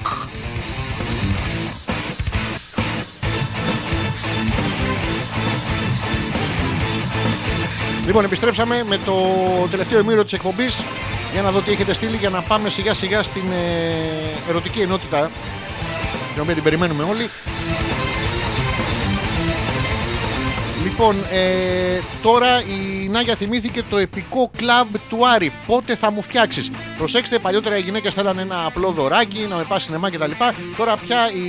Λοιπόν, επιστρέψαμε με το τελευταίο ημίρο της εκπομπής για να δω τι έχετε στείλει, για να πάμε σιγά σιγά στην ε, ερωτική ενότητα, την οποία την περιμένουμε όλοι. Λοιπόν, ε, τώρα η Νάγια θυμήθηκε το επικό κλαμπ του Άρη. Πότε θα μου φτιάξεις? Προσέξτε, παλιότερα οι γυναίκες θέλανε ένα απλό δωράκι, να με πας σινεμά κτλ. Τώρα πια η,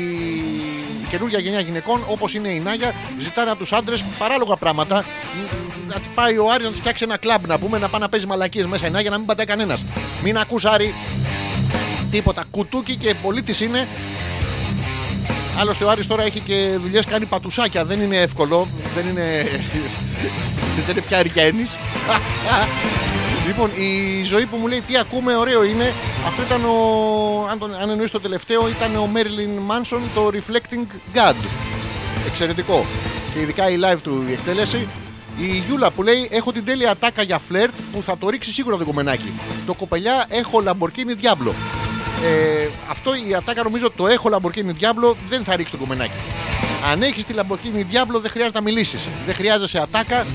η καινούργια γενιά γυναικών, όπως είναι η Νάγια, ζητάνε από τους άντρες παράλογα πράγματα. Να πάει ο Άρης να τους φτιάξει ένα κλαμπ, να πούμε, να πάει να παίζει μαλακίες μέσα η Νάγια, να μην πατάει κανένας. Μην ακούς, Άρη, τίποτα. Κουτούκι και πολίτης είναι. Άλλωστε ο Άρης τώρα έχει και δουλειές, κάνει πατουσάκια, δεν είναι εύκολο, δεν είναι, δεν είναι πια εργένης. Λοιπόν, η ζωή που μου λέει τι ακούμε, ωραίο είναι. Αυτό ήταν ο, αν, τον, αν εννοείς το τελευταίο, ήταν ο Marilyn Manson, το Reflecting God. Εξαιρετικό. Και ειδικά η live του η εκτέλεση. Η Γιούλα που λέει, έχω την τέλεια ατάκα για φλερτ που θα το ρίξει σίγουρα το κομμενάκι. Το κοπελιά, έχω Lamborghini Diablo. Ε, αυτό η ατάκα νομίζω, το έχω Lamborghini Diablo, δεν θα ρίξει το κομμενάκι. Αν έχεις τη Lamborghini Diablo δεν χρειάζεται να μιλήσεις, δεν χρειάζεσαι ατάκα, ε,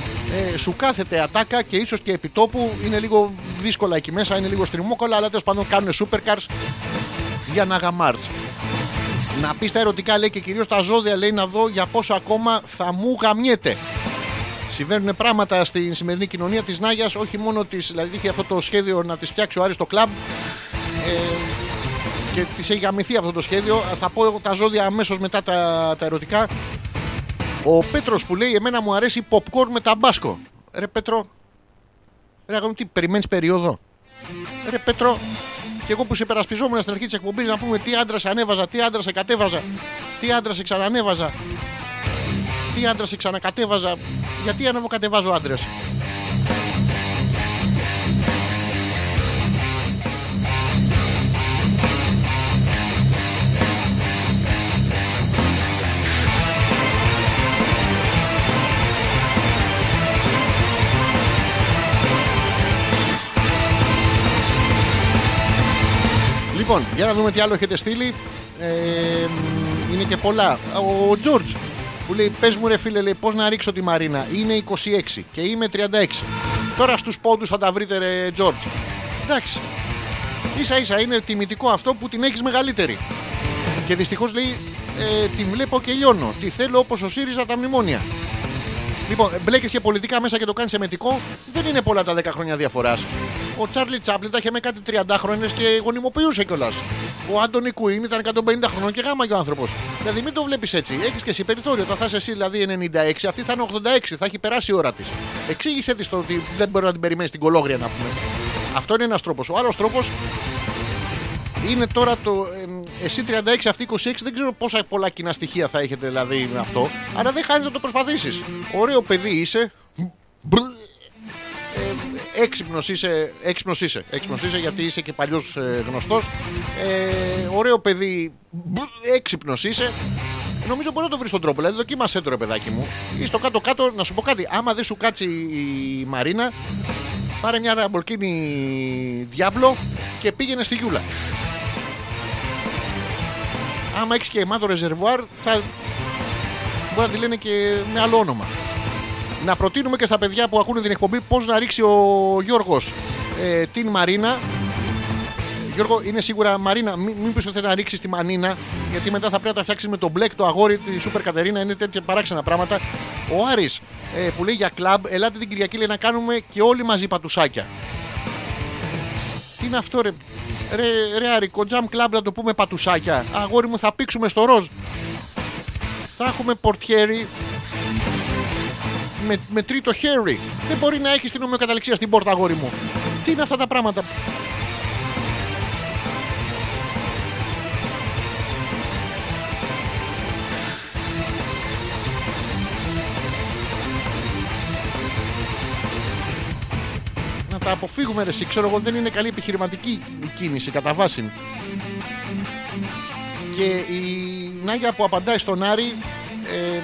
σου κάθεται ατάκα και ίσως και επιτόπου είναι λίγο δύσκολα εκεί μέσα, είναι λίγο στριμμόκολα, αλλά τέλος πάντων κάνουν supercars για να γαμάρτς. Να πεις τα ερωτικά, λέει, και κυρίως τα ζώδια, λέει, να δω για πόσο ακόμα θα μου γαμιέται. Συμβαίνουν πράγματα στην σημερινή κοινωνία της Νάγιας, όχι μόνο της, δηλαδή είχε αυτό το σχέδιο να της φτιάξει ο Άρης το κλαμπ. Ε, και της έχει γαμηθεί αυτό το σχέδιο. Θα πω τα ζώδια αμέσως μετά τα, τα ερωτικά. Ο Πέτρος που λέει, εμένα μου αρέσει popcorn με ταμπάσκο. Ρε Πέτρο, ρε αγωνί, τι περιμένεις περίοδο? Ρε Πέτρο, και εγώ που σε περασπιζόμουν στην αρχή της εκπομπής, να πούμε τι άντρα ανέβαζα, τι άντρα σε κατέβαζα, τι άντρα σε ξανανέβαζα, τι άντρα σε ξανακατέβαζα. Γιατί ανεβοκατεβάζω άντρες? Λοιπόν, για να δούμε τι άλλο έχετε στείλει. Ε, είναι και πολλά. Ο Τζόρτζ που λέει, πες μου ρε φίλε, λέει, πώς να ρίξω τη Μαρίνα. Είναι είκοσι έξι και είμαι τριάντα έξι. Τώρα στους πόντους θα τα βρείτε, ρε Τζόρτζ. Εντάξει. Ίσα ίσα είναι τιμητικό αυτό που την έχεις μεγαλύτερη. Και δυστυχώς, λέει, ε, την βλέπω και λιώνω. Τη θέλω όπως ο ΣΥΡΙΖΑ τα μνημόνια. Λοιπόν, μπλέκεις και πολιτικά μέσα και το κάνεις εμετικό. Δεν είναι πολλά τα δέκα χρόνια διαφοράς. Ο Τσάρλι Τσάπλιν τα είχε με κάτι τριάντα χρόνες και γονιμοποιούσε κιόλας. Ο Άντονι Κουίν ήταν εκατόν πενήντα χρόνων και γάμα και ο άνθρωπος. Δηλαδή μην το βλέπεις έτσι. Έχεις και εσύ περιθώριο. Θα είσαι εσύ δηλαδή ενενήντα έξι, αυτή θα είναι ογδόντα έξι. Θα έχει περάσει η ώρα της. Εξήγησέ της το ότι δεν μπορεί να την περιμένεις την κολόγρια, να πούμε. Αυτό είναι ένας τρόπος. Ο άλλος τρόπος είναι τώρα το. Ε, εσύ τριάντα έξι, αυτή είκοσι έξι, δεν ξέρω πόσα πολλά κοινά στοιχεία θα έχετε δηλαδή με αυτό. Αλλά δεν χάνεις να το προσπαθήσεις. Ωραίο παιδί είσαι. Ε, έξυπνος είσαι, έξυπνος είσαι, έξυπνος είσαι γιατί είσαι και παλιός ε, γνωστός. Ε, ωραίο παιδί, έξυπνος είσαι. Νομίζω μπορεί να το βρεις τον τρόπο. Δηλαδή, δοκίμασέ το ρε παιδάκι μου. Ή στο κάτω-κάτω να σου πω κάτι. Άμα δεν σου κάτσει η Μαρίνα, πάρε μια Lamborghini Diablo και πήγαινε στη Γιούλα. Άμα έχεις και αιμάτο ρεζερβουάρ, θα μπορεί να τη λένε και με άλλο όνομα. Να προτείνουμε και στα παιδιά που ακούνε την εκπομπή πώς να ρίξει ο Γιώργος ε, την Μαρίνα. Γιώργο, είναι σίγουρα Μαρίνα. Μην, μην πεις ότι θέλει να ρίξεις τη Μανίνα, γιατί μετά θα πρέπει να τα φτιάξεις με τον Μπλεκ, το αγόρι, τη Σούπερ Κατερίνα. Είναι τέτοια παράξενα πράγματα. Ο Άρης ε, που λέει για κλαμπ, ελάτε την Κυριακή λέει, να κάνουμε και όλοι μαζί πατουσάκια. Τι είναι αυτό, ρε, ρε, ρε Άρη, κοντζάμ κλαμπ να το πούμε πατουσάκια. Αγόρι μου, θα πήξουμε στο ροζ. Θα έχουμε πορτιέρι. Με, με τρίτο χέρι. Δεν μπορεί να έχεις την ομοιοκαταληξία στην πόρτα, αγόρι μου. Τι είναι αυτά τα πράγματα. Να τα αποφύγουμε ρε εσύ. Ξέρω εγώ, δεν είναι καλή επιχειρηματική η κίνηση κατά βάση. Και η Νάγια που απαντάει στον Άρη ε,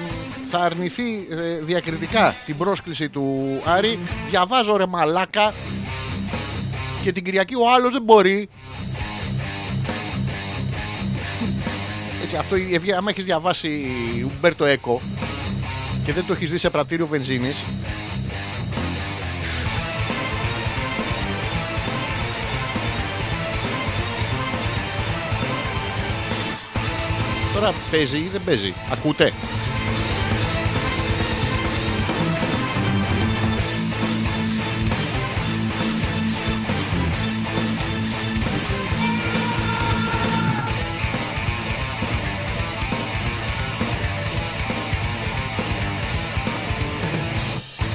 θα αρνηθεί ε, διακριτικά την πρόσκληση του Άρη. Διαβάζω ρε μαλάκα. Και την Κυριακή ο άλλος δεν μπορεί. Έτσι, αυτό η ευγένεια, άμα έχεις διαβάσει Ουμπέρτο Έκο και δεν το έχεις δει σε πρατήριο βενζίνης, τώρα παίζει ή δεν παίζει, ακούτε.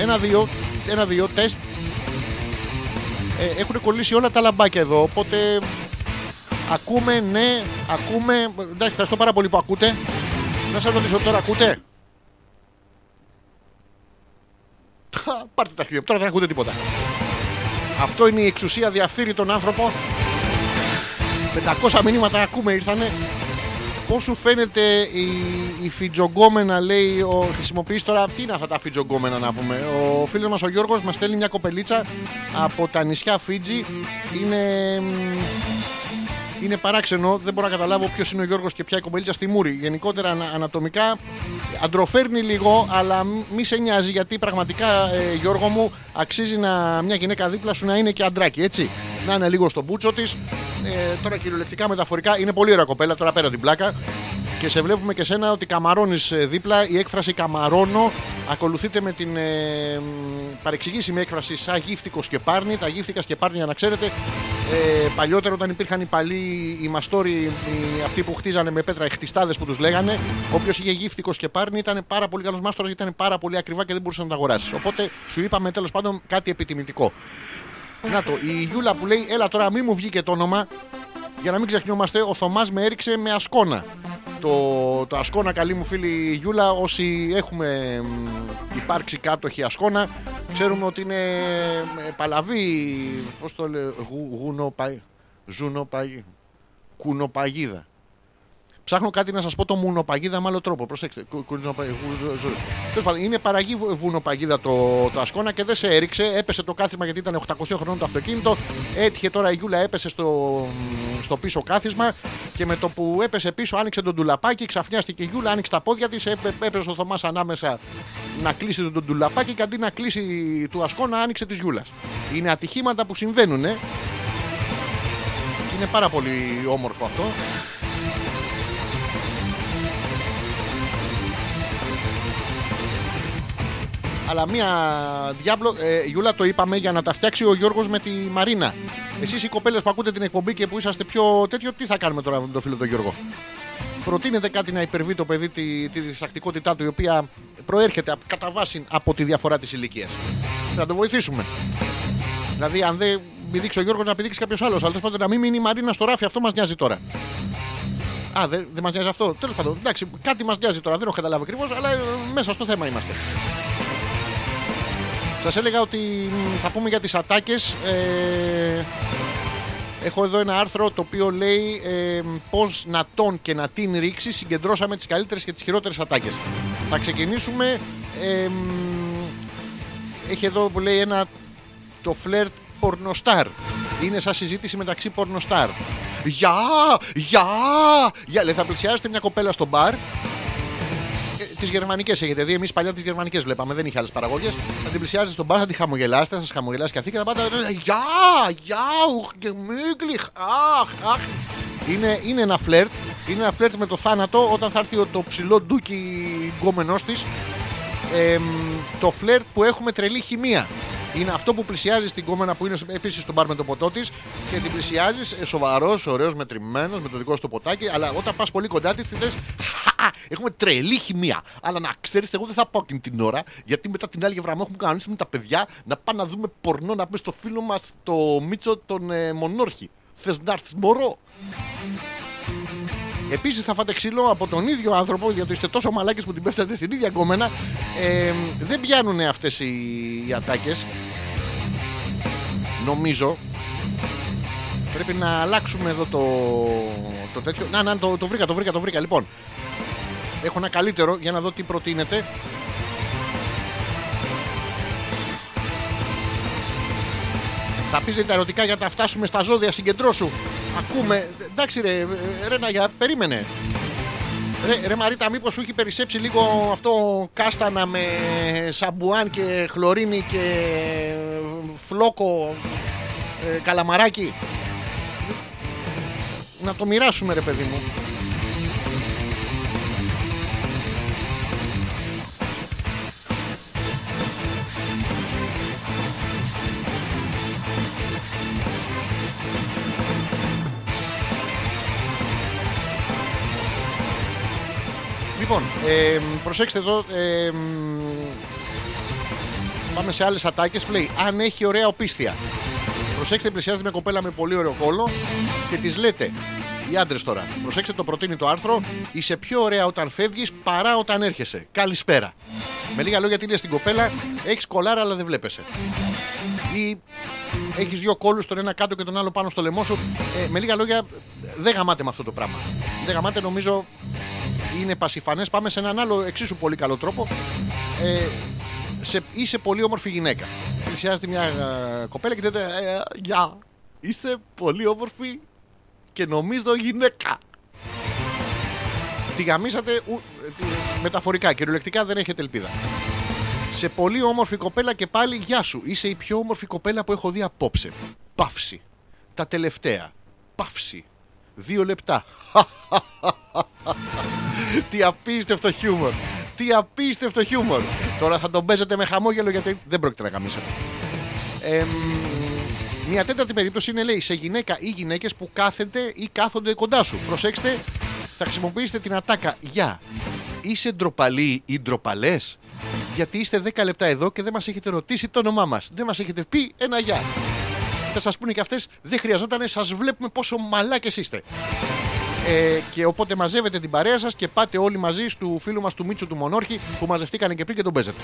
Ένα-δύο, ένα-δύο, τεστ. Ε, έχουν κολλήσει όλα τα λαμπάκια εδώ, οπότε ακούμε, ναι, ακούμε. Εντάξει, ευχαριστώ πάρα πολύ που ακούτε. Να σας ρωτήσω τώρα, ακούτε. Πάρτε τα χέρια, τώρα δεν ακούτε τίποτα. Αυτό είναι η εξουσία, διαφθείρει τον άνθρωπο. πεντακόσια μηνύματα ακούμε ήρθανε. Πώς σου φαίνεται η, η φιτζογκόμενα, λέει, ο, χρησιμοποιείς τώρα, τι είναι αυτά τα φιτζογκόμενα να πούμε. Ο φίλος μας ο Γιώργος μας στέλνει μια κοπελίτσα από τα νησιά Φίτζι. Είναι, είναι παράξενο, δεν μπορώ να καταλάβω ποιος είναι ο Γιώργος και ποια η κοπελίτσα στη μούρη. Γενικότερα ανα, ανατομικά αντροφέρνει λίγο, αλλά μη σε νοιάζει γιατί πραγματικά ε, Γιώργο μου αξίζει να, μια γυναίκα δίπλα σου να είναι και αντράκι, έτσι. Να είναι λίγο στο μπούτσο της. Ε, τώρα κυριολεκτικά μεταφορικά είναι πολύ ωραία κοπέλα. Τώρα πέρα την πλάκα. Και σε βλέπουμε και σένα ότι καμαρώνεις δίπλα. Η έκφραση καμαρώνω ακολουθείται με την ε, παρεξηγήσιμη έκφραση σαν γύφτικος και πάρνη. Τα γύφτικα και πάρνη, για να ξέρετε, ε, παλιότερα όταν υπήρχαν οι παλιοί, οι μαστόροι, οι, αυτοί που χτίζανε με πέτρα, οι χτιστάδες που τους λέγανε, όποιος είχε γύφτικος και πάρνη ήταν πάρα πολύ καλός μάστορας γιατί ήταν πάρα πολύ ακριβά και δεν μπορούσε να τα αγοράσεις. Οπότε σου είπαμε τέλος πάντων κάτι επιτιμητικό. Να το, η Γιούλα που λέει, έλα τώρα μη μου βγει και το όνομα, για να μην ξεχνιόμαστε, ο Θωμάς με έριξε με ασκόνα. Το, το ασκόνα, καλή μου φίλη Γιούλα, όσοι έχουμε υπάρξει κάτοχοι ασκόνα, ξέρουμε ότι είναι παλαβή, πώς το λέω, γουνοπαγίδα, κουνοπαγίδα. Ψάχνω κάτι να σας πω το μουνοπαγίδα με άλλο τρόπο. Προσέξτε. Είναι παραγή βουνοπαγίδα το, το ασκόνα και δεν σε έριξε. Έπεσε το κάθισμα γιατί ήταν οκτακόσια χρονών το αυτοκίνητο. Έτυχε τώρα η Γιούλα, έπεσε στο, στο πίσω κάθισμα και με το που έπεσε πίσω άνοιξε τον ντουλαπάκι. Ξαφνιάστηκε η Γιούλα, άνοιξε τα πόδια της. Έπεσε ο Θωμάς ανάμεσα να κλείσει τον ντουλαπάκι και αντί να κλείσει του ασκόνα άνοιξε της Γιούλας. Είναι ατυχήματα που συμβαίνουν. Ε. Είναι πάρα πολύ όμορφο αυτό. Αλλά μία διάβλο, ε, Γιούλα, το είπαμε για να τα φτιάξει ο Γιώργος με τη Μαρίνα. Εσείς οι κοπέλες που ακούτε την εκπομπή και που είσαστε πιο τέτοιο, τι θα κάνουμε τώρα με τον φίλο τον Γιώργο. Προτείνετε κάτι να υπερβεί το παιδί τη, τη διστακτικότητά του, η οποία προέρχεται κατά βάση από τη διαφορά της ηλικίας. Να το βοηθήσουμε. Δηλαδή, αν δεν πηδήξει ο Γιώργος, να πηδήξει κάποιος άλλος. Αλλά τέλος πάντων, να μην μείνει η Μαρίνα στο ράφι, αυτό μας νοιάζει τώρα. Α, δεν δε μας νοιάζει αυτό. Τέλος πάντων, εντάξει, κάτι μας νοιάζει τώρα. Δεν έχω καταλάβει ακριβώς, αλλά ε, μέσα στο θέμα είμαστε. Σας έλεγα ότι θα πούμε για τις ατάκες. Ε, έχω εδώ ένα άρθρο το οποίο λέει ε, πώς να τον και να την ρίξει. Συγκεντρώσαμε τις καλύτερες και τις χειρότερες ατάκες. Θα ξεκινήσουμε. Ε, έχει εδώ που λέει ένα το φλερτ πορνοστάρ. Είναι σαν συζήτηση μεταξύ πορνοστάρ. Γεια! Γεια! Γεια! Λέει, θα πλησιάζετε μια κοπέλα στο μπαρ. Τις γερμανικές έχετε δει. Εμείς παλιά τις γερμανικές βλέπαμε, δεν είχε άλλες παραγωγές. Θα την πλησιάζετε στον μπαρ, θα τη χαμογελάσετε, θα σας χαμογελάσει και αυτή και θα πάτε. Γεια! Γεια! Γεμίγκλιχ! Αχ! Αχ! Είναι, είναι ένα φλερτ. Είναι ένα φλερτ με το θάνατο όταν θα έρθει το ψηλό ντούκι γκόμενός της. Ε, το φλερτ που έχουμε τρελή χημεία. Είναι αυτό που πλησιάζει την κόμενα που είναι επίσης στον μπαρ με το ποτό της και την πλησιάζει σοβαρός, ωραίος, μετρημένος, με το δικό σου το ποτάκι. Αλλά όταν πας πολύ κοντά της, τη λες, έχουμε τρελή χημεία. Αλλά να ξέρεις, εγώ δεν θα πάω εκείνη την ώρα, γιατί μετά την άλλη γευραμά έχουμε κανονίσει με τα παιδιά να πάμε να δούμε πορνό, να πούμε στο φίλο μας το Μίτσο τον ε, Μονόρχη. Θες να έρθεις, μωρό? Επίσης θα φάτε ξύλο από τον ίδιο άνθρωπο, γιατί είστε τόσο μαλάκες που την πέφτατε στην ίδια κομμένα. Ε, δεν πιάνουν αυτές οι, οι ατάκες. Νομίζω πρέπει να αλλάξουμε εδώ το, το τέτοιο. Να, να, το, το βρήκα, το βρήκα, το βρήκα. Λοιπόν, έχω ένα καλύτερο για να δω τι προτείνεται. Θα πείτε τα ερωτικά για να φτάσουμε στα ζώδια, συγκεντρώσου. Ακούμε. Εντάξει ρε, ρε Ναγιά, περίμενε. Ρε, ρε Μαρίτα, μήπως σου έχει περισσέψει λίγο αυτό κάστανα με σαμπουάν και χλωρίνη και φλόκο ε, καλαμαράκι? Να το μοιράσουμε ρε παιδί μου. Λοιπόν, ε, προσέξτε εδώ, ε, πάμε σε άλλες ατάκες. Λέει, αν έχει ωραία οπίστια. Προσέξτε, πλησιάζει μια κοπέλα με πολύ ωραίο κόλο και της λέτε, οι άντρες τώρα, προσέξτε, το προτείνει το άρθρο, είσαι πιο ωραία όταν φεύγεις παρά όταν έρχεσαι. Καλησπέρα. Με λίγα λόγια, τι λες στην κοπέλα? Έχεις κολάρα αλλά δεν βλέπεσαι. Ή έχεις δύο κόλους, τον ένα κάτω και τον άλλο πάνω στο λαιμό σου. Ε, με λίγα λόγια, δεν γαμάτε με αυτό το πράγμα. Δεν γαμάτε, νομίζω. Είναι πασιφανές. Πάμε σε έναν άλλο εξίσου πολύ καλό τρόπο. Ε, σε, είσαι πολύ όμορφη γυναίκα. Πλησιάζεται μια ε, κοπέλα και λέτε, γεια, είσαι πολύ όμορφη και νομίζω γυναίκα. Τη γαμίσατε ου, τη, μεταφορικά, κυριολεκτικά, δεν έχετε ελπίδα. Σε πολύ όμορφη κοπέλα και πάλι, γεια σου, είσαι η πιο όμορφη κοπέλα που έχω δει απόψε. Παύση. Τα τελευταία. Παύση. Δύο λεπτά. Τι απίστευτο χιούμορ! Τι απίστευτο χιούμορ! Τώρα θα τον παίζετε με χαμόγελο, γιατί δεν πρόκειται να γαμίσετε. Ε, μια τέταρτη περίπτωση είναι, λέει, σε γυναίκα ή γυναίκες που κάθεται ή κάθονται κοντά σου. Προσέξτε, θα χρησιμοποιήσετε την ατάκα «Γεια, είσαι ντροπαλή ή ντροπαλές, γιατί είστε δέκα λεπτά εδώ και δεν μας έχετε ρωτήσει το όνομά μας. Δεν μας έχετε πει ένα γεια». Θα σας πούνε και αυτές, δεν χρειαζόταν, σας βλέπουμε πόσο μαλάκες είστε. Ε, και οπότε μαζεύετε την παρέα σας και πάτε όλοι μαζί στο φίλου μας του Μίτσου του Μονόρχη που μαζευτήκανε και πριν και τον παίζετε.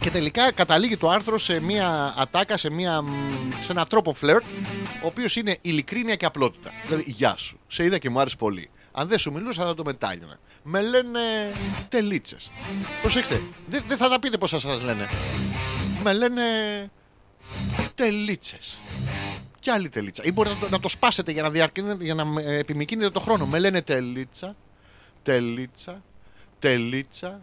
Και τελικά καταλήγει το άρθρο σε μια ατάκα, σε, μια, σε ένα τρόπο φλερτ, ο οποίος είναι ειλικρίνεια και απλότητα. Δηλαδή, γεια σου, σε είδα και μου άρεσε πολύ. Αν δεν σου μιλούσα θα το μετάλιωνα. Με λένε τελίτσες. Προσέξτε, δεν δε θα τα πείτε πώς θα σας λένε. Με λένε τελίτσες. Και άλλη τελίτσα. Ή μπορείτε να το, να το σπάσετε για να, για να επιμηκύνετε το χρόνο. Με λένε τελίτσα, τελίτσα, τελίτσα,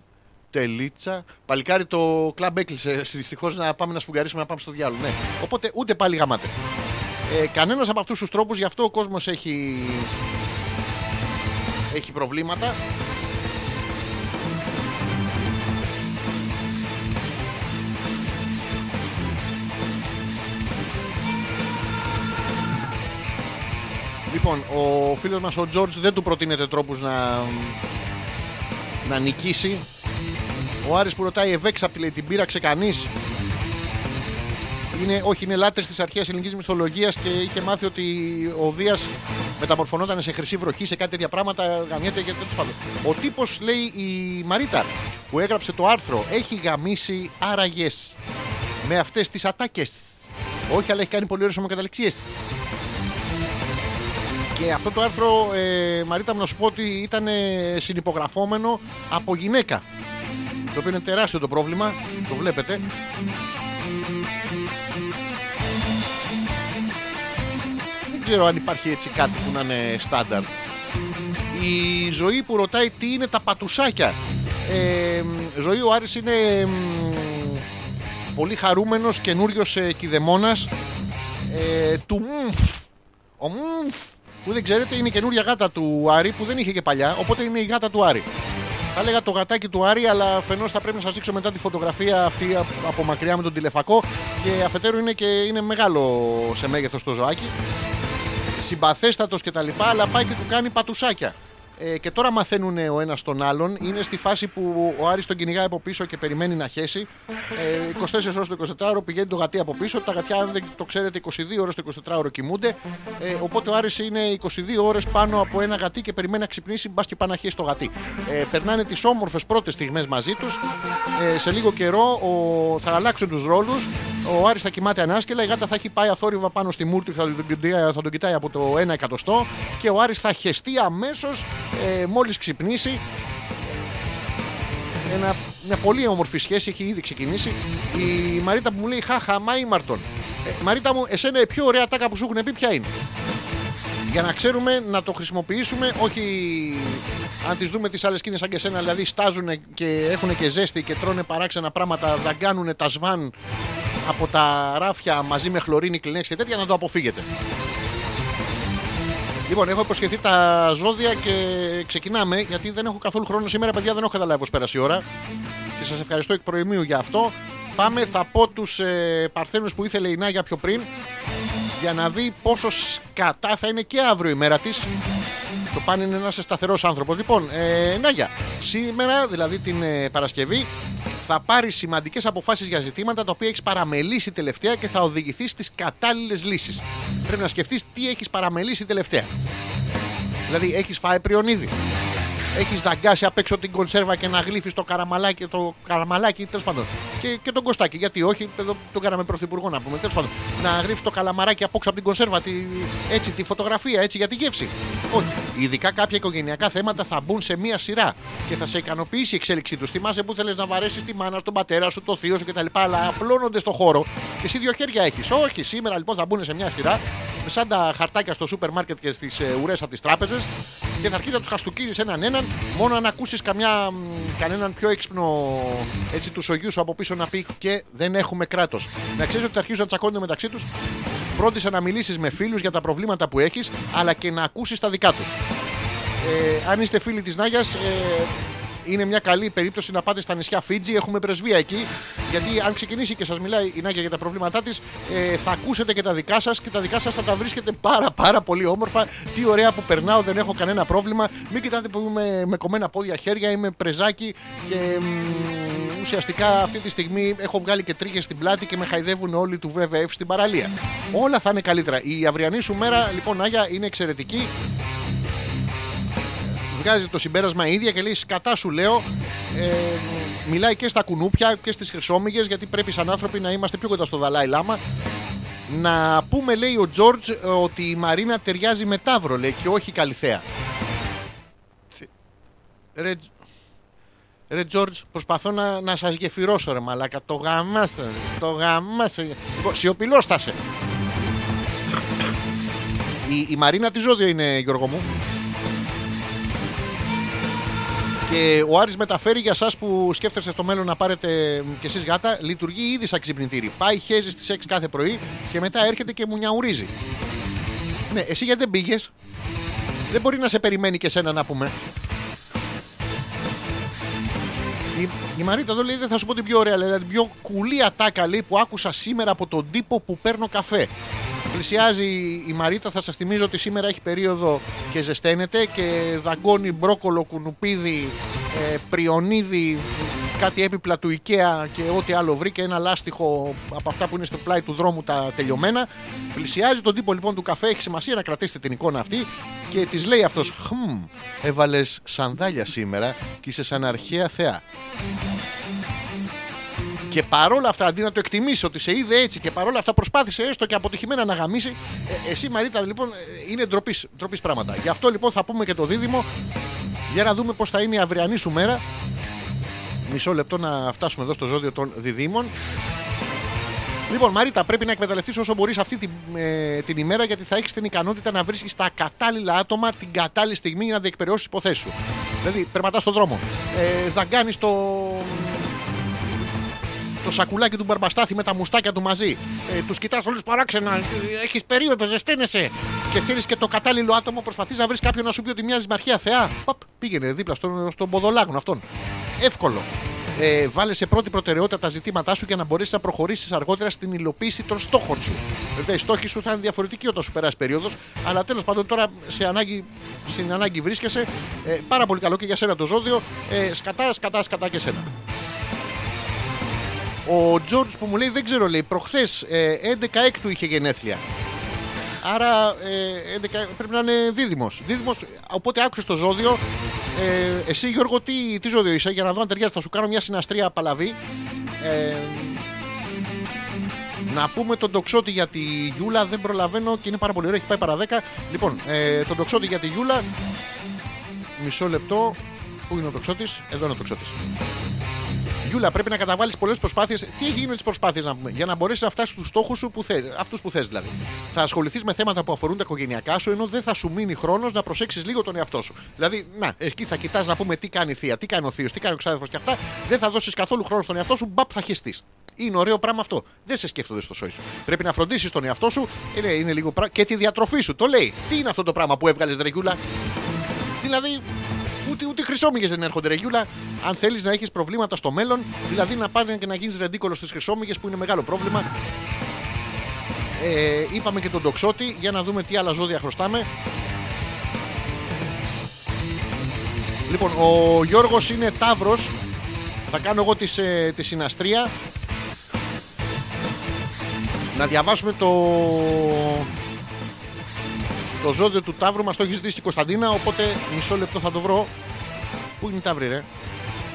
τελίτσα. Παλικάρι, το κλαμπ έκλεισε. Δυστυχώς, να πάμε να σφουγγαρίσουμε, να πάμε στο διάλογο. Ναι. Οπότε ούτε πάλι γαμάτε. Ε, κανένας από αυτούς τους τρόπους, γι' αυτό ο κόσμος έχει, έχει προβλήματα. Λοιπόν, ο φίλος μας ο Τζόρτζ δεν του προτείνεται τρόπους να, να νικήσει. Ο Άρης που ρωτάει ευέξαπτη, λέει, την πείραξε κανείς? Είναι, όχι, είναι λάτρης της αρχαίας ελληνικής μυθολογίας και είχε μάθει ότι ο Δίας μεταμορφωνόταν σε χρυσή βροχή, σε κάτι τέτοια πράγματα, γαμιέται και τέτοις πάντων. Ο τύπος, λέει η Μαρίτα, που έγραψε το άρθρο, έχει γαμίσει άραγες. με αυτές τις ατάκες. Όχι, αλλά έχει κάνει πολύ ωραίες ομοκαταληξίες. Και αυτό το άρθρο, ε, Μαρίτα μου, να σου πω ότι ήταν συνυπογραφόμενο από γυναίκα. Το οποίο είναι τεράστιο το πρόβλημα, το βλέπετε. Δεν ξέρω αν υπάρχει έτσι κάτι που να είναι στάνταρ. Η Ζωή που ρωτάει τι είναι τα πατουσάκια. Ε, Ζωή, ο Άρης είναι ε, πολύ χαρούμενος καινούριος ε, κηδεμόνας ε, του μφ. Ο μφ που δεν ξέρετε είναι η καινούρια γάτα του Άρη που δεν είχε και παλιά, οπότε είναι η γάτα του Άρη. Θα έλεγα το γατάκι του Άρη, αλλά φαινώς θα πρέπει να σας δείξω μετά τη φωτογραφία αυτή από μακριά με τον τηλεφακό, και αφετέρου είναι και είναι μεγάλο σε μέγεθος το ζωάκι, συμπαθέστατος και τα λοιπά, αλλά πάει και του κάνει πατουσάκια. Ε, και τώρα μαθαίνουν ο ένας τον άλλον. Είναι στη φάση που ο Άρης τον κυνηγάει από πίσω και περιμένει να χέσει. Ε, είκοσι τέσσερις ώρες το εικοσιτετράωρο πηγαίνει το γατί από πίσω. Τα γατιά, αν δεν το ξέρετε, είκοσι δύο ώρες το εικοσιτετράωρο κοιμούνται. Ε, οπότε ο Άρης είναι είκοσι δύο ώρες πάνω από ένα γατί και περιμένει να ξυπνήσει. Μπας και πάει να χέσει το γατί. Ε, περνάνε τις όμορφες πρώτες στιγμές μαζί τους. Ε, σε λίγο καιρό ο... θα αλλάξουν τους ρόλους. Ο Άρης θα κοιμάται ανάσκελα, η γάτα θα έχει πάει αθόρυβα πάνω στη μούρτη, θα τον, θα τον κοιτάει από το ένα εκατοστό και ο Άρης θα χεστεί αμέσως ε, μόλις ξυπνήσει. Ένα, μια πολύ όμορφη σχέση, έχει ήδη ξεκινήσει. Η Μαρίτα που μου λέει χάχα, μα ήμαρτον. Ε, Μαρίτα μου, εσένα η πιο ωραία τάκα που σου έχουν πει ποια είναι? Για να ξέρουμε να το χρησιμοποιήσουμε, όχι αν τις δούμε τις άλλες σκήνες σαν και εσένα, δηλαδή στάζουν και έχουν και ζέστη και τρώνε παράξενα πράγματα, δαγκάνουν τα σβάν από τα ράφια μαζί με χλωρίνη, κλινέξ και τέτοια, να το αποφύγετε. Λοιπόν, έχω υποσχεθεί τα ζώδια και ξεκινάμε, γιατί δεν έχω καθόλου χρόνο σήμερα, παιδιά, δεν έχω καταλάβει πως πέρασε η ώρα. Και σας ευχαριστώ εκ προημίου για αυτό. Πάμε, θα πω τους ε, παρθένους που ήθελε η Νάγια πιο πριν, για να δει πόσο σκατά θα είναι και αύριο η μέρα της. Το πάνε είναι ένας σταθερός άνθρωπος. Λοιπόν, ε, Νάγια, σήμερα, δηλαδή την ε, Παρασκευή, θα πάρεις σημαντικές αποφάσεις για ζητήματα τα οποία έχεις παραμελήσει τελευταία και θα οδηγηθείς στις κατάλληλες λύσεις. Πρέπει να σκεφτείς τι έχεις παραμελήσει τελευταία. Δηλαδή, έχεις φάει πριονίδι, έχεις δαγκάσει απ' έξω την κονσέρβα και να γλύφεις το καραμαλάκι, το καραμαλάκι, τέλος πάντων. Και, και τον Κωστάκη, γιατί όχι, εδώ τον κάναμε πρωθυπουργό να πούμε. Τέλος πάντων, να γλύφεις το καλαμαράκι απ' έξω από την κονσέρβα, τη, έτσι, τη φωτογραφία, έτσι για τη γεύση. Όχι. Ειδικά κάποια οικογενειακά θέματα θα μπουν σε μία σειρά και θα σε ικανοποιήσει η εξέλιξή του. Θυμάσαι που θέλεις να βαρέσεις τη μάνα, τον πατέρα σου, το θείο σου κτλ. Αλλά απλώνονται στο χώρο και εσύ δύο χέρια έχεις. Όχι, σήμερα λοιπόν θα μπουν σε μία σειρά, σαν τα χαρτάκια στο σούπερ μάρκετ και στις ουρές από τις τράπεζες, και θα αρχίσει να τους χαστουκίζεις έναν έναν. Μόνο αν ακούσεις καμιά, κανέναν πιο έξυπνο έτσι του σογιού σου από πίσω να πει και δεν έχουμε κράτος. Να ξέρεις ότι θα αρχίσουν να τσακώνονται μεταξύ τους. Φρόντισε να μιλήσεις με φίλους για τα προβλήματα που έχεις, αλλά και να ακούσεις τα δικά τους. Ε, αν είστε φίλοι της Νάγιας, ε, είναι μια καλή περίπτωση να πάτε στα νησιά Φίτζι. Έχουμε πρεσβεία εκεί. Γιατί αν ξεκινήσει και σας μιλάει η Νάγια για τα προβλήματά της, ε, θα ακούσετε και τα δικά σας και τα δικά σας θα τα βρίσκετε πάρα πάρα πολύ όμορφα. Τι ωραία που περνάω, δεν έχω κανένα πρόβλημα. Μην κοιτάτε που είμαι με κομμένα πόδια χέρια, είμαι πρεζάκι και μ, ουσιαστικά αυτή τη στιγμή έχω βγάλει και τρίχες στην πλάτη και με χαϊδεύουν όλοι του βι βι εφ στην παραλία. Όλα θα είναι καλύτερα. Η αυριανή σου μέρα, λοιπόν, Νάγια, είναι εξαιρετική. Βγάζει το συμπέρασμα η ίδια και λέει σκατά σου λέω. Ε, μιλάει και στα κουνούπια και στις χρυσόμυγες, γιατί πρέπει σαν άνθρωποι να είμαστε πιο κοντά στο Δαλάι Λάμα. Να πούμε, λέει ο Τζόρτζ, ότι η Μαρίνα ταιριάζει με Ταύρο, λέει, και όχι Καλυθέα. Ρε, ρε Τζόρτζ, προσπαθώ να, να σας γεφυρώσω, ρε μαλάκα. Το γαμάστε, το γαμάστε. Σιωπηλόστασε. Η, η Μαρίνα τι ζώδιο είναι, Γιώργο μου? Και ο Άρης μεταφέρει για εσάς που σκέφτεστε στο μέλλον να πάρετε κι εσείς γάτα, λειτουργεί ήδη σαν ξυπνητήρι. Πάει, χέζει στις έξι κάθε πρωί και μετά έρχεται και μου νιαουρίζει. Ναι, εσύ γιατί δεν πήγες? Δεν μπορεί να σε περιμένει και εσένα, να πούμε. Η, η Μαρίτα εδώ λέει, δεν θα σου πω την πιο ωραία, λέει, την πιο κουλή ατάκα, λέει, που άκουσα σήμερα από τον τύπο που παίρνω καφέ. Πλησιάζει η Μαρίτα, θα σας θυμίζω ότι σήμερα έχει περίοδο και ζεσταίνεται και δαγκώνει μπρόκολο, κουνουπίδι, ε, πριονίδι, κάτι έπιπλα του IKEA και ό,τι άλλο βρει και ένα λάστιχο από αυτά που είναι στο πλάι του δρόμου τα τελειωμένα. Πλησιάζει τον τύπο λοιπόν του καφέ, έχει σημασία να κρατήσετε την εικόνα αυτή, και της λέει αυτός «Χμ, έβαλες σανδάλια σήμερα και είσαι σαν αρχαία θεά». Και παρόλα αυτά, αντί να το εκτιμήσει ότι σε είδε έτσι και παρόλα αυτά προσπάθησε έστω και αποτυχημένα να γαμίσει, ε, εσύ Μαρίτα, λοιπόν, είναι ντροπής, ντροπής πράγματα. Γι' αυτό λοιπόν θα πούμε και το δίδυμο για να δούμε πώς θα είναι η αυριανή σου μέρα. Μισό λεπτό να φτάσουμε εδώ στο ζώδιο των διδύμων. Λοιπόν, Μαρίτα, πρέπει να εκμεταλλευτείς όσο μπορείς αυτή την, ε, την ημέρα, γιατί θα έχεις την ικανότητα να βρίσκεις τα κατάλληλα άτομα την κατάλληλη στιγμή για να διεκπεραιώσεις υποθέσεις σου. Δηλαδή, περπατάς στον δρόμο, ε, δαγκάνεις το, το σακουλάκι του Μπαρμπαστάθη με τα μουστάκια του μαζί, ε, τους κοιτάς όλους παράξενα, έχεις περίοδο, ζεσταίνεσαι και θέλεις και το κατάλληλο άτομο. Προσπαθείς να βρεις κάποιον να σου πει ότι μοιάζεις με αρχαία θεά. Παπ, πήγαινε δίπλα στον, στον Ποδολάγνο αυτόν. Εύκολο. Ε, βάλε σε πρώτη προτεραιότητα τα ζητήματά σου για να μπορέσεις να προχωρήσεις αργότερα στην υλοποίηση των στόχων σου. Βέβαια, οι στόχοι σου θα είναι διαφορετικοί όταν σου περάσει περίοδος, αλλά τέλος πάντων τώρα σε ανάγκη, στην ανάγκη βρίσκεσαι. Ε, πάρα πολύ καλό και για σένα το ζώδιο. Ε, σκατά, σκατά, σκατά και σένα. Ο Τζόρτζ που μου λέει, δεν ξέρω, λέει, προχθές ε, έντεκα έκτου είχε γενέθλια. Άρα ε, έντεκα, πρέπει να είναι δίδυμος. Δίδυμος, οπότε άκουσες το ζώδιο. Ε, εσύ Γιώργο, τι, τι ζώδιο είσαι, για να δω αν ταιριάζει. Θα σου κάνω μια συναστρία απαλαβή. Ε, να πούμε τον τοξότη για τη Γιούλα. Δεν προλαβαίνω και είναι πάρα πολύ ωραίο. Έχει πάει παρά δέκα. Λοιπόν, ε, τον τοξότη για τη Γιούλα. Μισό λεπτό. Πού είναι ο τοξότης? Εδώ είναι ο τοξότης. Γιούλα, πρέπει να καταβάλεις πολλές προσπάθειες. Τι έχει γίνει με τις προσπάθειες, να πούμε, για να μπορέσεις να φτάσεις στους στόχους σου, που θες, αυτούς που θες δηλαδή. Θα ασχοληθείς με θέματα που αφορούν τα οικογενειακά σου, ενώ δεν θα σου μείνει χρόνος να προσέξεις λίγο τον εαυτό σου. Δηλαδή, να, εκεί θα κοιτάς να πούμε τι κάνει η θεία, τι κάνει ο θείος, τι κάνει ο ξάδερφος και αυτά. Δεν θα δώσεις καθόλου χρόνο στον εαυτό σου, μπαπ, θα χεστείς. Είναι ωραίο πράγμα αυτό. Δεν σε σκέφτονται στο σόι σου. Πρέπει να φροντίσεις τον εαυτό σου, είναι, είναι λίγο πράγμα. Και τη διατροφή σου. Το λέει. Τι είναι αυτό το πράγμα που έβγαλες, ρε Γιούλα? Δηλαδή. Ούτε, ούτε χρυσόμυγες δεν έρχονται, ρε Γιούλα. Αν θέλεις να έχεις προβλήματα στο μέλλον, δηλαδή να πάνε και να γίνεις ρεντίκολος στις χρυσόμυγες που είναι μεγάλο πρόβλημα. Ε, είπαμε και τον τοξότη, για να δούμε τι άλλα ζώδια χρωστάμε. Λοιπόν, ο Γιώργος είναι Ταύρος. Θα κάνω εγώ τη, ε, τη συναστρία. Να διαβάσουμε το... Το ζώδιο του Ταύρου, μας το έχει δει στην Κωνσταντίνα, οπότε μισό λεπτό θα το βρω. Πού είναι η Ταύρη, ρε?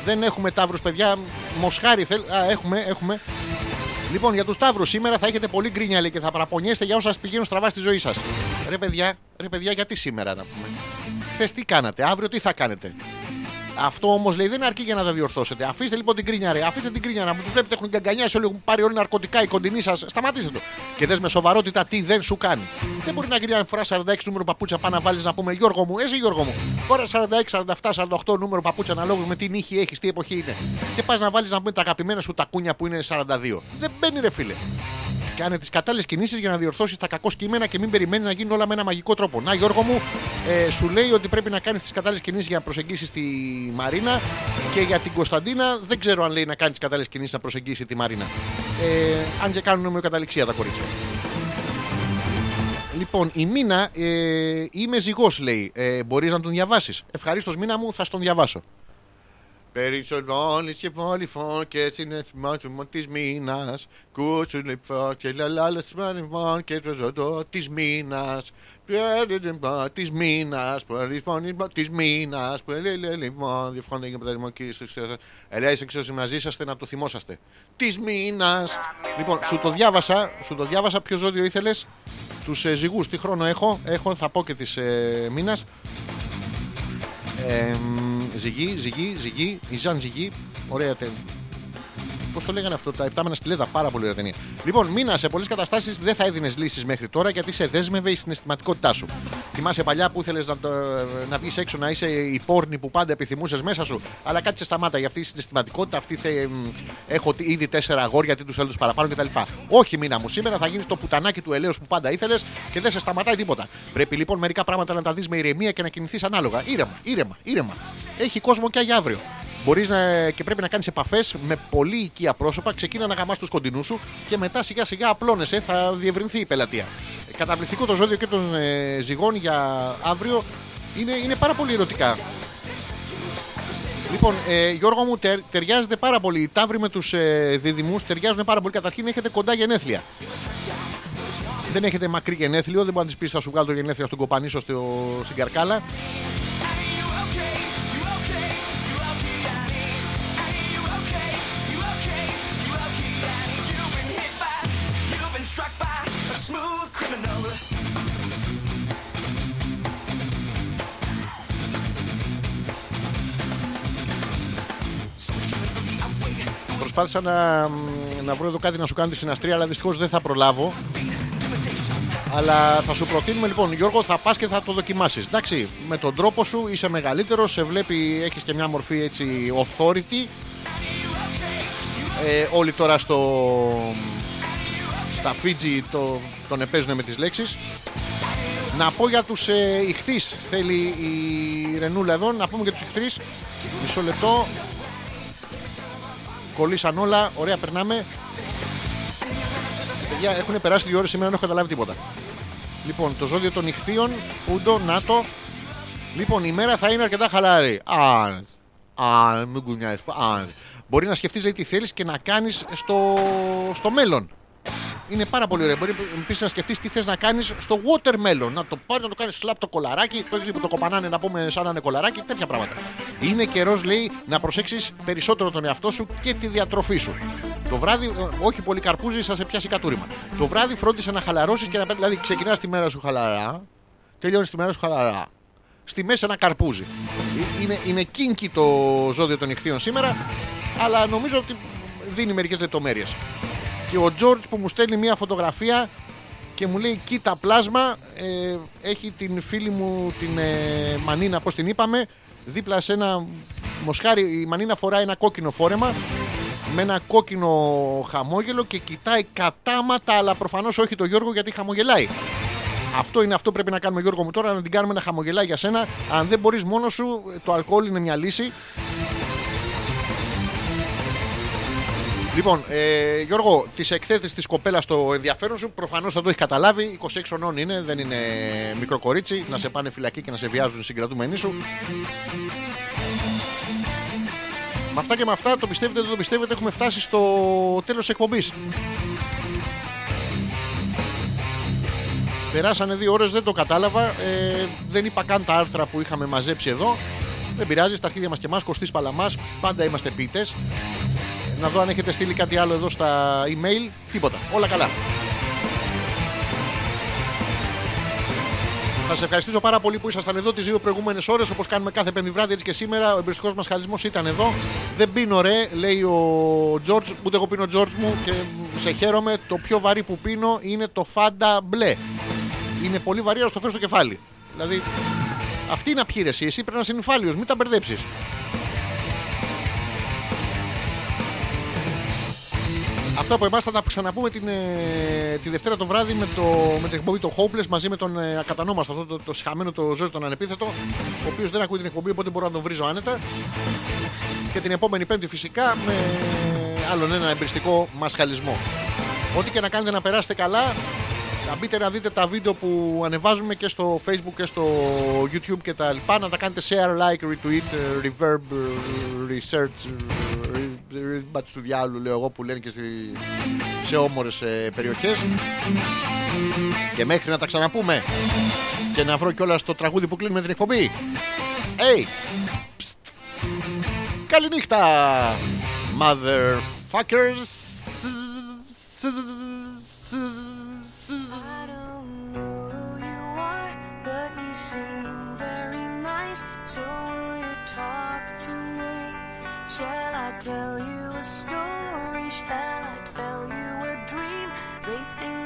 Δεν έχουμε Ταύρους, παιδιά. Μοσχάρι θέλει. Α, έχουμε, έχουμε. Λοιπόν, για τους Ταύρους, σήμερα θα έχετε πολύ γκρίνια, λέει, και θα παραπονιέστε για όσα πηγαίνουν στραβά στη ζωή σας. Ρε παιδιά, ρε παιδιά, γιατί σήμερα να πούμε? Χθες τι κάνατε, αύριο τι θα κάνετε? Αυτό όμως, λέει, δεν αρκεί για να τα διορθώσετε. Αφήστε λοιπόν την κρίνια, ρε. Αφήστε την κρίνια να μου τη βλέπετε. Έχουν γκαγκανιάσει όλοι, έχουν πάρει όλοι ναρκωτικά οι κοντινοί σας. Σταματήστε το. Και δες με σοβαρότητα τι δεν σου κάνει. Δεν μπορεί να γκρίνει φορά σαράντα έξι νούμερο παπούτσα πάνω να βάλεις να πούμε Γιώργο μου, εσύ Γιώργο μου. Φορά σαράντα έξι, σαράντα εφτά, σαράντα οκτώ νούμερο παπούτσα αναλόγως με τι νύχη έχεις, τι εποχή είναι. Και πας να βάλεις να πούμε τα αγαπημένα σου τακούνια που είναι σαράντα δύο. Δεν μπαίνει, ρε φίλε. Κάνε τις κατάλληλες κινήσεις για να διορθώσεις τα κακό κείμενα και μην περιμένεις να γίνουν όλα με ένα μαγικό τρόπο. Να, Γιώργο μου, ε, σου λέει ότι πρέπει να κάνεις τις κατάλληλες κινήσεις για να προσεγγίσεις τη Μαρίνα. Και για την Κωνσταντίνα, δεν ξέρω αν λέει να κάνει τις κατάλληλες κινήσεις να προσεγγίσει τη Μαρίνα. Ε, αν και κάνουν ομοιοκαταληξία τα κορίτσια. Λοιπόν, η Μίνα, ε, είμαι ζυγός, λέει. Ε, μπορείς να τον διαβάσεις? Ευχαρίστως, Μίνα μου, θα στον διαβάσω. Περισσολβόλης και βόλυφων και συναισθημάτων της μήνας. Κούτσου λιπφών και λαλάλες μανιβών και το ζωτό της μήνας. Πιέρνιμπα της μήνας, πολυφωνισμό της μήνας. Πολυλελιμών, διευχόνται και μεταρρυμό κύριε στους εξωτερές. Ελέγησε εξωτερές μαζί σας να το θυμόσαστε. Της μήνας. Λοιπόν, σου το διάβασα, σου το διάβασα. Ποιο ζώδιο ήθελες? Τους ε, ζυγούς, τι χρόνο έχω, έχω, θα πω και της ε, μήνας. Ε, ζυγή, ζυγή, ζυγή, η Ζαν Ζυγή, ωραία ταινία. Πώς το λέγανε αυτό, τα επτάμενα στιλέτα, πάρα πολύ ωραία ταινία. Λοιπόν, Μίνα, σε πολλές καταστάσεις δεν θα έδινες λύσεις μέχρι τώρα γιατί σε δέσμευε η συναισθηματικότητά σου. Θυμάσαι παλιά που ήθελες να, να βγεις έξω, να είσαι η πόρνη που πάντα επιθυμούσες μέσα σου, αλλά κάτι σε σταμάτα για αυτή η συναισθηματικότητα. Αυτή θε, ε, έχω ήδη τέσσερα αγόρια, τι τους θέλω τους παραπάνω κτλ. Όχι, Μίνα μου, σήμερα θα γίνεις το πουτανάκι του ελέους που πάντα ήθελες και δεν σε σταματάει τίποτα. Πρέπει λοιπόν μερικά πράγματα να τα δεις με ηρεμία και να κινηθείς ανάλογα. Ήρεμα, ήρεμα, ήρεμα. Έχει κόσμο και για αύριο. Μπορείς να... και πρέπει να κάνεις επαφές με πολύ οικία πρόσωπα. Ξεκίνα να γαμάς τους κοντινούς σου και μετά σιγά σιγά απλώνεσαι, θα διευρυνθεί η πελατεία. Καταπληκτικό το ζώδιο και των ε, ζυγών για αύριο. Είναι, είναι πάρα πολύ ερωτικά. Λοιπόν, ε, Γιώργο μου, ται, ταιριάζεται πάρα πολύ. Οι Ταύροι με τους ε, διδυμούς ταιριάζουν πάρα πολύ. Καταρχήν έχετε κοντά γενέθλια. Δεν έχετε μακρύ γενέθλιο. Δεν μπορεί να τη πει θα σου βγάλω το γενέθλιο στον κοπανίσο στην Καρκάλα. προσπάθησα να, να βρω εδώ κάτι να σου κάνω τη συναστρία, αλλά δυστυχώς δεν θα προλάβω. Αλλά θα σου προτείνουμε λοιπόν, Γιώργο, θα πας και θα το δοκιμάσεις. Εντάξει, με τον τρόπο σου, είσαι μεγαλύτερος, σε βλέπει, έχεις και μια μορφή έτσι authority. Ε, όλοι τώρα στο, στα Fiji το, τον επέζουνε με τις λέξεις. Να πω για τους ε, ηχθείς, θέλει η Ρενούλα εδώ, να πούμε για τους ηχθείς. Μισό λεπτό. Κολλήσαν όλα, ωραία, περνάμε. Παιδιά, έχουν περάσει δύο ώρες σήμερα, δεν έχω καταλάβει τίποτα. Λοιπόν, το ζώδιο των ηχθείων, πούντο, νάτο. Λοιπόν, η μέρα θα είναι αρκετά χαλαρή. Αν, αν, μην κουνιάζεις, αν. Μπορεί να σκεφτείς λέει, τι θέλεις και να κάνεις στο, στο μέλλον. Είναι πάρα πολύ ωραία. Μπορεί επίσης να σκεφτείς τι θες να κάνεις στο watermelon. Να το πάρεις, να το κάνεις σλαπ το κολαράκι. Το έχεις που το κοπανάνε να πούμε σαν να είναι κολαράκι. Τέτοια πράγματα. Είναι καιρός, λέει, να προσέξεις περισσότερο τον εαυτό σου και τη διατροφή σου. Το βράδυ, όχι πολύ καρπούζι, θα σε πιάσει κατούριμα. Το βράδυ φρόντισε να χαλαρώσεις και να παίρνει. Δηλαδή, ξεκινάς τη μέρα σου χαλαρά, τελειώνεις τη μέρα σου χαλαρά. Στη μέση ένα καρπούζι. Είναι, είναι κίνκι το ζώδιο των ηχθείων σήμερα, αλλά νομίζω ότι δίνει μερικές λεπτομέρειες. Και ο Τζόρτζ που μου στέλνει μια φωτογραφία και μου λέει: κοίτα, πλάσμα. Ε, έχει την φίλη μου την ε, Μανίνα, πώς την είπαμε, δίπλα σε ένα μοσχάρι. Η Μανίνα φοράει ένα κόκκινο φόρεμα με ένα κόκκινο χαμόγελο και κοιτάει κατάματα, αλλά προφανώς όχι το Γιώργο γιατί χαμογελάει. Αυτό είναι αυτό που πρέπει να κάνουμε, Γιώργο μου, τώρα να την κάνουμε να χαμογελάει για σένα. Αν δεν μπορείς μόνος σου, το αλκοόλ είναι μια λύση. Λοιπόν, ε, Γιώργο, τις εκθέτες της κοπέλας στο ενδιαφέρον σου προφανώς θα το έχει καταλάβει. είκοσι έξι χρονών είναι, δεν είναι μικρό κορίτσι. Να σε πάνε φυλακή και να σε βιάζουν οι συγκρατούμενοι σου. Με αυτά και με αυτά, το πιστεύετε, δεν το πιστεύετε, έχουμε φτάσει στο τέλος της εκπομπής. Περάσανε δύο ώρες, δεν το κατάλαβα. Ε, δεν είπα καν τα άρθρα που είχαμε μαζέψει εδώ. Δεν πειράζει, στα αρχίδια μας και εμάς, Κωστής Παλαμάς, πάντα είμαστε ποιητές. Να δω αν έχετε στείλει κάτι άλλο εδώ στα email. Τίποτα. Όλα καλά. Θα σας ευχαριστήσω πάρα πολύ που ήσασταν εδώ τις δύο προηγούμενες ώρες. Όπως κάνουμε κάθε πέμπτη βράδυ, έτσι και σήμερα. Ο εμπρηστικός μασχαλισμός ήταν εδώ. Δεν πίνω ρε, λέει ο Τζόρτζ. Ούτε εγώ πίνω, Τζόρτζ μου, και σε χαίρομαι. Το πιο βαρύ που πίνω είναι το φάντα μπλε. Είναι πολύ βαρύ, αλλά το φέρω στο κεφάλι. Δηλαδή, αυτή είναι απείρεση. Εσύ πρέπει να είσαι νυφάλιος, μην τα μπερδέψεις. Αυτά από εμάς θα τα ξαναπούμε την, ε, τη Δευτέρα το βράδυ με, το, με την εκπομπή των Hopeless μαζί με τον ε, ακατανόμαστο, αυτό το, το, το συχαμένο το ζώδιο τον ανεπίθετο, ο οποίος δεν ακούει την εκπομπή, οπότε μπορώ να τον βρίζω άνετα. Και την επόμενη Πέμπτη φυσικά με άλλον ένα εμπρηστικό μασχαλισμό. Ό,τι και να κάνετε, να περάσετε καλά. Να μπείτε να δείτε τα βίντεο που ανεβάζουμε και στο Facebook και στο YouTube και τα λοιπά. Να τα κάνετε share, like, retweet, reverb, research, μπατς του διάλου λέω εγώ που λένε και στη... σε όμορες ε, περιοχές. Και μέχρι να τα ξαναπούμε και να βρω κιόλας το τραγούδι που κλείνουμε την εκπομπή. Hey! Psst. Καληνύχτα! Motherfuckers! So will you talk to me? Shall I tell you a story? Shall I tell you a dream? They think